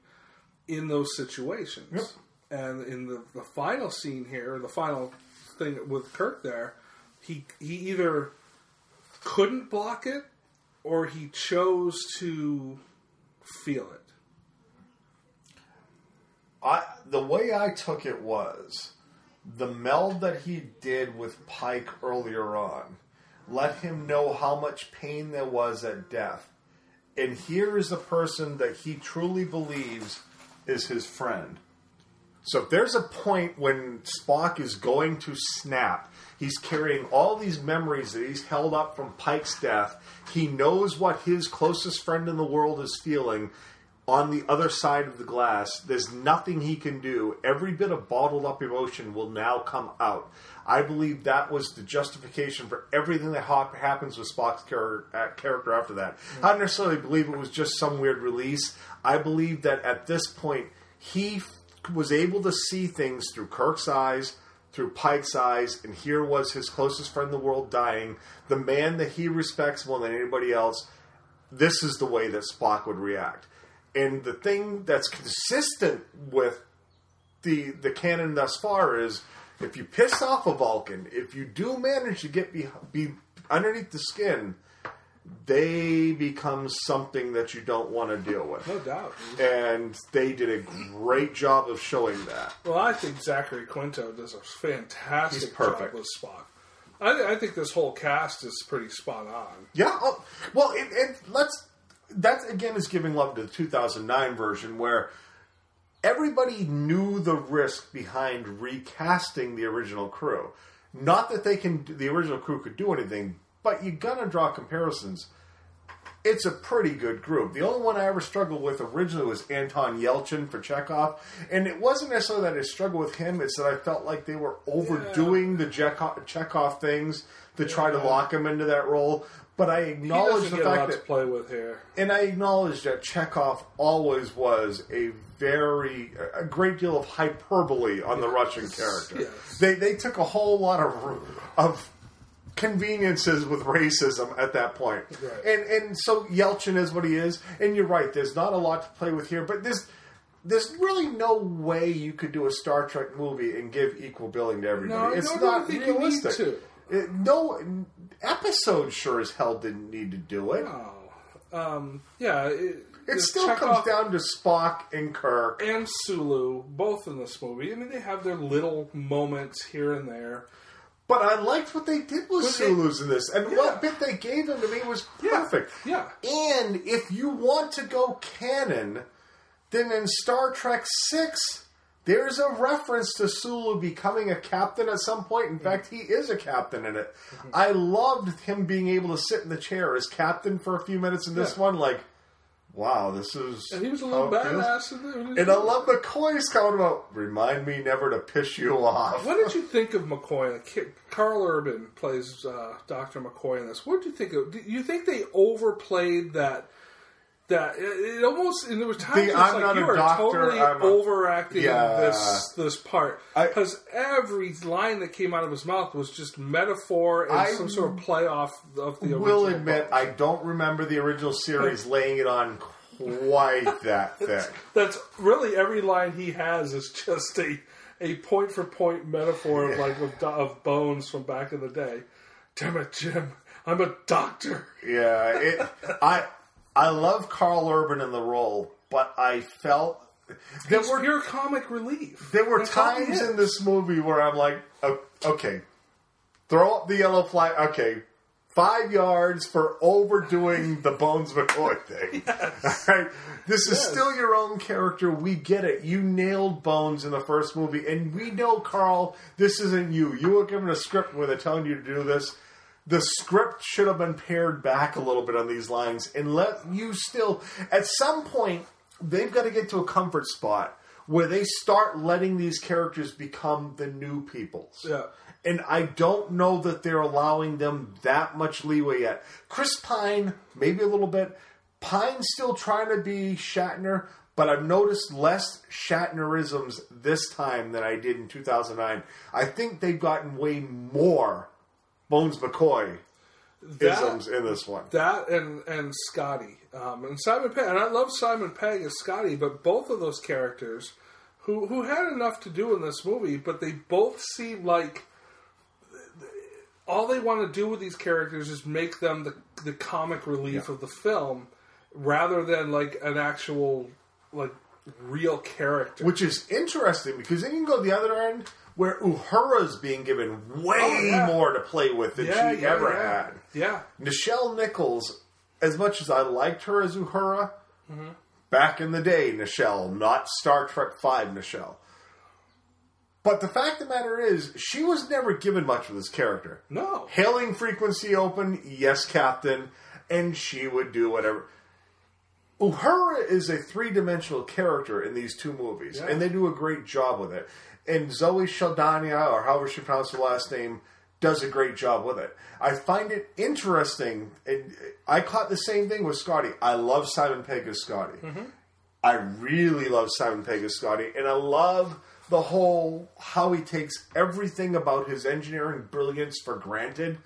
in those situations. Yep. And in the, the final scene here, the final thing with Kirk there, he he either couldn't block it or he chose to feel it. I, the way I took it was, the meld that he did with Pike earlier on let him know how much pain there was at death. And here is the person that he truly believes is his friend. So if there's a point when Spock is going to snap, he's carrying all these memories that he's held up from Pike's death. He knows what his closest friend in the world is feeling. On the other side of the glass, there's nothing he can do. Every bit of bottled up emotion will now come out. I believe that was the justification for everything that happens with Spock's character after that. Mm-hmm. I don't necessarily believe it was just some weird release. I believe that at this point, he was able to see things through Kirk's eyes, through Pike's eyes, and here was his closest friend in the world dying, the man that he respects more than anybody else. This is the way that Spock would react. And the thing that's consistent with the the canon thus far is, if you piss off a Vulcan, if you do manage to get be, be underneath the skin, they become something that you don't want to deal with. No doubt. And they did a great job of showing that. Well, I think Zachary Quinto does a fantastic job with Spock. I, th- I think this whole cast is pretty spot on. Yeah. Oh, well, it, it, let's... That, again, is giving love to the two thousand nine version, where everybody knew the risk behind recasting the original crew. Not that they can, the original crew could do anything, but you're going to draw comparisons. It's a pretty good group. The only one I ever struggled with originally was Anton Yelchin for Chekhov. And it wasn't necessarily that I struggled with him. It's that I felt like they were overdoing yeah. the Chekhov, Chekhov things to yeah. try to lock him into that role. But I acknowledge the fact that play with here, and I acknowledge that Chekhov always was a very a great deal of hyperbole on yes. the Russian character. Yes. They they took a whole lot of of conveniences with racism at that point, right. and and so Yelchin is what he is. And you're right, there's not a lot to play with here, but there's there's really no way you could do a Star Trek movie and give equal billing to everybody. No, it's I don't not really think realistic. You need to. It, no episode sure as hell didn't need to do it. No. Um, yeah. It, it still comes down to Spock and Kirk. And Sulu, both in this movie. I mean, they have their little moments here and there. But I liked what they did with Sulu's in this. And yeah. what bit they gave him to me was perfect. Yeah. yeah. And if you want to go canon, then in Star Trek six... there's a reference to Sulu becoming a captain at some point. In fact, he is a captain in it. Mm-hmm. I loved him being able to sit in the chair as captain for a few minutes in this yeah. one. Like, wow, this is... And he was a little badass. And, and I love McCoy's comment about, remind me never to piss you off. What did you think of McCoy? Carl Urban plays uh, Doctor McCoy in this. What did you think of... Do you think they overplayed that... That it almost and there were times the, I'm like you are doctor, totally I'm a, overacting yeah. this this part, because every line that came out of his mouth was just metaphor and I, some sort of play off of the original. I will admit, part. I don't remember the original series laying it on quite that thick. That's, that's really every line he has is just a a point for point metaphor yeah. of like of, of Bones from back in the day. Damn it, Jim! I'm a doctor. Yeah, it, I. I love Carl Urban in the role, but I felt... There were pure comic relief. There were That's times in this movie where I'm like, oh, okay, throw up the yellow flag. Okay, five yards for overdoing the Bones McCoy thing. Yes. All right? This yes. is still your own character. We get it. You nailed Bones in the first movie, and we know, Carl, this isn't you. You were given a script where they're telling you to do this. The script should have been pared back a little bit on these lines and let you still... At some point, they've got to get to a comfort spot where they start letting these characters become the new peoples. Yeah. And I don't know that they're allowing them that much leeway yet. Chris Pine, maybe a little bit. Pine's still trying to be Shatner, But I've noticed less Shatnerisms this time than I did in two thousand nine. I think they've gotten way more Bones McCoy isms in this one. That and, and Scotty. Um, and Simon Pegg. And I love Simon Pegg as Scotty, but both of those characters, who, who had enough to do in this movie, but they both seem like... all they want to do with these characters is make them the the comic relief yeah. of the film, rather than like an actual like real character. Which is interesting because then you can go to the other end where Uhura's being given way oh, yeah. more to play with than yeah, she yeah, ever yeah. had. Yeah, Nichelle Nichols. As much as I liked her as Uhura, mm-hmm. back in the day, Nichelle, not Star Trek five Nichelle. But the fact of the matter is, she was never given much of this character. No. Hailing frequency open, yes, Captain, and she would do whatever. Uhura is a three-dimensional character in these two movies, yeah. and they do a great job with it. And Zoe Saldana, or however she pronounces her last name, does a great job with it. I find it interesting, and I caught the same thing with Scotty. I love Simon Pegg as Scotty. Mm-hmm. I really love Simon Pegg as Scotty, and I love... the whole, how he takes everything about his engineering brilliance for granted.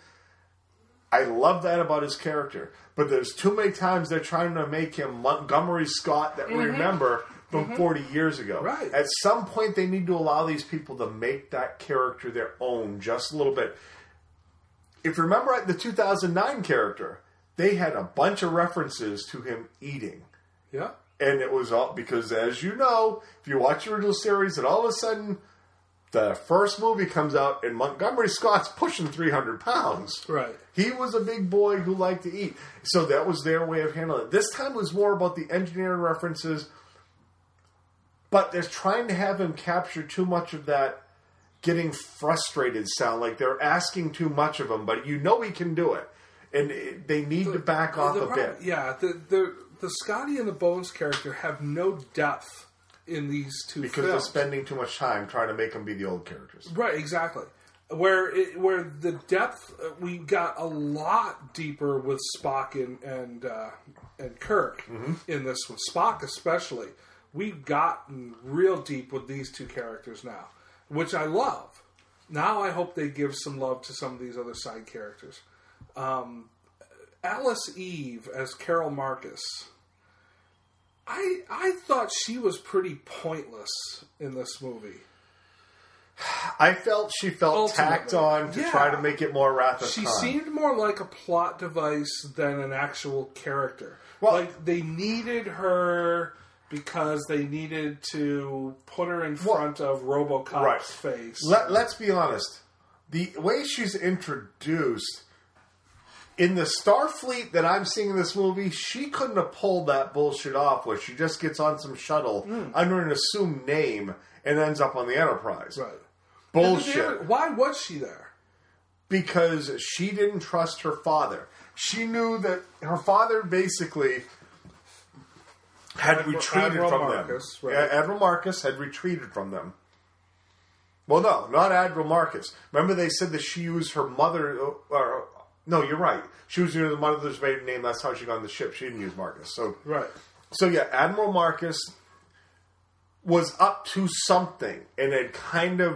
I love that about his character. But there's too many times they're trying to make him Montgomery Scott that mm-hmm. we remember from mm-hmm. forty years ago. Right. At some point, they need to allow these people to make that character their own just a little bit. If you remember the two thousand nine character, they had a bunch of references to him eating. Yeah. And it was all because, as you know, if you watch the original series, and all of a sudden the first movie comes out and Montgomery Scott's pushing three hundred pounds. Right. He was a big boy who liked to eat. So that was their way of handling it. This time was more about the engineering references, but they're trying to have him capture too much of that getting frustrated sound. Like they're asking too much of him, but you know he can do it. And it, they need the, to back off the, a bit. Yeah, the... the The Scotty and the Bones character have no depth in these two because films. Because they're spending too much time trying to make them be the old characters. Right, exactly. Where it, where the depth, we got a lot deeper with Spock and and, uh, and Kirk mm-hmm. in this one. Spock especially. We've gotten real deep with these two characters now, which I love. Now I hope they give some love to some of these other side characters. Um Alice Eve as Carol Marcus. I I thought she was pretty pointless in this movie. I felt she felt Ultimately. tacked on to yeah. try to make it more Wrath of Khan. She seemed more like a plot device than an actual character. Well, like they needed her because they needed to put her in well, front of RoboCop's right. face. Let, let's be honest. The way she's introduced... in the Starfleet that I'm seeing in this movie, she couldn't have pulled that bullshit off where she just gets on some shuttle mm. under an assumed name and ends up on the Enterprise. Right. Bullshit. Ever, why was she there? Because she didn't trust her father. She knew that her father basically had Admiral, retreated Admiral from Marcus, them. Right. Admiral Marcus had retreated from them. Well, no, not Admiral Marcus. Remember they said that she used her mother... or No, you're right. She was using the mother's maiden name. That's how she got on the ship. She didn't use Marcus. So right. So yeah, Admiral Marcus was up to something and had kind of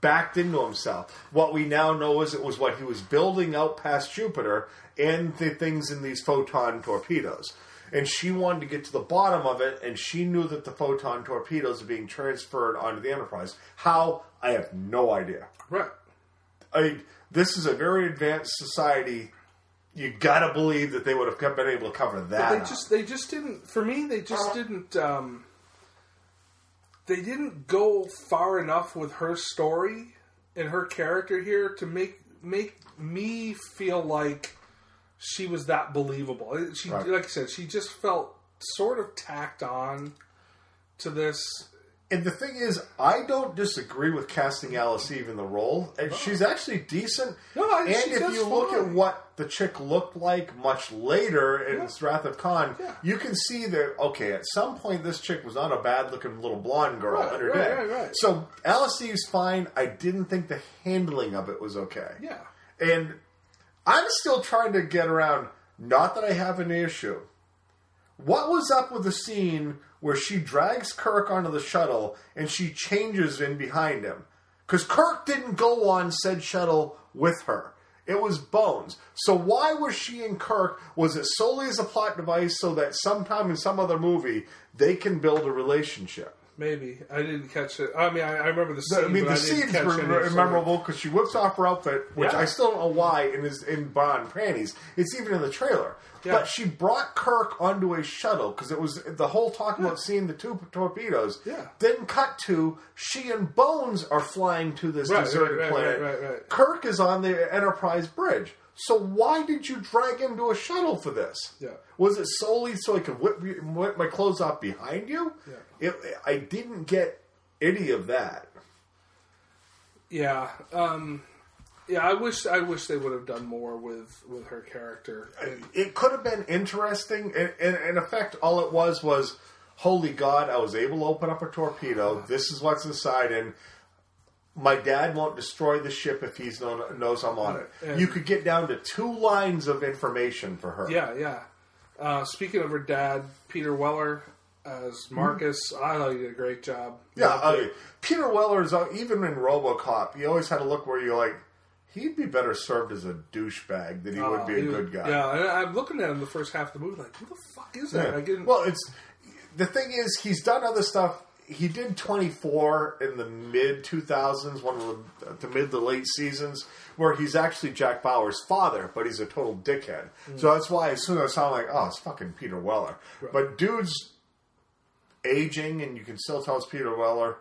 backed into himself. What we now know is it was what he was building out past Jupiter and the things in these photon torpedoes. And she wanted to get to the bottom of it, and she knew that the photon torpedoes were being transferred onto the Enterprise. How? I have no idea. Right. I... This is a very advanced society. You gotta believe that they would have been able to cover that. But they just, they just didn't. For me, they just didn't. Um, they didn't go far enough with her story and her character here to make make me feel like she was that believable. She, right. like I said, she just felt sort of tacked on to this. And the thing is, I don't disagree with casting Alice Eve in the role. And oh. she's actually decent. No, I, and if you fine. look at what the chick looked like much later in yeah. Wrath of Khan, yeah. you can see that, okay, at some point this chick was not a bad-looking little blonde girl right, in her right, day. Right, right. So Alice Eve's fine. I didn't think the handling of it was okay. Yeah. And I'm still trying to get around, not that I have an issue What was up with the scene where she drags Kirk onto the shuttle and she changes in behind him? Because Kirk didn't go on said shuttle with her. It was Bones. So why was she and Kirk? Was it solely as a plot device so that sometime in some other movie they can build a relationship? Maybe. I didn't catch it. I mean, I, I remember the scene. I mean, the scene's memorable because she whips off her outfit, which yeah. I still don't know why, and is in Bond panties. It's even in the trailer. Yeah. But she brought Kirk onto a shuttle because it was the whole talk yeah. about seeing the two torpedoes. Yeah. Then cut to she and Bones are flying to this right, deserted right, right, planet. Right, right, right. Kirk is on the Enterprise Bridge. So why did you drag him to a shuttle for this? Yeah. Was it solely so I could whip, whip my clothes off behind you? Yeah. It, I didn't get any of that. Yeah. Um, yeah, I wish I wish they would have done more with, with her character. And it could have been interesting. And, and, and in effect, all it was was, holy God, I was able to open up a torpedo. Uh, this is what's inside, and my dad won't destroy the ship if he knows I'm on it. And you could get down to two lines of information for her. Yeah, yeah. Uh, speaking of her dad, Peter Weller as Marcus, mm-hmm. I thought he did a great job. Yeah, uh, Peter Weller is, uh, even in RoboCop, you always had a look where you're like, he'd be better served as a douchebag than he uh, would be a good guy. Yeah, and I'm looking at him the first half of the movie like, who the fuck is that? Yeah. I didn't... Well, it's the thing is, he's done other stuff. He did twenty-four in the mid two thousands, one of the, the mid to late seasons, where he's actually Jack Bauer's father, but he's a total dickhead. Mm. So that's why as soon as I sound like, oh, it's fucking Peter Weller. Right. But dude's aging, and you can still tell it's Peter Weller,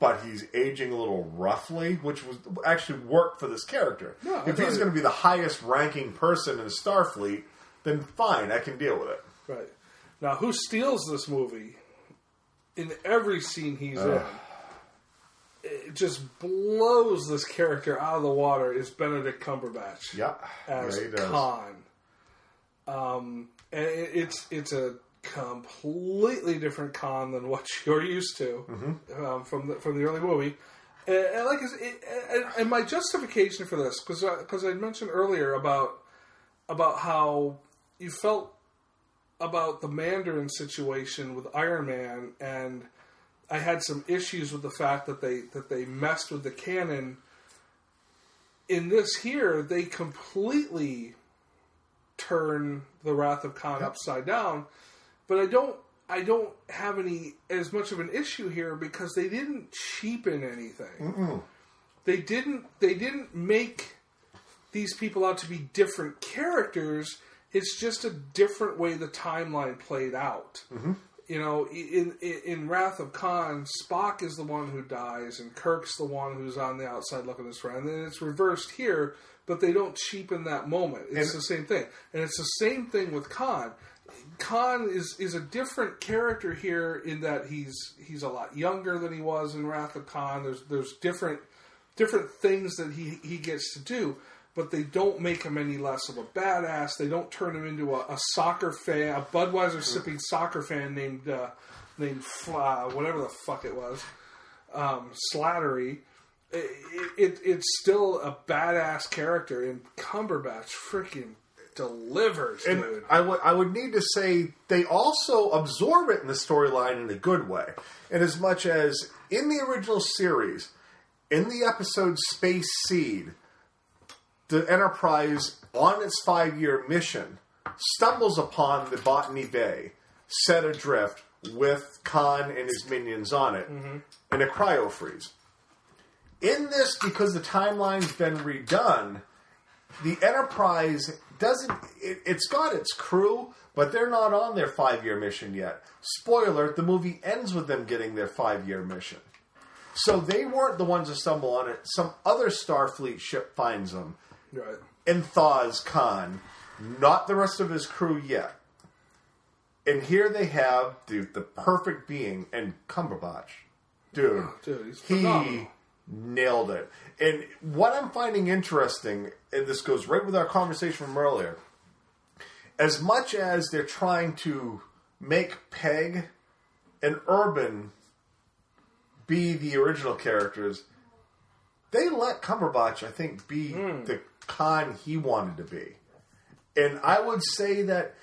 but he's aging a little roughly, which was actually worked for this character. Yeah, if he's going to be the highest ranking person in Starfleet, then fine, I can deal with it. Right. Now, who steals this movie? In every scene he's uh. in, it just blows this character out of the water, is Benedict Cumberbatch. Yeah. As yeah, Khan. Um, and it, it's it's a completely different Khan than what you're used to mm-hmm. um, from the, from the early movie. And, and like I said, it, and, and my justification for this, because because I, I mentioned earlier about about how you felt about the Mandarin situation with Iron Man, and I had some issues with the fact that they that they messed with the canon. In this here, they completely turn the Wrath of Khan yep. upside down, but I don't I don't have any as much of an issue here because they didn't cheapen anything. Mm-mm. They didn't they didn't make these people out to be different characters. It's just a different way the timeline played out. Mm-hmm. You know, in, in in Wrath of Khan, Spock is the one who dies, and Kirk's the one who's on the outside looking at his friend. And it's reversed here, but they don't cheapen that moment. It's and, the same thing. And it's the same thing with Khan. Khan is, is a different character here in that he's he's a lot younger than he was in Wrath of Khan. There's there's different different things that he, he gets to do. But they don't make him any less of a badass. They don't turn him into a, a soccer fan, a Budweiser sipping soccer fan named uh, named uh, whatever the fuck it was, um, Slattery. It, it, it's still a badass character, and Cumberbatch freaking delivers, and dude. I would I would need to say they also absorb it in the storyline in a good way, in as much as in the original series, in the episode Space Seed, the Enterprise, on its five-year mission, stumbles upon the Botany Bay, set adrift with Khan and his minions on it, mm-hmm. in a cryo-freeze. In this, because the timeline's been redone, the Enterprise doesn't... It, it's got its crew, but they're not on their five-year mission yet. Spoiler, the movie ends with them getting their five-year mission. So they weren't the ones to stumble on it. Some other Starfleet ship finds them. Right. And thaws Khan, not the rest of his crew yet. And here they have the, the perfect being, and Cumberbatch. Dude, oh, dude he's he nailed it. And what I'm finding interesting, and this goes right with our conversation from earlier, as much as they're trying to make Peg and Urban be the original characters, they let Cumberbatch, I think, be mm. the Khan he wanted to be. And I would say that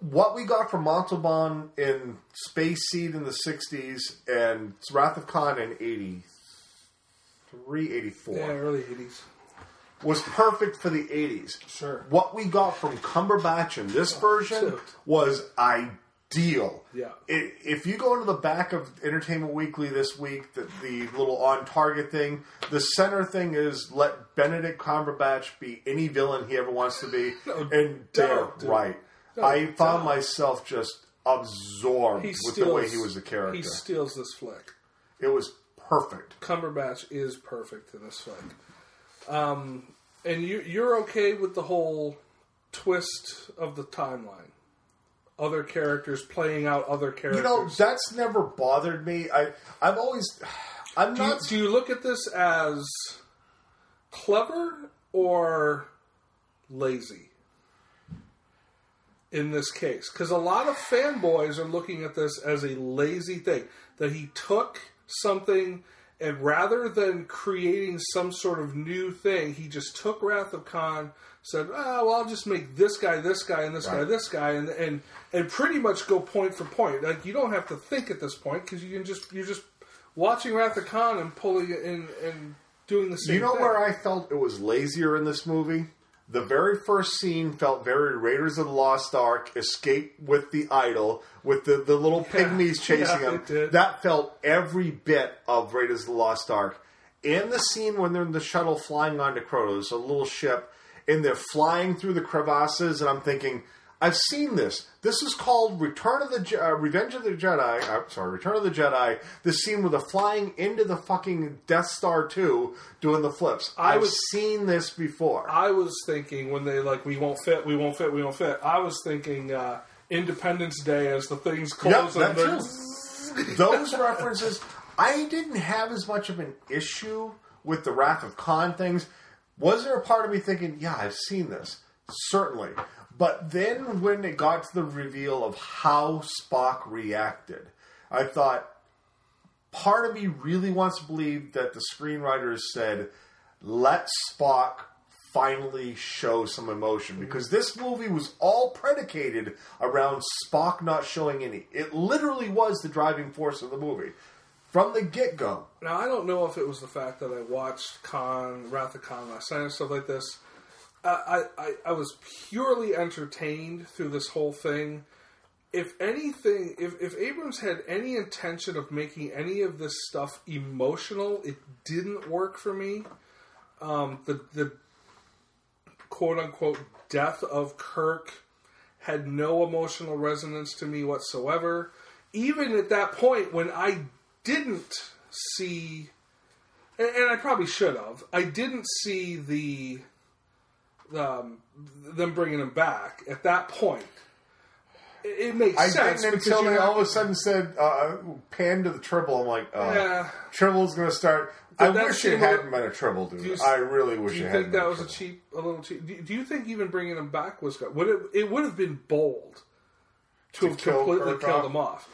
what we got from Montalban in Space Seed in the sixties and Wrath of Khan in eighty-three, eighty-four. Yeah, early eighties. Was perfect for the eighties. Sure. What we got from Cumberbatch in this version oh, was ideal. Yeah. It, if you go into the back of Entertainment Weekly this week, the, the little on-target thing, the center thing is let Benedict Cumberbatch be any villain he ever wants to be. No, and they're right. No, I found no. myself just absorbed he with steals, the way he was a character. He steals this flick. It was perfect. Cumberbatch is perfect in this flick. Um, and you, you're okay with the whole twist of the timeline. Other characters playing out other characters. You know, that's never bothered me. I, I've always... I'm do not... You, do you look at this as clever or lazy? In this case. Because a lot of fanboys are looking at this as a lazy thing. That he took something... And rather than creating some sort of new thing, he just took Wrath of Khan, said, oh, well, I'll just make this guy, this guy, and this right. guy, this guy, and, and and pretty much go point for point. Like, you don't have to think at this point, because you can just, you're just watching Wrath of Khan and pulling it in and doing the same thing. You know thing. Where I felt it was lazier in this movie? The very first scene felt very Raiders of the Lost Ark, escape with the idol, with the, the little yeah, pygmies chasing yeah, him. That felt every bit of Raiders of the Lost Ark. And the scene when they're in the shuttle flying onto Krotos, a little ship, and they're flying through the crevasses, and I'm thinking, I've seen this. This is called Return of the Je- uh, Revenge of the Jedi. I'm uh, sorry, Return of the Jedi. The scene where they're flying into the fucking Death Star two, doing the flips. I I've was, seen this before. I was thinking when they like we won't fit, we won't fit, we won't fit. I was thinking uh, Independence Day as the things close. Yep, and the... Those references. I didn't have as much of an issue with the Wrath of Khan things. Was there a part of me thinking, yeah, I've seen this? Certainly. But then when it got to the reveal of how Spock reacted, I thought, part of me really wants to believe that the screenwriters said, let Spock finally show some emotion. Because this movie was all predicated around Spock not showing any. It literally was the driving force of the movie. From the get-go. Now, I don't know if it was the fact that I watched Khan, Wrath of Khan last night and stuff like this. I, I, I was purely entertained through this whole thing. If anything, if, if Abrams had any intention of making any of this stuff emotional, it didn't work for me. Um, the, the quote-unquote death of Kirk had no emotional resonance to me whatsoever. Even at that point when I didn't see... And, and I probably should have. I didn't see the... Um, them bringing him back at that point, it, it makes I sense. Didn't until they all of a sudden said, uh, "Pan to the Tribble." I'm like, oh, yeah. "Tribble's going to start." But I wish it hadn't been a Tribble, dude. You, I really wish it hadn't. Do you think that was a cheap, a little cheap? Do, do you think even bringing him back was good? Would it? It would have been bold to, to have kill completely Kirk killed off? him off.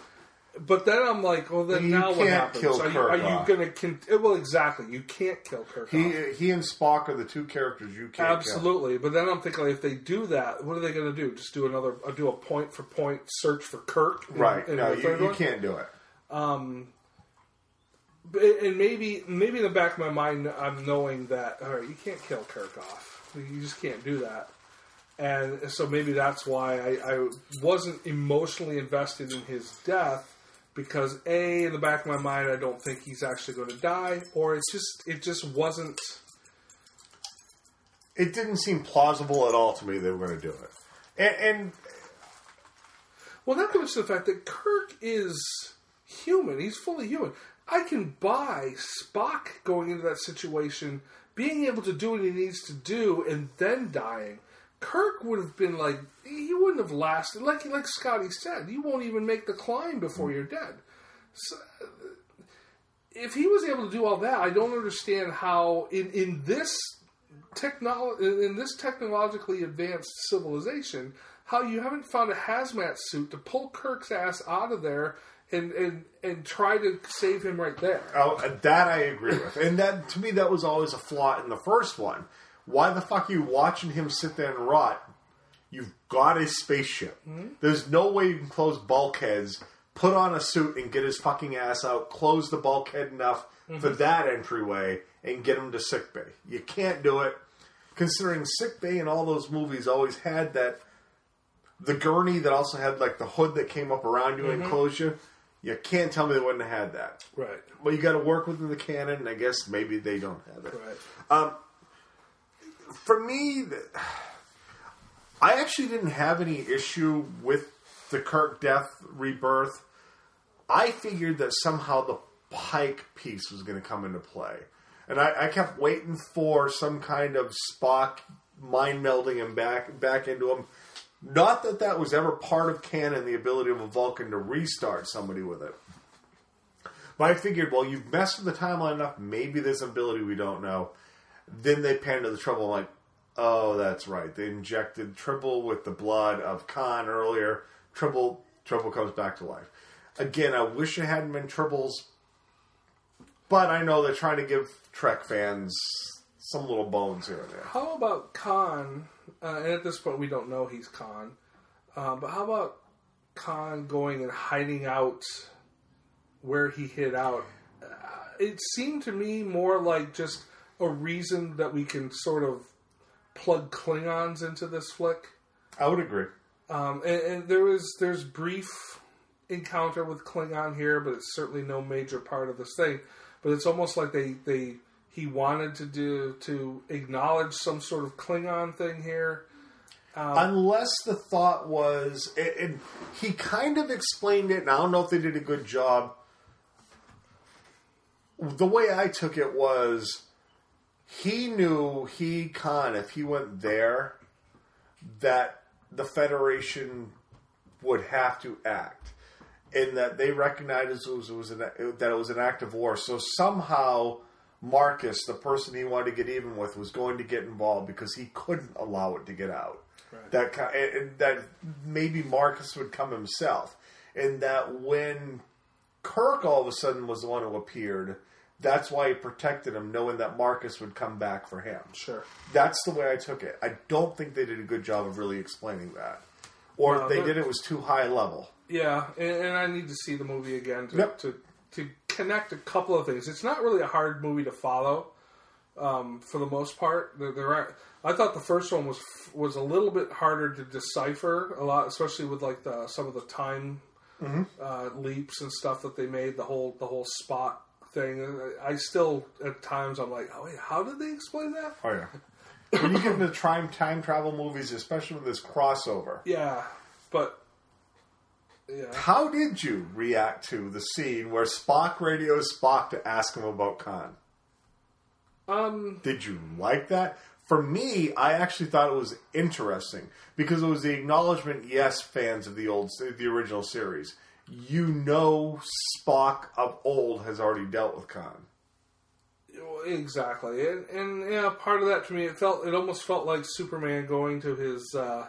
But then I'm like, well, then you now what happens? Kill are you, are you going to... Con- well, exactly. You can't kill Kirk He off. He and Spock are the two characters you can't Absolutely. kill. Absolutely. But then I'm thinking, like, if they do that, what are they going to do? Just do another... Uh, do a point-for-point search for Kirk? In, right. In no, you, you can't do it. Um, and maybe, maybe in the back of my mind, I'm knowing that, all right, you can't kill Kirk off. You just can't do that. And so maybe that's why I, I wasn't emotionally invested in his death. Because A, in the back of my mind, I don't think he's actually going to die, or it's just it just wasn't. It didn't seem plausible at all to me they were going to do it, and, and well, that comes to the fact that Kirk is human; he's fully human. I can buy Spock going into that situation, being able to do what he needs to do, and then dying. Kirk would have been like, he wouldn't have lasted. Like like Scotty said, you won't even make the climb before you're dead. So, if he was able to do all that, I don't understand how in, in this technolo- in this technologically advanced civilization, how you haven't found a hazmat suit to pull Kirk's ass out of there and and, and try to save him right there. Oh, that I agree with. And that to me, that was always a flaw in the first one. Why the fuck are you watching him sit there and rot? You've got a spaceship. Mm-hmm. There's no way you can close bulkheads, put on a suit and get his fucking ass out, close the bulkhead enough mm-hmm. for that entryway, and get him to sickbay. You can't do it. Considering sickbay in all those movies always had that, the gurney that also had like the hood that came up around you mm-hmm. and enclosed you. You can't tell me they wouldn't have had that. Right. Well, you got to work within the canon, and I guess maybe they don't have it. Right. Um, for me, the, I actually didn't have any issue with the Kirk death rebirth. I figured that somehow the Pike piece was going to come into play. And I, I kept waiting for some kind of Spock mind-melding him back, back into him. Not that that was ever part of canon, the ability of a Vulcan to restart somebody with it. But I figured, well, you've messed with the timeline enough, maybe there's an ability we don't know. Then they pan to the trouble, like, oh, that's right. They injected Tribble with the blood of Khan earlier. Tribble, Tribble comes back to life. Again, I wish it hadn't been Tribble's, but I know they're trying to give Trek fans some little bones here and there. How about Khan... Uh, and at this point, we don't know he's Khan. Um, but how about Khan going and hiding out where he hid out? Uh, it seemed to me more like just a reason that we can sort of plug Klingons into this flick. I would agree. Um, and, and there was there's brief encounter with Klingon here, but it's certainly no major part of this thing. But it's almost like they... they He wanted to do to acknowledge some sort of Klingon thing here. Um, Unless the thought was... It, it, he kind of explained it, and I don't know if they did a good job. The way I took it was... He knew, he, Khan, if he went there, that the Federation would have to act. And that they recognized it was, it was an, it, that it was an act of war. So somehow... Marcus, the person he wanted to get even with, was going to get involved because he couldn't allow it to get out. Right. That that maybe Marcus would come himself. And that when Kirk all of a sudden was the one who appeared, that's why he protected him, knowing that Marcus would come back for him. Sure. That's the way I took it. I don't think they did a good job of really explaining that. Or no, if they did, it was too high level. Yeah, and, and I need to see the movie again to... Yep. to To connect a couple of things. It's not really a hard movie to follow, um, for the most part. There, there are, I thought the first one was was a little bit harder to decipher, a lot, especially with like the, some of the time mm-hmm. uh, leaps and stuff that they made. The whole the whole spot thing. I, I still at times I'm like, oh wait, how did they explain that? Oh yeah. When you get into time time travel movies, especially with this crossover, yeah, but. Yeah. How did you react to the scene where Spock radios Spock to ask him about Khan? Um, did you like that? For me, I actually thought it was interesting because it was the acknowledgement. Yes, fans of the old, the original series, you know, Spock of old has already dealt with Khan. Exactly, and, and yeah, part of that to me, it felt it almost felt like Superman going to his. Uh,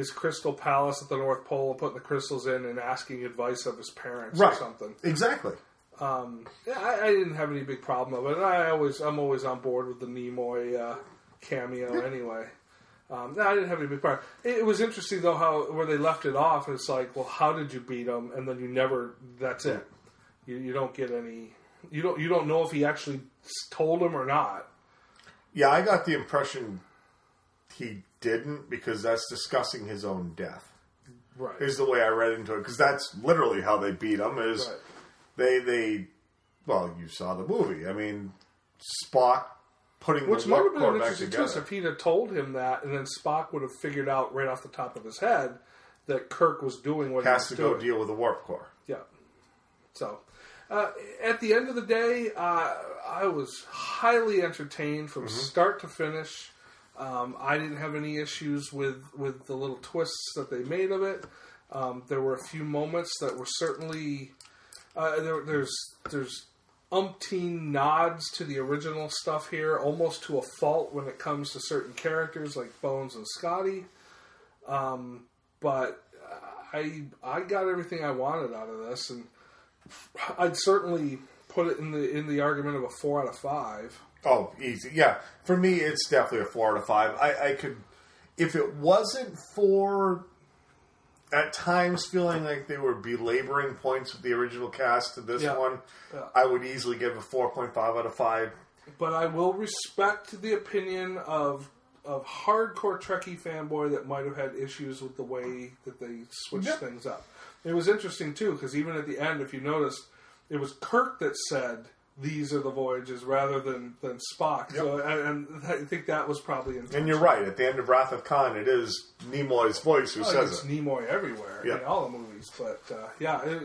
His crystal palace at the North Pole and putting the crystals in and asking advice of his parents right. or something. Exactly. Um, yeah, I, I didn't have any big problem with it. I always, I'm always on board with the Nimoy uh, cameo anyway. Um, no, I didn't have any big problem. It, it was interesting though how where they left it off. It's like, well, how did you beat him? And then you never. That's it. You, you don't get any. You don't. You don't know if he actually told him or not. Yeah, I got the impression he. Didn't because that's discussing his own death. Right is the way I read into it because that's literally how they beat him. Is right. they they well you saw the movie. I mean Spock putting which the might have been an interesting twist if he'd have told him that and then Spock would have figured out right off the top of his head that Kirk was doing what has he was to doing. Go deal with the warp core. Yeah. So uh, at the end of the day, uh, I was highly entertained from mm-hmm. start to finish. Um, I didn't have any issues with, with the little twists that they made of it. Um, there were a few moments that were certainly uh, there, there's there's umpteen nods to the original stuff here, almost to a fault when it comes to certain characters like Bones and Scotty. Um, but I I got everything I wanted out of this, and I'd certainly put it in the in the argument of a four out of five. Oh, easy. Yeah. For me, it's definitely a four out of five. I, I could, if it wasn't for at times feeling like they were belaboring points with the original cast to this yeah. one, yeah. I would easily give a four point five out of five. But I will respect the opinion of of hardcore Trekkie fanboy that might have had issues with the way that they switched yeah. things up. It was interesting, too, because even at the end, if you noticed, it was Kirk that said, these are the voyages, rather than, than Spock. Yep. So, and, and I think that was probably intentional. And you're right. At the end of Wrath of Khan, it is Nimoy's voice who oh, says it's it. It's Nimoy everywhere yep. in all the movies. But, uh, yeah. It,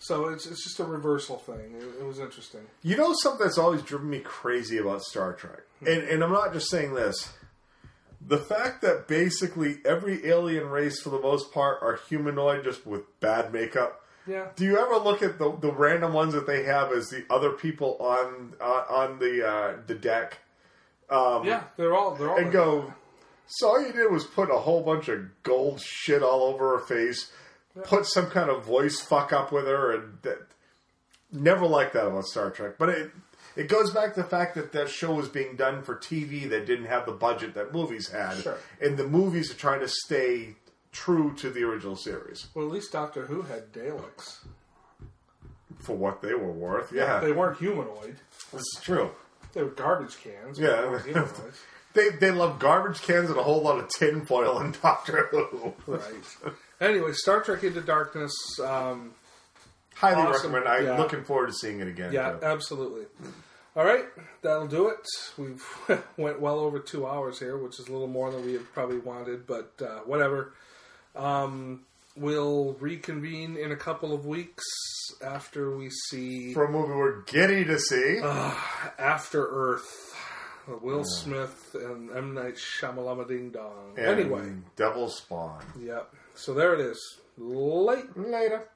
so it's it's just a reversal thing. It, it was interesting. You know something that's always driven me crazy about Star Trek? and And I'm not just saying this. The fact that basically every alien race, for the most part, are humanoid just with bad makeup. Yeah. Do you ever look at the the random ones that they have as the other people on uh, on the uh, the deck? Um, yeah, they're all they're all and like go. That. So all you did was put a whole bunch of gold shit all over her face, yeah. put some kind of voice fuck up with her, and that, never liked that about Star Trek. But it. It goes back to the fact that that show was being done for T V that didn't have the budget that movies had. Sure. And the movies are trying to stay true to the original series. Well, at least Doctor Who had Daleks. For what they were worth, yeah. yeah. They weren't humanoid. That's true. They were garbage cans. Yeah. They weren't humanoids. They, they love garbage cans and a whole lot of tin foil in Doctor Who. Right. Anyway, Star Trek Into Darkness... Um, Highly awesome. recommend. I'm yeah. looking forward to seeing it again. Yeah, too. Absolutely. All right, that'll do it. We've went well over two hours here, which is a little more than we have probably wanted, but uh, whatever. Um, we'll reconvene in a couple of weeks after we see... For a movie we're giddy to see. Uh, After Earth. Will mm. Smith and M. Night Shyamalan Ding Dong. And anyway. Devil Spawn. Yep. Yeah. So there it is. Late. Later.